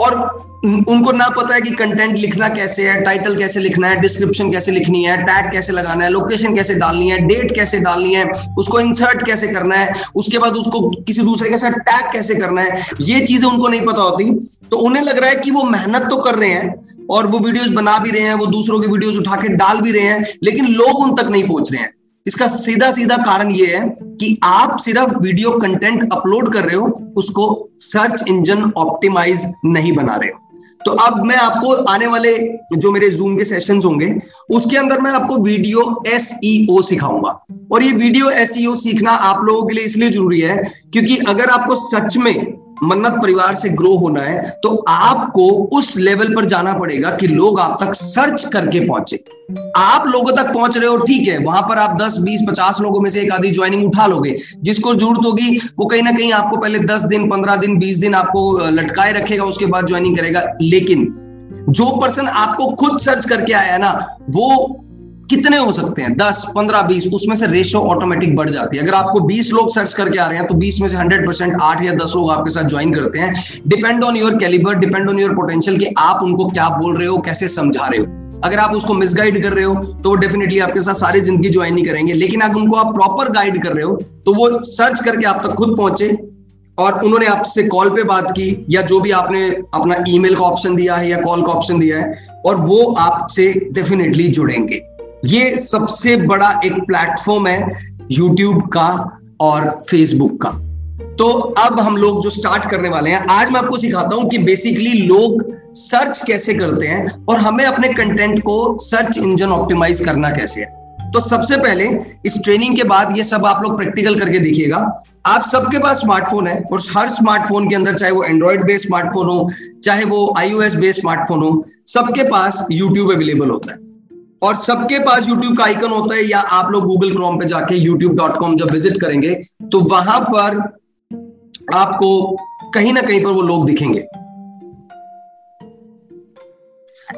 और उनको ना पता है कि कंटेंट लिखना कैसे है, टाइटल कैसे लिखना है, डिस्क्रिप्शन कैसे लिखनी है, टैग कैसे लगाना है, लोकेशन कैसे डालनी है, डेट कैसे डालनी है, उसको इंसर्ट कैसे करना है, उसके बाद उसको किसी दूसरे के साथ टैग कैसे करना है। ये चीजें उनको नहीं पता होती। तो उन्हें लग रहा है कि वो मेहनत तो कर रहे हैं और वो वीडियोस बना भी रहे हैं, वो दूसरों के वीडियोस उठा के डाल भी रहे हैं, लेकिन लोग उन तक नहीं पहुंच रहे हैं। इसका सीधा सीधा कारण ये है कि आप सिर्फ वीडियो कंटेंट अपलोड कर रहे हो, उसको सर्च इंजन ऑप्टिमाइज नहीं बना रहे हो। तो अब मैं आपको आने वाले जो मेरे जूम के सेशंस होंगे उसके अंदर मैं आपको वीडियो एसईओ सिखाऊंगा। और ये वीडियो एसईओ सीखना आप लोगों के लिए इसलिए जरूरी है क्योंकि अगर आपको सच में मन्नत परिवार से ग्रो होना है तो आपको उस लेवल पर जाना पड़ेगा कि लोग आप तक सर्च करके पहुंचे। आप लोगों तक पहुंच रहे हो, ठीक है, वहां पर आप दस, बीस, पचास लोगों में से एक आधी ज्वाइनिंग उठा लोगे। जिसको जरूरत होगी वो कहीं ना कहीं आपको पहले दस दिन, पंद्रह दिन, बीस दिन आपको लटकाए रखेगा, उसके बाद ज्वाइनिंग करेगा। लेकिन जो पर्सन आपको खुद सर्च करके आया है ना, वो कितने हो सकते हैं? दस, पंद्रह, बीस, उसमें से रेशो ऑटोमेटिक बढ़ जाती है। अगर आपको बीस लोग सर्च करके आ रहे हैं तो बीस में से हंड्रेड परसेंट आठ या दस लोग आपके साथ ज्वाइन करते हैं। Depend on your calibre, depend on your potential कि आप उनको क्या बोल रहे हो, कैसे समझा रहे हो। अगर आप उसको मिसगाइड कर रहे हो तो वो डेफिनेटली आपके साथ सारी जिंदगी ज्वाइन नहीं करेंगे, लेकिन अगर उनको आप प्रॉपर गाइड कर रहे हो तो वो सर्च करके आप तक खुद पहुंचे और उन्होंने आपसे कॉल पे बात की या जो भी आपने अपना ईमेल का ऑप्शन दिया है या कॉल का ऑप्शन दिया है, और वो आपसे डेफिनेटली जुड़ेंगे। ये सबसे बड़ा एक प्लेटफॉर्म है यूट्यूब का और फेसबुक का। तो अब हम लोग जो स्टार्ट करने वाले हैं, आज मैं आपको सिखाता हूं कि बेसिकली लोग सर्च कैसे करते हैं और हमें अपने कंटेंट को सर्च इंजन ऑप्टिमाइज करना कैसे है। तो सबसे पहले इस ट्रेनिंग के बाद ये सब आप लोग प्रैक्टिकल करके देखिएगा। आप सबके पास स्मार्टफोन है और हर स्मार्टफोन के अंदर, चाहे वो एंड्रॉइड बेस्ड स्मार्टफोन हो, चाहे वो आईओएस बेस्ड स्मार्टफोन हो, सबके पास यूट्यूब अवेलेबल होता है और सबके पास YouTube का आइकन होता है। या आप लोग Google Chrome पे जाके यूट्यूब डॉट कॉम जब विजिट करेंगे तो वहां पर आपको कहीं ना कहीं पर वो लोग दिखेंगे।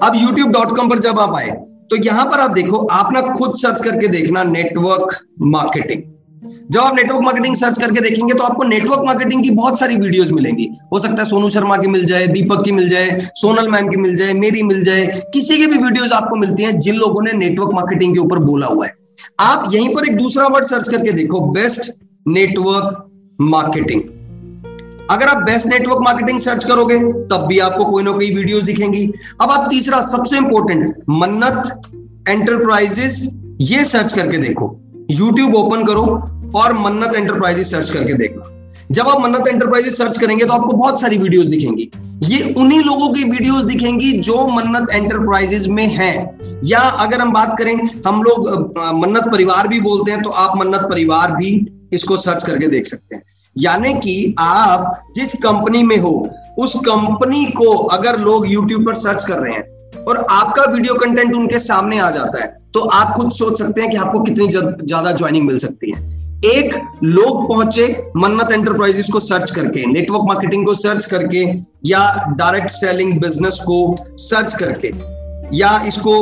अब यूट्यूब डॉट कॉम पर जब आप आए तो यहां पर आप देखो, आप ना खुद सर्च करके देखना नेटवर्क मार्केटिंग। जब आप नेटवर्क मार्केटिंग सर्च करके देखेंगे तो आपको नेटवर्क मार्केटिंग की बहुत सारी वीडियोस मिलेंगी। हो सकता है सोनू शर्मा की मिल जाए, दीपक की मिल जाए, सोनल मैम की मिल जाए, मेरी मिल जाए, किसी की भी वीडियोस आपको मिलती हैं जिन लोगों ने नेटवर्क मार्केटिंग के ऊपर बोला हुआ है। आप यहीं पर एक दूसरा वर्ड सर्च करके देखो, बेस्ट नेटवर्क मार्केटिंग। अगर आप बेस्ट नेटवर्क मार्केटिंग सर्च करोगे तब भी आपको कोई ना कोई वीडियोस दिखेंगी। अब आप तीसरा सबसे इंपॉर्टेंट मन्नत एंटरप्राइजेस ये सर्च करके देखो, YouTube ओपन करो और मन्नत एंटरप्राइजेस सर्च करके देखना। जब आप मन्नत एंटरप्राइजेस सर्च करेंगे तो आपको बहुत सारी वीडियोस दिखेंगी। ये उन्हीं लोगों की वीडियोस दिखेंगी जो मन्नत एंटरप्राइजेस में हैं। या अगर हम बात करें, हम लोग मन्नत परिवार भी बोलते हैं, तो आप मन्नत परिवार भी इसको सर्च करके देख सकते हैं। यानी कि आप जिस कंपनी में हो उस कंपनी को अगर लोग यूट्यूब पर सर्च कर रहे हैं और आपका वीडियो कंटेंट उनके सामने आ जाता है तो आप खुद सोच सकते हैं कि आपको कितनी ज्यादा ज्वाइनिंग मिल सकती है। एक, लोग पहुंचे मन्नत एंटरप्राइजेस को सर्च करके, नेटवर्क मार्केटिंग को सर्च करके, या डायरेक्ट सेलिंग बिजनेस को सर्च करके, या इसको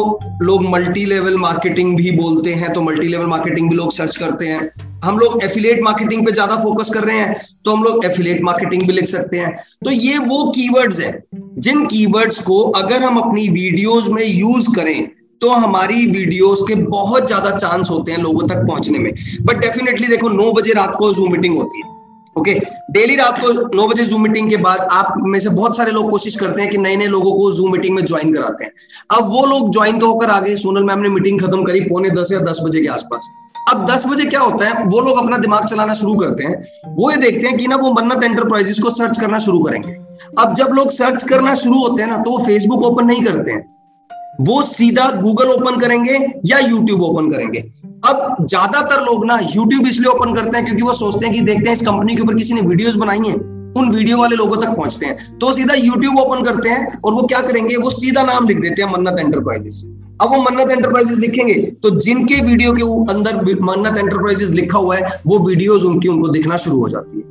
लोग मल्टी लेवल मार्केटिंग भी बोलते हैं, तो मल्टी लेवल मार्केटिंग भी लोग सर्च करते हैं। हम लोग एफिलिएट मार्केटिंग पे ज्यादा फोकस कर रहे हैं तो हम लोग एफिलिएट मार्केटिंग भी लिख सकते हैं। तो ये वो कीवर्ड्स हैं जिन कीवर्ड्स को अगर हम अपनी वीडियोस में यूज करें तो हमारी वीडियोस के बहुत ज्यादा चांस होते हैं लोगों तक पहुंचने में। बट डेफिनेटली देखो, नौ बजे रात को जूम मीटिंग होती है, ओके okay. डेली रात को नौ बजे जूम मीटिंग के बाद आप में से बहुत सारे लोग कोशिश करते हैं कि नए नए लोगों को जूम मीटिंग में ज्वाइन कराते हैं। अब वो लोग ज्वाइन तो होकर आ गए, सोनल मैम ने मीटिंग खत्म करी पौने दस या दस बजे के आसपास। अब दस बजे क्या होता है, वो लोग अपना दिमाग चलाना शुरू करते हैं। वो ये देखते हैं कि ना वो मन्नत एंटरप्राइजेस को सर्च करना शुरू करेंगे। अब जब लोग सर्च करना शुरू होते हैं ना तो वो फेसबुक ओपन नहीं करते हैं, वो सीधा गूगल ओपन करेंगे या यूट्यूब ओपन करेंगे। अब ज्यादातर लोग ना यूट्यूब इसलिए ओपन करते हैं क्योंकि वो सोचते हैं कि देखते हैं इस कंपनी के ऊपर किसी ने वीडियोस बनाई हैं, उन वीडियो वाले लोगों तक पहुंचते हैं, तो सीधा यूट्यूब ओपन करते हैं और वो क्या करेंगे, वो सीधा नाम लिख देते हैं मन्नत एंटरप्राइजेस। अब वो मन्नत एंटरप्राइजेस लिखेंगे तो जिनके वीडियो के अंदर मन्नत एंटरप्राइजेस लिखा हुआ है वो वीडियोज उनकी उनको दिखना शुरू हो जाती है।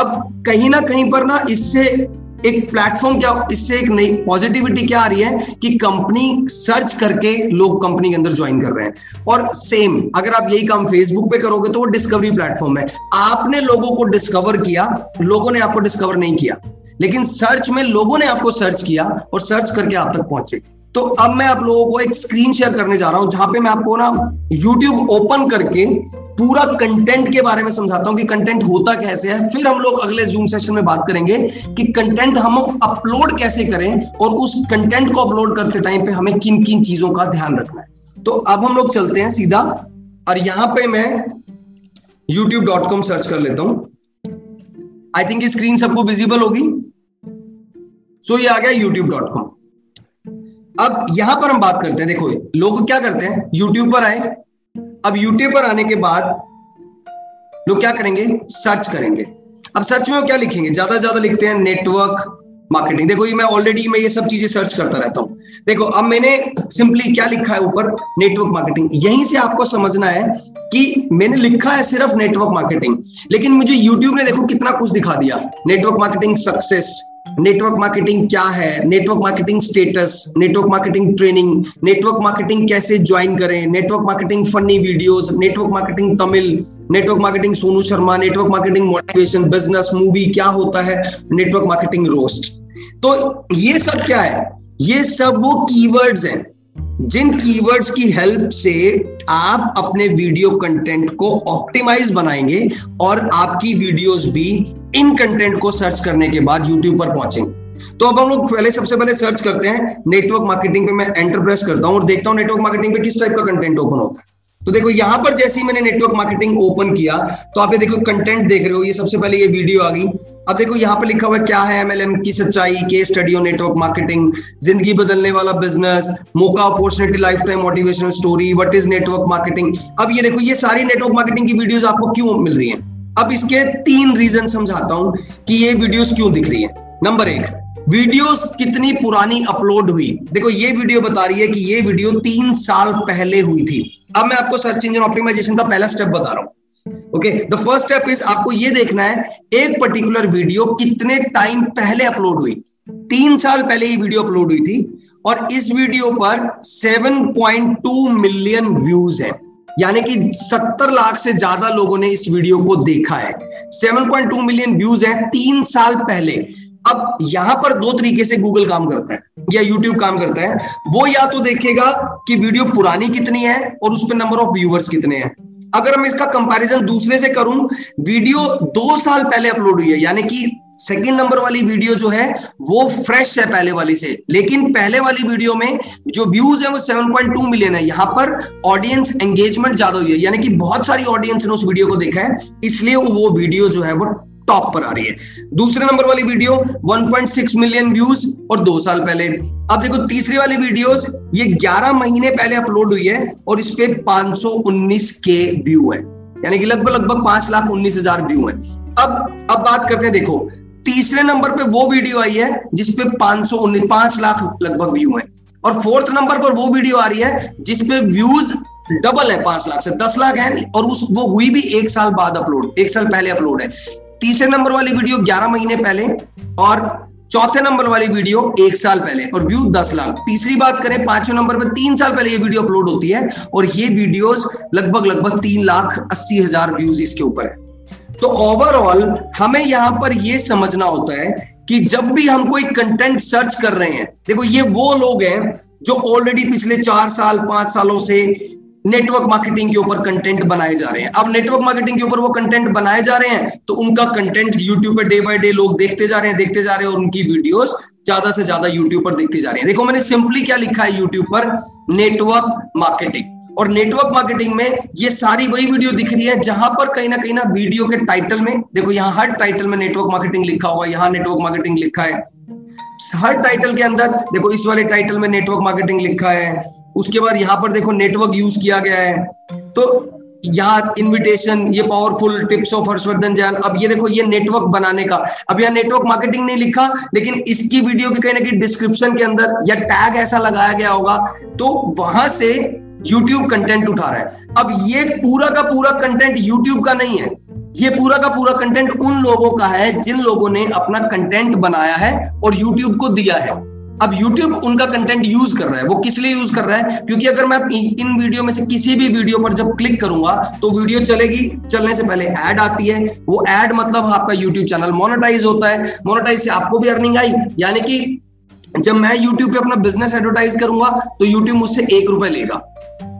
अब कहीं ना कहीं पर ना इससे एक प्लेटफॉर्म क्या, इससे एक नई पॉजिटिविटी क्या आ रही है कि कंपनी सर्च करके लोग कंपनी के अंदर ज्वाइन कर रहे हैं। और सेम अगर आप यही काम फेसबुक पे करोगे तो वो डिस्कवरी प्लेटफॉर्म है। आपने लोगों को डिस्कवर किया, लोगों ने आपको डिस्कवर नहीं किया, लेकिन सर्च में लोगों ने आपको सर्च किया और सर्च करके आप तक पहुंचे। तो अब मैं आप लोगों को एक स्क्रीन शेयर करने जा रहा हूं जहां पे मैं आपको ना YouTube ओपन करके पूरा कंटेंट के बारे में समझाता हूं कि कंटेंट होता कैसे है। फिर हम लोग अगले जूम सेशन में बात करेंगे कि कंटेंट हम अपलोड कैसे करें और उस कंटेंट को अपलोड करते टाइम पे हमें किन किन चीजों का ध्यान रखना है। तो अब हम लोग चलते हैं सीधा और यहां पे मैं यूट्यूब डॉट कॉम सर्च कर लेता हूं। आई थिंक स्क्रीन सबको विजिबल होगी। सो so, ये आ गया यूट्यूब डॉट कॉम। अब यहां पर हम बात करते हैं, देखो लोग क्या करते हैं, YouTube पर आए। अब YouTube पर आने के बाद लोग क्या करेंगे, सर्च करेंगे। अब सर्च में वो क्या लिखेंगे, ज्यादा ज्यादा लिखते हैं नेटवर्क मार्केटिंग। देखो ये मैं ऑलरेडी मैं ये सब चीजें सर्च करता रहता हूं। देखो अब मैंने सिंपली क्या लिखा है ऊपर, नेटवर्क मार्केटिंग। यहीं से आपको समझना है कि मैंने लिखा है सिर्फ नेटवर्क मार्केटिंग, लेकिन मुझे YouTube ने देखो कितना कुछ दिखा दिया। Network marketing success, network marketing क्या है, network marketing status, network marketing training, network marketing कैसे ज्वाइन करें, network marketing funny videos, network marketing Tamil, network marketing Sonu Sharma, network marketing motivation, business movie क्या होता है, नेटवर्क मार्केटिंग रोस्ट। तो ये सब क्या है, ये सब वो कीवर्ड्स हैं जिन कीवर्ड्स की हेल्प से आप अपने वीडियो कंटेंट को ऑप्टिमाइज बनाएंगे और आपकी वीडियोस भी इन कंटेंट को सर्च करने के बाद YouTube पर पहुंचेंगे। तो अब हम लोग पहले सबसे पहले सर्च करते हैं नेटवर्क मार्केटिंग पे। मैं एंटर प्रेस करता हूं और देखता हूं नेटवर्क मार्केटिंग पे किस टाइप का कंटेंट ओपन होता है। तो देखो यहां पर जैसे ही मैंने नेटवर्क मार्केटिंग ओपन किया तो आप ये देखो कंटेंट देख रहे हो, ये सबसे पहले ये वीडियो आ गई। अब देखो यहाँ पे लिखा हुआ क्या है, एमएलएम की सच्चाई, case study on network marketing, जिंदगी बदलने वाला बिजनेस, मौका opportunity, life time motivational story, what is network marketing. अब ये देखो ये सारी नेटवर्क मार्केटिंग की वीडियोस आपको क्यों मिल रही हैं। अब इसके तीन रीजन समझाता हूं कि ये वीडियोस क्यों दिख रही है। नंबर एक, वीडियोस कितनी पुरानी अपलोड हुई। देखो ये वीडियो बता रही है कि ये वीडियो तीन साल पहले हुई थी। अब मैं आपको सर्च इंजन ऑप्टिमाइजेशन का पहला स्टेप बता रहा हूं। Okay, the first step is आपको ये देखना है एक पर्टिकुलर वीडियो कितने टाइम पहले अपलोड हुई। तीन साल पहले ये वीडियो अपलोड हुई थी और इस वीडियो पर सात पॉइंट दो मिलियन व्यूज हैं, यानी कि सत्तर लाख से ज्यादा लोगों ने इस वीडियो को देखा है। सात पॉइंट दो मिलियन व्यूज हैं तीन साल पहले। अब यहां पर दो तरीके से गूगल काम करता है या यूट्यूब काम करता है। वो या तो देखेगा कि वीडियो पुरानी कितनी है और उस पर नंबर ऑफ व्यूअर्स कितने हैं। अगर मैं इसका कंपैरिजन दूसरे से करूं, वीडियो दो साल पहले अपलोड हुई है, यानी कि सेकंड नंबर वाली वीडियो जो है वो फ्रेश है पहले वाली से, लेकिन पहले वाली वीडियो में जो व्यूज है वो सात पॉइंट दो मिलियन है। यहां पर ऑडियंस एंगेजमेंट ज्यादा हुई है, यानी कि बहुत सारी ऑडियंस ने उस वीडियो को देखा है, इसलिए वो वीडियो जो है वो टॉप पर आ रही है। दूसरे नंबर वाली वीडियो एक पॉइंट छह मिलियन व्यूज और दो साल पहले। अब देखो तीसरी वाली वीडियोस ये ग्यारह महीने पहले अपलोड हुई है और इस पे पांच सौ उन्नीस के व्यू है, यानी कि लगभग लगभग पांच लाख उन्नीस हजार व्यू है। अब अब बात करते हैं, देखो तीसरे नंबर पे वो वीडियो आई है जिसपे पांच सौ उन्नीस पांच लाख लगभग व्यू है, और फोर्थ नंबर पर वो वीडियो आ रही है जिसपे व्यूज डबल है, पांच लाख से दस लाख है, और उस वो हुई भी एक साल बाद अपलोड, एक साल पहले अपलोड है। तीसरे नंबर वाली वीडियो ग्यारह महीने पहले और चौथे नंबर वाली वीडियो एक साल पहले और व्यू दस लाख। तीसरी बात करें, पांचवें नंबर पर तीन साल पहले ये वीडियो अपलोड होती है और ये वीडियोस लगभग लगभग तीन लाख अस्सी हजार व्यूज इसके ऊपर है। तो ओवरऑल हमें यहां पर ये समझना होता है कि जब भी हम कोई कंटेंट सर्च कर रहे हैं, देखो ये वो लोग हैं जो ऑलरेडी पिछले चार साल पांच सालों से नेटवर्क मार्केटिंग के ऊपर कंटेंट बनाए जा रहे हैं। अब नेटवर्क मार्केटिंग के ऊपर वो कंटेंट बनाए जा रहे हैं तो उनका कंटेंट यूट्यूब पे डे बाय डे लोग देखते जा रहे हैं देखते जा रहे हैं और उनकी वीडियोस ज्यादा से ज्यादा यूट्यूब पर देखती जा रही है। देखो मैंने सिंपली क्या लिखा है यूट्यूब पर, नेटवर्क मार्केटिंग, और नेटवर्क मार्केटिंग में ये सारी वही वीडियो दिख रही है जहां पर कहीं ना कहीं ना वीडियो के टाइटल में, देखो यहाँ हर टाइटल में नेटवर्क मार्केटिंग लिखा हुआ है, यहाँ नेटवर्क मार्केटिंग लिखा है हर टाइटल के अंदर। देखो इस वाले टाइटल में नेटवर्क मार्केटिंग लिखा है, उसके बाद यहां पर देखो नेटवर्क यूज किया गया है, तो यहाँ इनविटेशन, ये powerful tips of Harshvardhan Jain. अब ये देखो ये नेटवर्क बनाने का, अब यहाँ नेटवर्क मार्केटिंग नहीं लिखा लेकिन इसकी वीडियो के कहीं ना कहीं डिस्क्रिप्शन के अंदर या टैग ऐसा लगाया गया होगा, तो वहां से यूट्यूब कंटेंट उठा रहा है। अब ये पूरा का पूरा कंटेंट यूट्यूब का नहीं है, ये पूरा का पूरा कंटेंट उन लोगों का है जिन लोगों ने अपना कंटेंट बनाया है और यूट्यूब को दिया है। अब YouTube उनका कंटेंट यूज कर रहा है। वो किस लिए यूज कर रहा है, क्योंकि अगर मैं इन वीडियो में से किसी भी वीडियो पर जब क्लिक करूंगा तो वीडियो चलेगी, चलने से पहले ऐड आती है, वो ऐड मतलब आपका YouTube चैनल मोनेटाइज होता है, मोनेटाइज से आपको भी अर्निंग आई, यानी कि जब मैं YouTube पे अपना बिजनेस एडवर्टाइज करूंगा तो YouTube मुझसे एक रुपए लेगा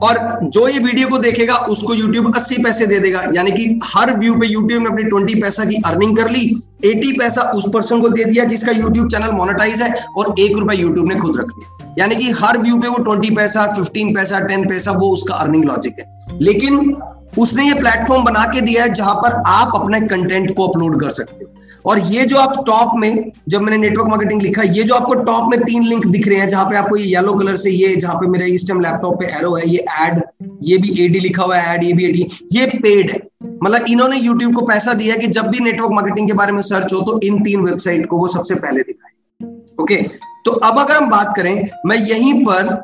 और जो ये वीडियो को देखेगा उसको YouTube अस्सी पैसे दे देगा, यानी कि हर व्यू पे YouTube ने अपनी बीस पैसा की अर्निंग कर ली, अस्सी पैसा उस पर्सन को दे दिया जिसका YouTube चैनल मोनेटाइज है और एक रुपए YouTube ने खुद रख लिया, यानी कि हर व्यू पे वो बीस पैसा, पंद्रह पैसा, दस पैसा, वो उसका अर्निंग लॉजिक है। लेकिन उसने ये प्लेटफॉर्म बना के दिया है जहां पर आप अपने कंटेंट को अपलोड कर सकते हो। और ये जो आप टॉप में, जब मैंने नेटवर्क मार्केटिंग लिखा, ये जो आपको टॉप में तीन लिंक दिख रहे हैं जहां पे आपको ये येलो कलर से, ये जहां पे मेरा इस टाइम लैपटॉप पे एरो है, ये एड, ये भी एडी लिखा हुआ है, एड, ये भी एडी, ये पेड है। मतलब इन्होंने यूट्यूब को पैसा दिया कि जब भी नेटवर्क मार्केटिंग के बारे में सर्च हो तो इन तीन वेबसाइट को वो सबसे पहले दिखाए। ओके, तो अब अगर हम बात करें, मैं यहीं पर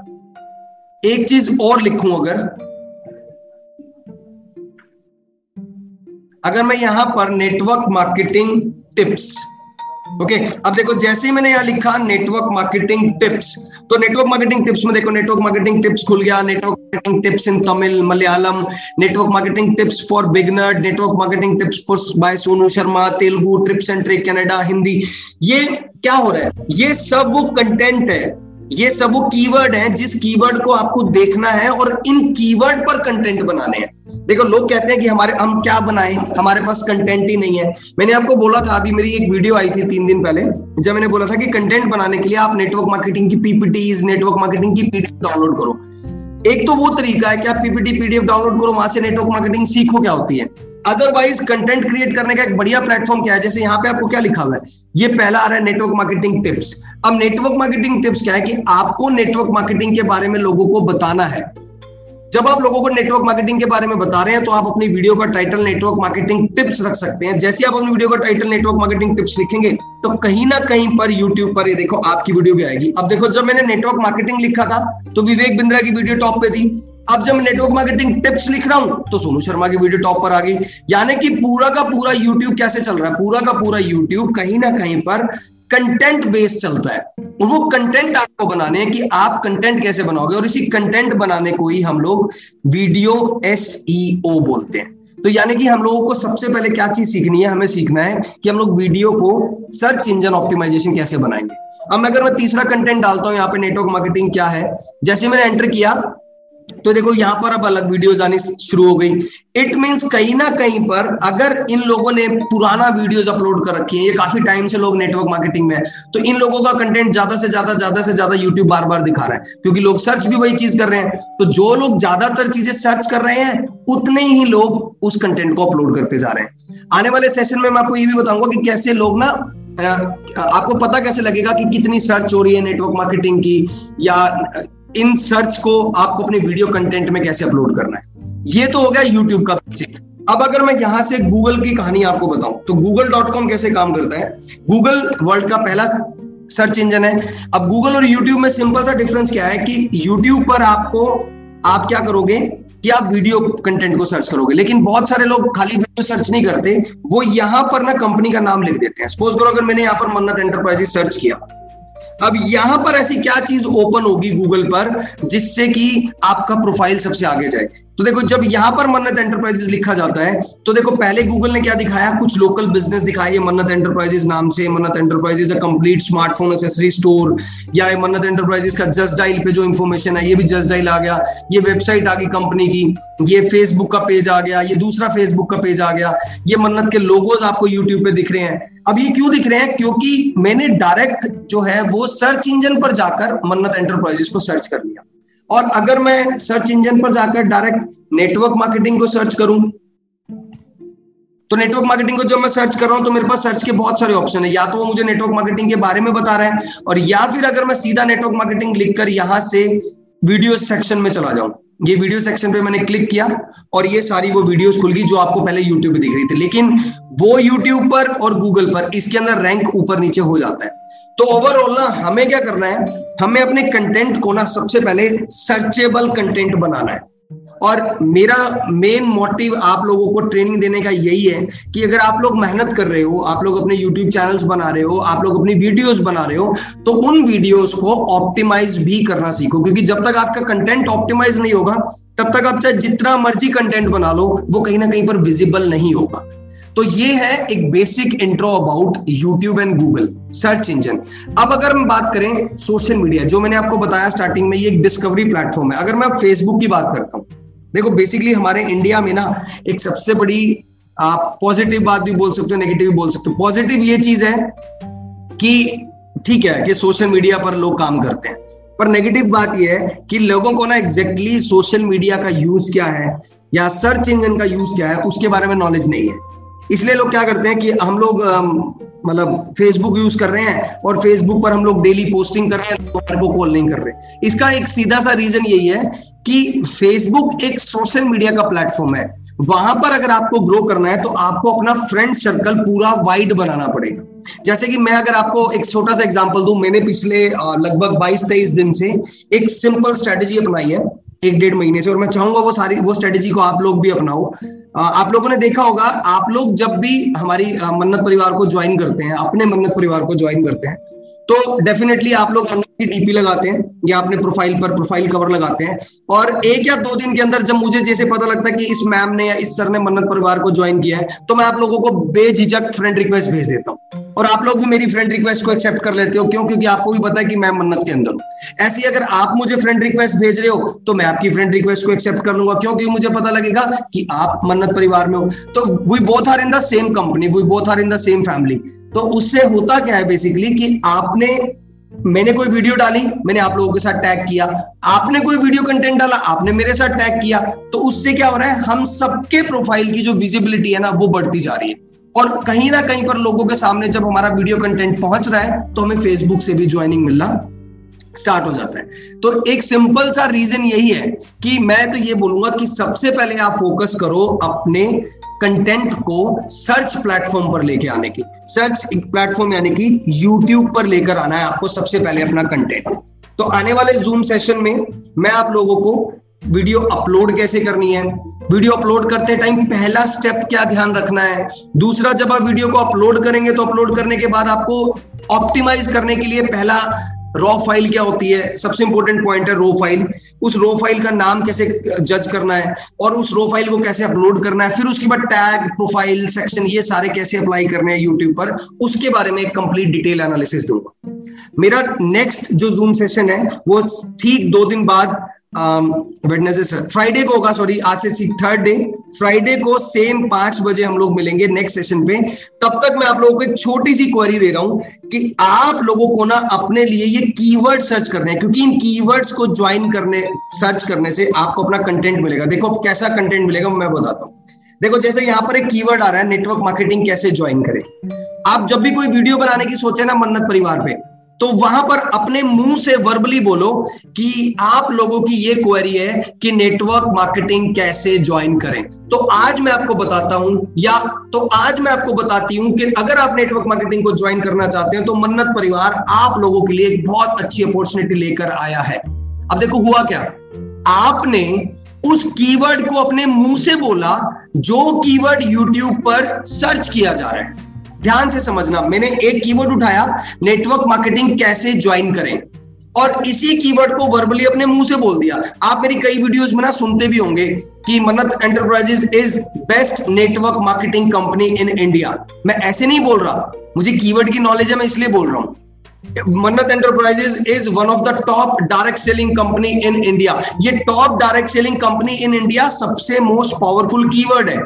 एक चीज और लिखूं, अगर अगर मैं यहां पर नेटवर्क मार्केटिंग टिप्स, ओके, अब देखो जैसे ही मैंने यहां लिखा नेटवर्क मार्केटिंग टिप्स, तो नेटवर्क मार्केटिंग टिप्स में देखो नेटवर्क मार्केटिंग टिप्स खुल गया, network marketing tips in Tamil, Malayalam, network marketing tips for beginner, network marketing tips for by Sonu Sharma, Telugu, trips and trick, Kannada, Hindi. ये क्या हो रहा है? ये सब वो कंटेंट है, ये सब वो कीवर्ड है जिस कीवर्ड को आपको देखना है और इन कीवर्ड पर कंटेंट बनाने हैं। देखो लोग कहते हैं कि हमारे हम क्या बनाएं, हमारे पास कंटेंट ही नहीं है। मैंने आपको बोला था, अभी मेरी एक वीडियो आई थी तीन दिन पहले, जब मैंने बोला था कि कंटेंट बनाने के लिए आप नेटवर्क मार्केटिंग की पीपीटीज, नेटवर्क मार्केटिंग की पीडीएफ डाउनलोड करो। एक तो वो तरीका है कि आप पीपीटी पीडीएफ डाउनलोड करो, वहां से नेटवर्क मार्केटिंग सीखो क्या होती है। अदरवाइज कंटेंट क्रिएट करने का एक बढ़िया प्लेटफॉर्म क्या है, जैसे यहाँ पे आपको क्या लिखा हुआ है, ये पहला आ रहा है नेटवर्क मार्केटिंग टिप्स। अब नेटवर्क मार्केटिंग टिप्स क्या है कि आपको नेटवर्क मार्केटिंग के बारे में लोगों को बताना है। जब आप लोगों को नेटवर्क मार्केटिंग के बारे में बता रहे हैं तो आप अपनी वीडियो का टाइटल नेटवर्क मार्केटिंग टिप्स रख सकते हैं। जैसे आप अपनी वीडियो का टाइटल नेटवर्क मार्केटिंग टिप्स लिखेंगे तो कहीं ना कहीं पर यूट्यूब पर ये देखो आपकी वीडियो भी आएगी। अब देखो जब मैंने नेटवर्क मार्केटिंग लिखा था तो विवेक बिंद्रा की वीडियो टॉप पे थी, अब जब मैं नेटवर्क मार्केटिंग टिप्स लिख रहा हूं तो सोनू शर्मा की वीडियो टॉप पर आ गई। यानी कि पूरा का पूरा यूट्यूब कैसे चल रहा है, पूरा का पूरा यूट्यूब कहीं ना कहीं पर कंटेंट बेस्ड चलता है और वो कंटेंट आपको बनाने हैं कि आप कंटेंट कैसे बनाओगे, और इसी कंटेंट बनाने को ही हम लोग वीडियो एसईओ बोलते हैं। तो यानी कि हम लोगों को सबसे पहले क्या चीज सीखनी है, हमें सीखना है कि हम लोग वीडियो को सर्च इंजन ऑप्टिमाइजेशन कैसे बनाएंगे। अब अगर मैं तीसरा कंटेंट डालता हूं यहाँ पे, नेटवर्क मार्केटिंग क्या है, जैसे मैंने एंटर किया तो देखो यहाँ पर अब अलग वीडियोस आनी शुरू हो गई। इट मींस कहीं ना कहीं पर अगर इन लोगों ने पुराना वीडियोस अपलोड कर रखी है, ये काफी टाइम से लोग नेटवर्क मार्केटिंग में है, तो इन लोगों का कंटेंट ज्यादा से ज्यादा ज्यादा से ज्यादा यूट्यूब बार बार दिखा रहा है क्योंकि लोग सर्च भी वही चीज कर रहे हैं। तो जो लोग ज्यादातर चीजें सर्च कर रहे हैं उतने ही लोग उस कंटेंट को अपलोड करते जा रहे हैं। आने वाले सेशन में मैं आपको ये भी बताऊंगा कि कैसे लोग ना, आपको पता कैसे लगेगा कि कितनी सर्च हो रही है नेटवर्क मार्केटिंग की, या इन सर्च को आपको अपने वीडियो कंटेंट में कैसे अपलोड करना है। ये तो हो गया यूट्यूब का बेसिक। अब अगर मैं यहां से गूगल की कहानी आपको बताऊं तो गूगल डॉट कॉम कैसे काम करता है। गूगल वर्ल्ड का पहला सर्च इंजन है। अब गूगल और यूट्यूब में सिंपल सा डिफरेंस क्या है कि यूट्यूब पर आपको, आप क्या करोगे कि आप वीडियो कंटेंट को सर्च करोगे, लेकिन बहुत सारे लोग खाली वीडियो सर्च नहीं करते, वो यहां पर ना कंपनी का नाम लिख देते हैं। सपोज करो अगर मैंने यहां पर मन्नत एंटरप्राइजेस सर्च किया, अब यहां पर ऐसी क्या चीज ओपन होगी गूगल पर जिससे कि आपका प्रोफाइल सबसे आगे जाए। तो देखो जब यहां पर मन्नत एंटरप्राइजेस लिखा जाता है तो देखो पहले गूगल ने क्या दिखाया, कुछ लोकल बिजनेस दिखाई, मन्नत एंटरप्राइजेस नाम से, Mannat enterprises a complete smartphone accessory store, या मन्नत एंटरप्राइजेस का जस्ट डायल पे जो इन्फॉर्मेशन है ये भी जस्ट डायल आ गया, ये वेबसाइट आ गई कंपनी की, ये फेसबुक का पेज आ गया, ये दूसरा फेसबुक का पेज आ गया, ये मन्नत के लोगोज आपको यूट्यूब पे दिख रहे हैं। अब ये क्यों दिख रहे हैं? क्योंकि मैंने डायरेक्ट जो है वो सर्च इंजन पर जाकर मन्नत एंटरप्राइजेस को सर्च कर लिया। और अगर मैं सर्च इंजन पर जाकर डायरेक्ट नेटवर्क मार्केटिंग को सर्च करूं तो नेटवर्क मार्केटिंग को जब मैं सर्च कर रहा हूं तो मेरे पास सर्च के बहुत सारे ऑप्शन है, या तो वो मुझे नेटवर्क मार्केटिंग के बारे में बता रहा है, और या फिर अगर मैं सीधा नेटवर्क मार्केटिंग लिखकर यहां से वीडियो सेक्शन में चला जाऊं, ये वीडियो सेक्शन पे मैंने क्लिक किया और ये सारी वो वीडियोस खुल गई जो आपको पहले यूट्यूब पे दिख रही थी, लेकिन वो यूट्यूब पर और गूगल पर इसके अंदर रैंक ऊपर नीचे हो जाता है। तो ओवरऑल ना हमें क्या करना है, हमें अपने कंटेंट को ना सबसे पहले सर्चेबल कंटेंट बनाना है। और मेरा मेन मोटिव आप लोगों को ट्रेनिंग देने का यही है कि अगर आप लोग मेहनत कर रहे हो, आप लोग अपने YouTube चैनल्स बना रहे हो, आप लोग अपनी वीडियोस बना रहे हो, तो उन वीडियोस को ऑप्टिमाइज भी करना सीखो, क्योंकि जब तक आपका कंटेंट ऑप्टिमाइज नहीं होगा तब तक आप चाहे जितना मर्जी कंटेंट बना लो वो कहीं ना कहीं पर विजिबल नहीं होगा। तो ये है एक basic intro about YouTube and Google search engine. अब अगर हम बात करें सोशल मीडिया, जो मैंने आपको बताया स्टार्टिंग में, ये एक डिस्कवरी प्लेटफॉर्म है। अगर मैं Facebook की बात करता हूँ, देखो बेसिकली हमारे इंडिया में ना एक सबसे बड़ी, आप पॉजिटिव बात भी बोल सकते हो, नेगेटिव भी बोल सकते हो। पॉजिटिव ये चीज है कि ठीक है कि सोशल मीडिया पर लोग काम करते हैं, पर नेगेटिव बात ये है कि लोगों को ना एग्जैक्टली सोशल मीडिया का यूज क्या है या सर्च इंजन का यूज क्या है उसके बारे में नॉलेज नहीं है। इसलिए लोग क्या करते हैं कि हम लोग मतलब फेसबुक यूज कर रहे हैं और फेसबुक पर हम लोग डेली पोस्टिंग कर रहे हैं, लोगों को कॉल नहीं कर रहे। इसका एक सीधा सा रीजन यही है कि फेसबुक एक सोशल मीडिया का प्लेटफॉर्म है। वहां पर अगर आपको ग्रो करना है तो आपको अपना फ्रेंड सर्कल पूरा वाइड बनाना पड़ेगा। जैसे कि मैं अगर आपको एक छोटा सा एग्जांपल दूं, मैंने पिछले लगभग बाईस तेईस दिन से एक सिंपल स्ट्रेटेजी अपनाई है एक डेढ़ महीने से, और मैं चाहूंगा वो सारी वो स्ट्रेटेजी को आप लोग भी अपनाओ। आप लोगों ने देखा होगा, आप लोग जब भी हमारी मन्नत परिवार को ज्वाइन करते हैं, अपने मन्नत परिवार को ज्वाइन करते हैं, तो डेफिनेटली आप लोग डीपी लगाते हैं या अपने प्रोफाइल पर प्रोफाइल कवर लगाते हैं। और एक या दो दिन के अंदर जब मुझे जैसे पता लगता है कि इस मैम ने या इस सर ने मन्नत परिवार को ज्वाइन किया है, तो मैं आप लोगों को बेझिझक फ्रेंड रिक्वेस्ट भेज देता हूँ और आप लोग भी मेरी फ्रेंड रिक्वेस्ट को एक्सेप्ट कर लेते हो। क्यों? क्योंकि आपको भी पता है कि मैं मन्नत के अंदर हूँ। ऐसी अगर आप मुझे फ्रेंड रिक्वेस्ट भेज रहे हो तो मैं आपकी फ्रेंड रिक्वेस्ट को एक्सेप्ट कर लूंगा, क्योंकि मुझे पता लगेगा कि आप मन्नत परिवार में हो। तो we both are in the same company, we both are in the same family. तो उससे होता क्या है बेसिकली कि आपने, मैंने कोई वीडियो डाली, मैंने आप लोगों के साथ टैग किया, आपने कोई वीडियो कंटेंट डाला, आपने मेरे साथ टैग किया, तो उससे क्या हो रहा है, हम सबके प्रोफाइल की जो विजिबिलिटी है ना वो बढ़ती जा रही है। और कहीं ना कहीं पर लोगों के सामने जब हमारा वीडियो कंटेंट पहुंच रहा है तो हमें फेसबुक से भी ज्वाइनिंग मिलना स्टार्ट हो जाता है। तो एक सिंपल सा रीजन यही है कि मैं तो ये बोलूंगा कि सबसे पहले आप फोकस करो अपने कंटेंट को सर्च प्लेटफॉर्म पर लेके आने की। सर्च प्लेटफॉर्म यानी कि YouTube पर लेकर आना है आपको सबसे पहले अपना कंटेंट। तो आने वाले जूम सेशन में मैं आप लोगों को वीडियो अपलोड कैसे करनी है, वीडियो अपलोड करते टाइम पहला स्टेप क्या ध्यान रखना है, दूसरा जब आप वीडियो को अपलोड करेंगे तो अपलोड करने के बाद आपको ऑप्टिमाइज करने के लिए पहला रॉ फाइल क्या होती है, सबसे इंपॉर्टेंट पॉइंट है रॉ फाइल, उस रॉ फाइल का नाम कैसे जज करना है और उस रॉ फाइल को कैसे अपलोड करना है, फिर उसके बाद टैग, प्रोफाइल सेक्शन, ये सारे कैसे अप्लाई करने हैं यूट्यूब पर, उसके बारे में एक कंप्लीट डिटेल एनालिसिस दूंगा। मेरा नेक्स्ट जो जूम सेशन है वो ठीक दो दिन बाद फ्राइडे को होगा, सॉरी आज से थर्ड डे फ्राइडे को सेम पांच बजे हम लोग मिलेंगे नेक्स्ट सेशन पे। तब तक मैं आप लोगों को एक छोटी सी क्वेरी दे रहा हूं कि आप लोगों को ना अपने लिए ये कीवर्ड सर्च करने हैं, क्योंकि इन कीवर्ड्स को ज्वाइन करने, सर्च करने से आपको अपना कंटेंट मिलेगा। देखो अब कैसा कंटेंट मिलेगा मैं बताता हूँ। देखो जैसे यहाँ पर एक कीवर्ड आ रहा है, नेटवर्क मार्केटिंग कैसे ज्वाइन करें। आप जब भी कोई वीडियो बनाने की सोचे ना मन्नत परिवार पे, तो वहां पर अपने मुंह से वर्बली बोलो कि आप लोगों की ये क्वेरी है कि नेटवर्क मार्केटिंग कैसे ज्वाइन करें। तो आज मैं आपको बताता हूं या तो आज मैं आपको बताती हूं कि अगर आप नेटवर्क मार्केटिंग को ज्वाइन करना चाहते हैं तो मन्नत परिवार आप लोगों के लिए एक बहुत अच्छी अपॉर्चुनिटी लेकर आया है। अब देखो हुआ क्या, आपने उस कीवर्ड को अपने मुंह से बोला जो कीवर्ड यूट्यूब पर सर्च किया जा रहा है। ध्यान से समझना, मैंने एक कीवर्ड उठाया नेटवर्क मार्केटिंग कैसे ज्वाइन करें और इसी कीवर्ड को वर्बली अपने मुंह से बोल दिया। आप मेरी कई वीडियोस में ना सुनते भी होंगे कि Mannat enterprises is best network marketing company in India. मैं ऐसे नहीं बोल रहा, मुझे कीवर्ड की नॉलेज है, मैं इसलिए बोल रहा हूं Mannat enterprises is one of the top direct selling company in India. ये top direct selling company in India सबसे मोस्ट पावरफुल कीवर्ड है,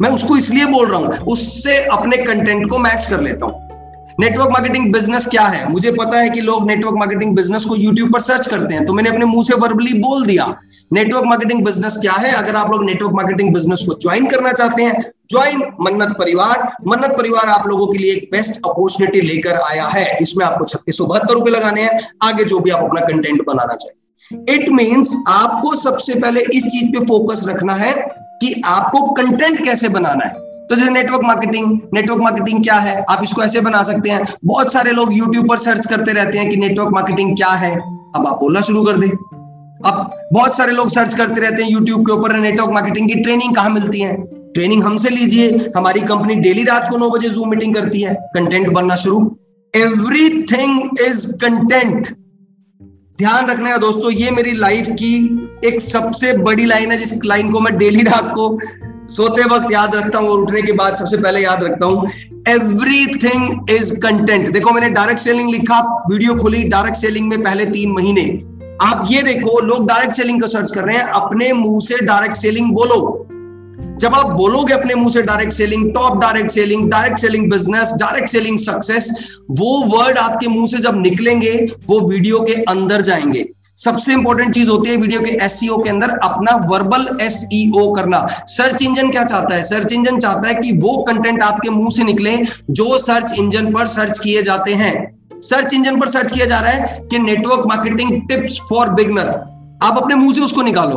मैं उसको इसलिए बोल रहा हूं, उससे अपने कंटेंट को मैच कर लेता हूं। नेटवर्क मार्केटिंग बिजनेस क्या है, मुझे पता है कि लोग नेटवर्क मार्केटिंग बिजनेस को यूट्यूब पर सर्च करते हैं, तो मैंने अपने मुंह से वर्बली बोल दिया नेटवर्क मार्केटिंग बिजनेस क्या है। अगर आप लोग नेटवर्क मार्केटिंग बिजनेस को ज्वाइन करना चाहते हैं, ज्वाइन मन्नत परिवार। मन्नत परिवार आप लोगों के लिए एक बेस्ट अपॉर्चुनिटी लेकर आया है। इसमें आपको छत्तीस सौ बहत्तर रुपए लगाने हैं, आगे जो भी आप अपना कंटेंट बनाना चाहिए। इट मीन्स आपको सबसे पहले इस चीज पे फोकस रखना है कि आपको कंटेंट कैसे बनाना है। तो जैसे नेटवर्क मार्केटिंग, नेटवर्क मार्केटिंग क्या है, आप इसको ऐसे बना सकते हैं। बहुत सारे लोग यूट्यूब पर सर्च करते रहते हैं कि नेटवर्क मार्केटिंग क्या है, अब आप बोलना शुरू कर दे। अब बहुत सारे लोग सर्च करते रहते हैं यूट्यूब के ऊपर नेटवर्क मार्केटिंग की ट्रेनिंग कहां मिलती है, ट्रेनिंग हमसे लीजिए। हमारी कंपनी डेली रात को नौ बजे जूम मीटिंग करती है, कंटेंट बनना शुरू। Everything is content. ध्यान रखना है दोस्तों, ये मेरी लाइफ की एक सबसे बड़ी लाइन है, जिस लाइन को मैं डेली रात को सोते वक्त याद रखता हूँ और उठने के बाद सबसे पहले याद रखता हूँ, एवरीथिंग इज कंटेंट। देखो मैंने डायरेक्ट सेलिंग लिखा, वीडियो खोली, डायरेक्ट सेलिंग में पहले तीन महीने आप ये देखो लोग डायरेक्ट सेलिंग को सर्च कर रहे हैं, अपने मुंह से डायरेक्ट सेलिंग बोलो। जब आप बोलोगे अपने मुंह से direct selling, top direct selling, direct selling business, direct selling success, वो वर्ड आपके मुंह से जब निकलेंगे वो वीडियो के अंदर जाएंगे। सबसे इंपॉर्टेंट चीज होती है वीडियो के एसईओ के अंदर अपना वर्बल एसईओ करना। सर्च इंजन क्या चाहता है? सर्च इंजन चाहता है कि वो कंटेंट आपके मुंह से निकले जो सर्च इंजन पर सर्च किए जाते हैं। सर्च इंजन पर सर्च किया जा रहा है कि network marketing tips for beginner, आप अपने मुंह से उसको निकालो।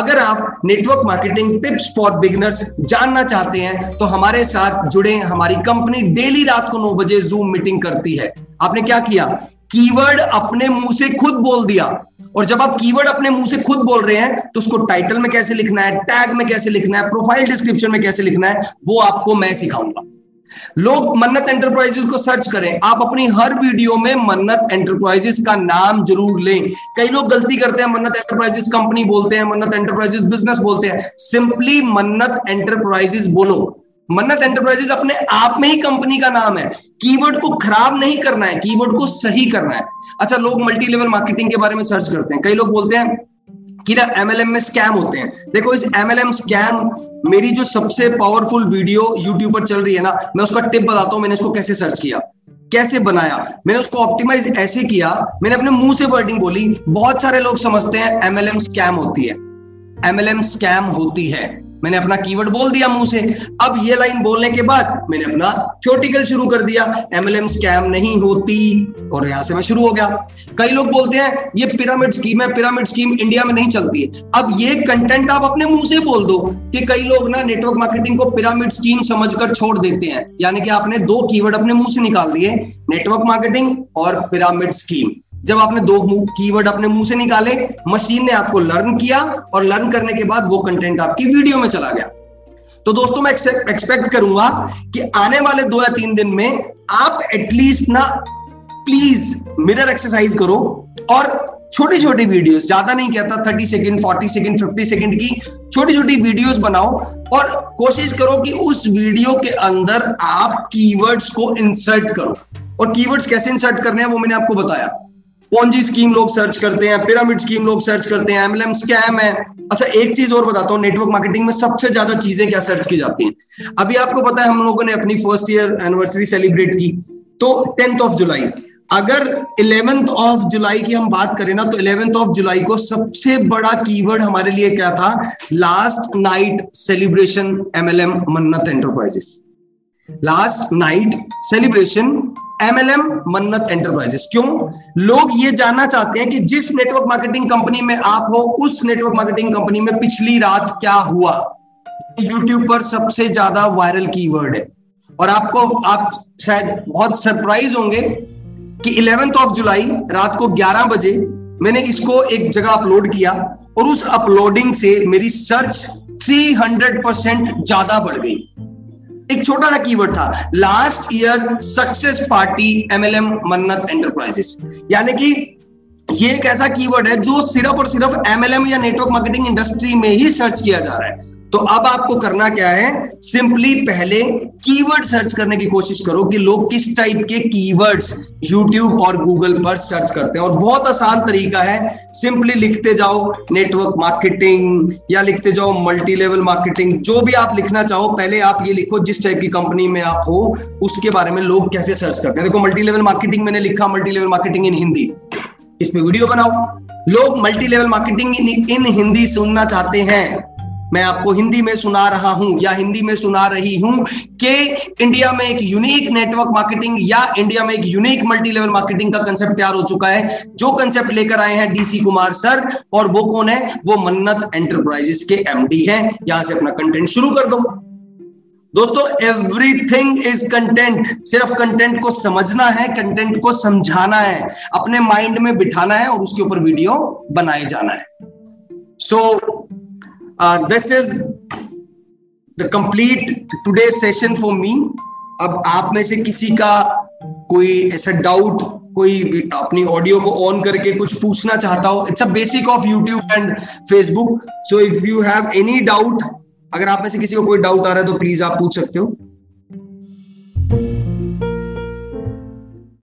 अगर आप network marketing tips for beginners जानना चाहते हैं तो हमारे साथ जुड़े। हमारी कंपनी डेली रात को नौ बजे जूम मीटिंग करती है। आपने क्या किया? कीवर्ड अपने मुंह से खुद बोल दिया। और जब आप कीवर्ड अपने मुंह से खुद बोल रहे हैं तो उसको टाइटल में कैसे लिखना है, टैग में कैसे लिखना है, प्रोफाइल डिस्क्रिप्शन में कैसे लिखना है, वो आपको मैं सिखाऊंगा। लोग मन्नत एंटरप्राइजेस को सर्च करें, आप अपनी हर वीडियो में मन्नत एंटरप्राइजेस का नाम जरूर लें। कई लोग गलती करते हैं, मन्नत एंटरप्राइजेस कंपनी बोलते हैं, मन्नत एंटरप्राइजेस बिजनेस बोलते हैं। सिंपली मन्नत एंटरप्राइजेस बोलो। मन्नत एंटरप्राइजेस अपने आप में ही कंपनी का नाम है। कीवर्ड को खराब नहीं करना है, कीवर्ड को सही करना है। अच्छा, लोग मल्टी लेवल मार्केटिंग के बारे में सर्च करते हैं। कई लोग बोलते हैं कि ना एमएलएम में स्कैम होते हैं। देखो इस एमएलएम स्कैम, मेरी जो सबसे पावरफुल वीडियो यूट्यूब पर चल रही है ना, मैं उसका टिप बताता हूं। मैंने इसको कैसे सर्च किया, कैसे बनाया, मैंने उसको ऑप्टिमाइज ऐसे किया, मैंने अपने मुंह से वर्डिंग बोली। बहुत सारे लोग समझते हैं एमएलएम स्कैम होती है, एमएलएम स्कैम होती है। मैंने अपना कीवर्ड बोल दिया मुंह से। अब ये लाइन बोलने के बाद मैंने अपना थ्योरेटिकल शुरू कर दिया, एमएलएम स्कैम नहीं होती, और यहां से मैं शुरू हो गया। कई लोग बोलते हैं ये पिरामिड स्कीम है, पिरामिड स्कीम इंडिया में नहीं चलती है। अब ये कंटेंट आप अपने मुंह से बोल दो कि कई लोग ना नेटवर्क मार्केटिंग को पिरामिड स्कीम समझकर छोड़ देते हैं। यानी कि आपने दो कीवर्ड अपने मुंह से निकाल दिए, नेटवर्क मार्केटिंग और पिरामिड स्कीम। जब आपने दो कीवर्ड अपने मुंह से निकाले, मशीन ने आपको लर्न किया और लर्न करने के बाद वो कंटेंट आपकी वीडियो में चला गया। तो दोस्तों मैं एक्सपेक्ट करूंगा कि आने वाले दो या तीन दिन में आप एटलीस्ट ना प्लीज मिरर एक्सरसाइज करो और छोटी छोटी वीडियोस, ज्यादा नहीं कहता, तीस सेकंड, चालीस सेकंड, पचास सेकंड की छोटी छोटी वीडियोस बनाओ और कोशिश करो कि उस वीडियो के अंदर आप कीवर्ड्स को इंसर्ट करो। और कीवर्ड्स कैसे इंसर्ट करने हैं वो मैंने आपको बताया। पोंजी स्कीम लोग सर्च करते हैं, पिरामिड स्कीम लोग सर्च करते हैं, एमएलएम स्कैम है। अच्छा एक चीज और बताता हूँ, नेटवर्क मार्केटिंग में सबसे ज्यादा चीजें क्या सर्च की जाती हैं? अभी आपको पता है हम लोगों ने अपनी फर्स्ट ईयर एनिवर्सरी सेलिब्रेट की, तो टेंथ ऑफ जुलाई, अगर इलेवेंथ ऑफ जुलाई की हम बात करें ना, तो इलेवेंथ ऑफ जुलाई को सबसे बड़ा कीवर्ड हमारे लिए क्या था? Last night celebration MLM Mannat enterprises. Last night celebration MLM Mannat enterprises. क्यों? लोग ये जानना चाहते हैं कि जिस नेटवर्क मार्केटिंग कंपनी में आप हो उस नेटवर्क मार्केटिंग कंपनी में पिछली रात क्या हुआ। यूट्यूब पर सबसे ज्यादा वायरल कीवर्ड है। और आपको आप शायद बहुत सरप्राइज होंगे कि इलेवेंथ ऑफ जुलाई रात को ग्यारह बजे मैंने इसको एक जगह अपलोड किया और उस अपलोडिंग से मेरी सर्च थ्री हंड्रेड परसेंट ज्यादा बढ़ गई। एक छोटा सा कीवर्ड था, last year success party MLM Mannat enterprises. यानी कि ये एक ऐसा कीवर्ड है जो सिर्फ और सिर्फ एमएलएम या नेटवर्क मार्केटिंग इंडस्ट्री में ही सर्च किया जा रहा है। तो अब आपको करना क्या है, सिंपली पहले कीवर्ड सर्च करने की कोशिश करो कि लोग किस टाइप के कीवर्ड्स यूट्यूब और गूगल पर सर्च करते हैं। और बहुत आसान तरीका है, सिंपली लिखते जाओ नेटवर्क मार्केटिंग या लिखते जाओ मल्टी लेवल मार्केटिंग, जो भी आप लिखना चाहो। पहले आप ये लिखो जिस टाइप की कंपनी में आप हो उसके बारे में लोग कैसे सर्च करते हैं। देखो मल्टी लेवल मार्केटिंग मैंने लिखा, multi level marketing in Hindi, इस पर वीडियो बनाओ। लोग multi level marketing in Hindi सुनना चाहते हैं। मैं आपको हिंदी में सुना रहा हूं या हिंदी में सुना रही हूं कि इंडिया में एक यूनिक नेटवर्क मार्केटिंग या इंडिया में एक यूनिक मल्टी लेवल मार्केटिंग का कंसेप्ट तैयार हो चुका है। जो कंसेप्ट लेकर आए हैं डीसी कुमार सर, और वो कौन है? वो मन्नत एंटरप्राइजेस के एमडी हैं। यहां से अपना कंटेंट शुरू कर दो। दोस्तों एवरीथिंग इज कंटेंट। सिर्फ कंटेंट को समझना है, कंटेंट को समझाना है, अपने माइंड में बिठाना है और उसके ऊपर वीडियो बनाए जाना है। सो so, Uh, this is the complete today's session for me. अब आप में से किसी का कोई ऐसा डाउट, कोई अपनी ऑडियो को ऑन करके कुछ पूछना चाहता हो, it's a basic of YouTube and Facebook. So if you have any doubt अगर आप में से किसी को कोई डाउट आ रहा है तो प्लीज आप पूछ सकते हो।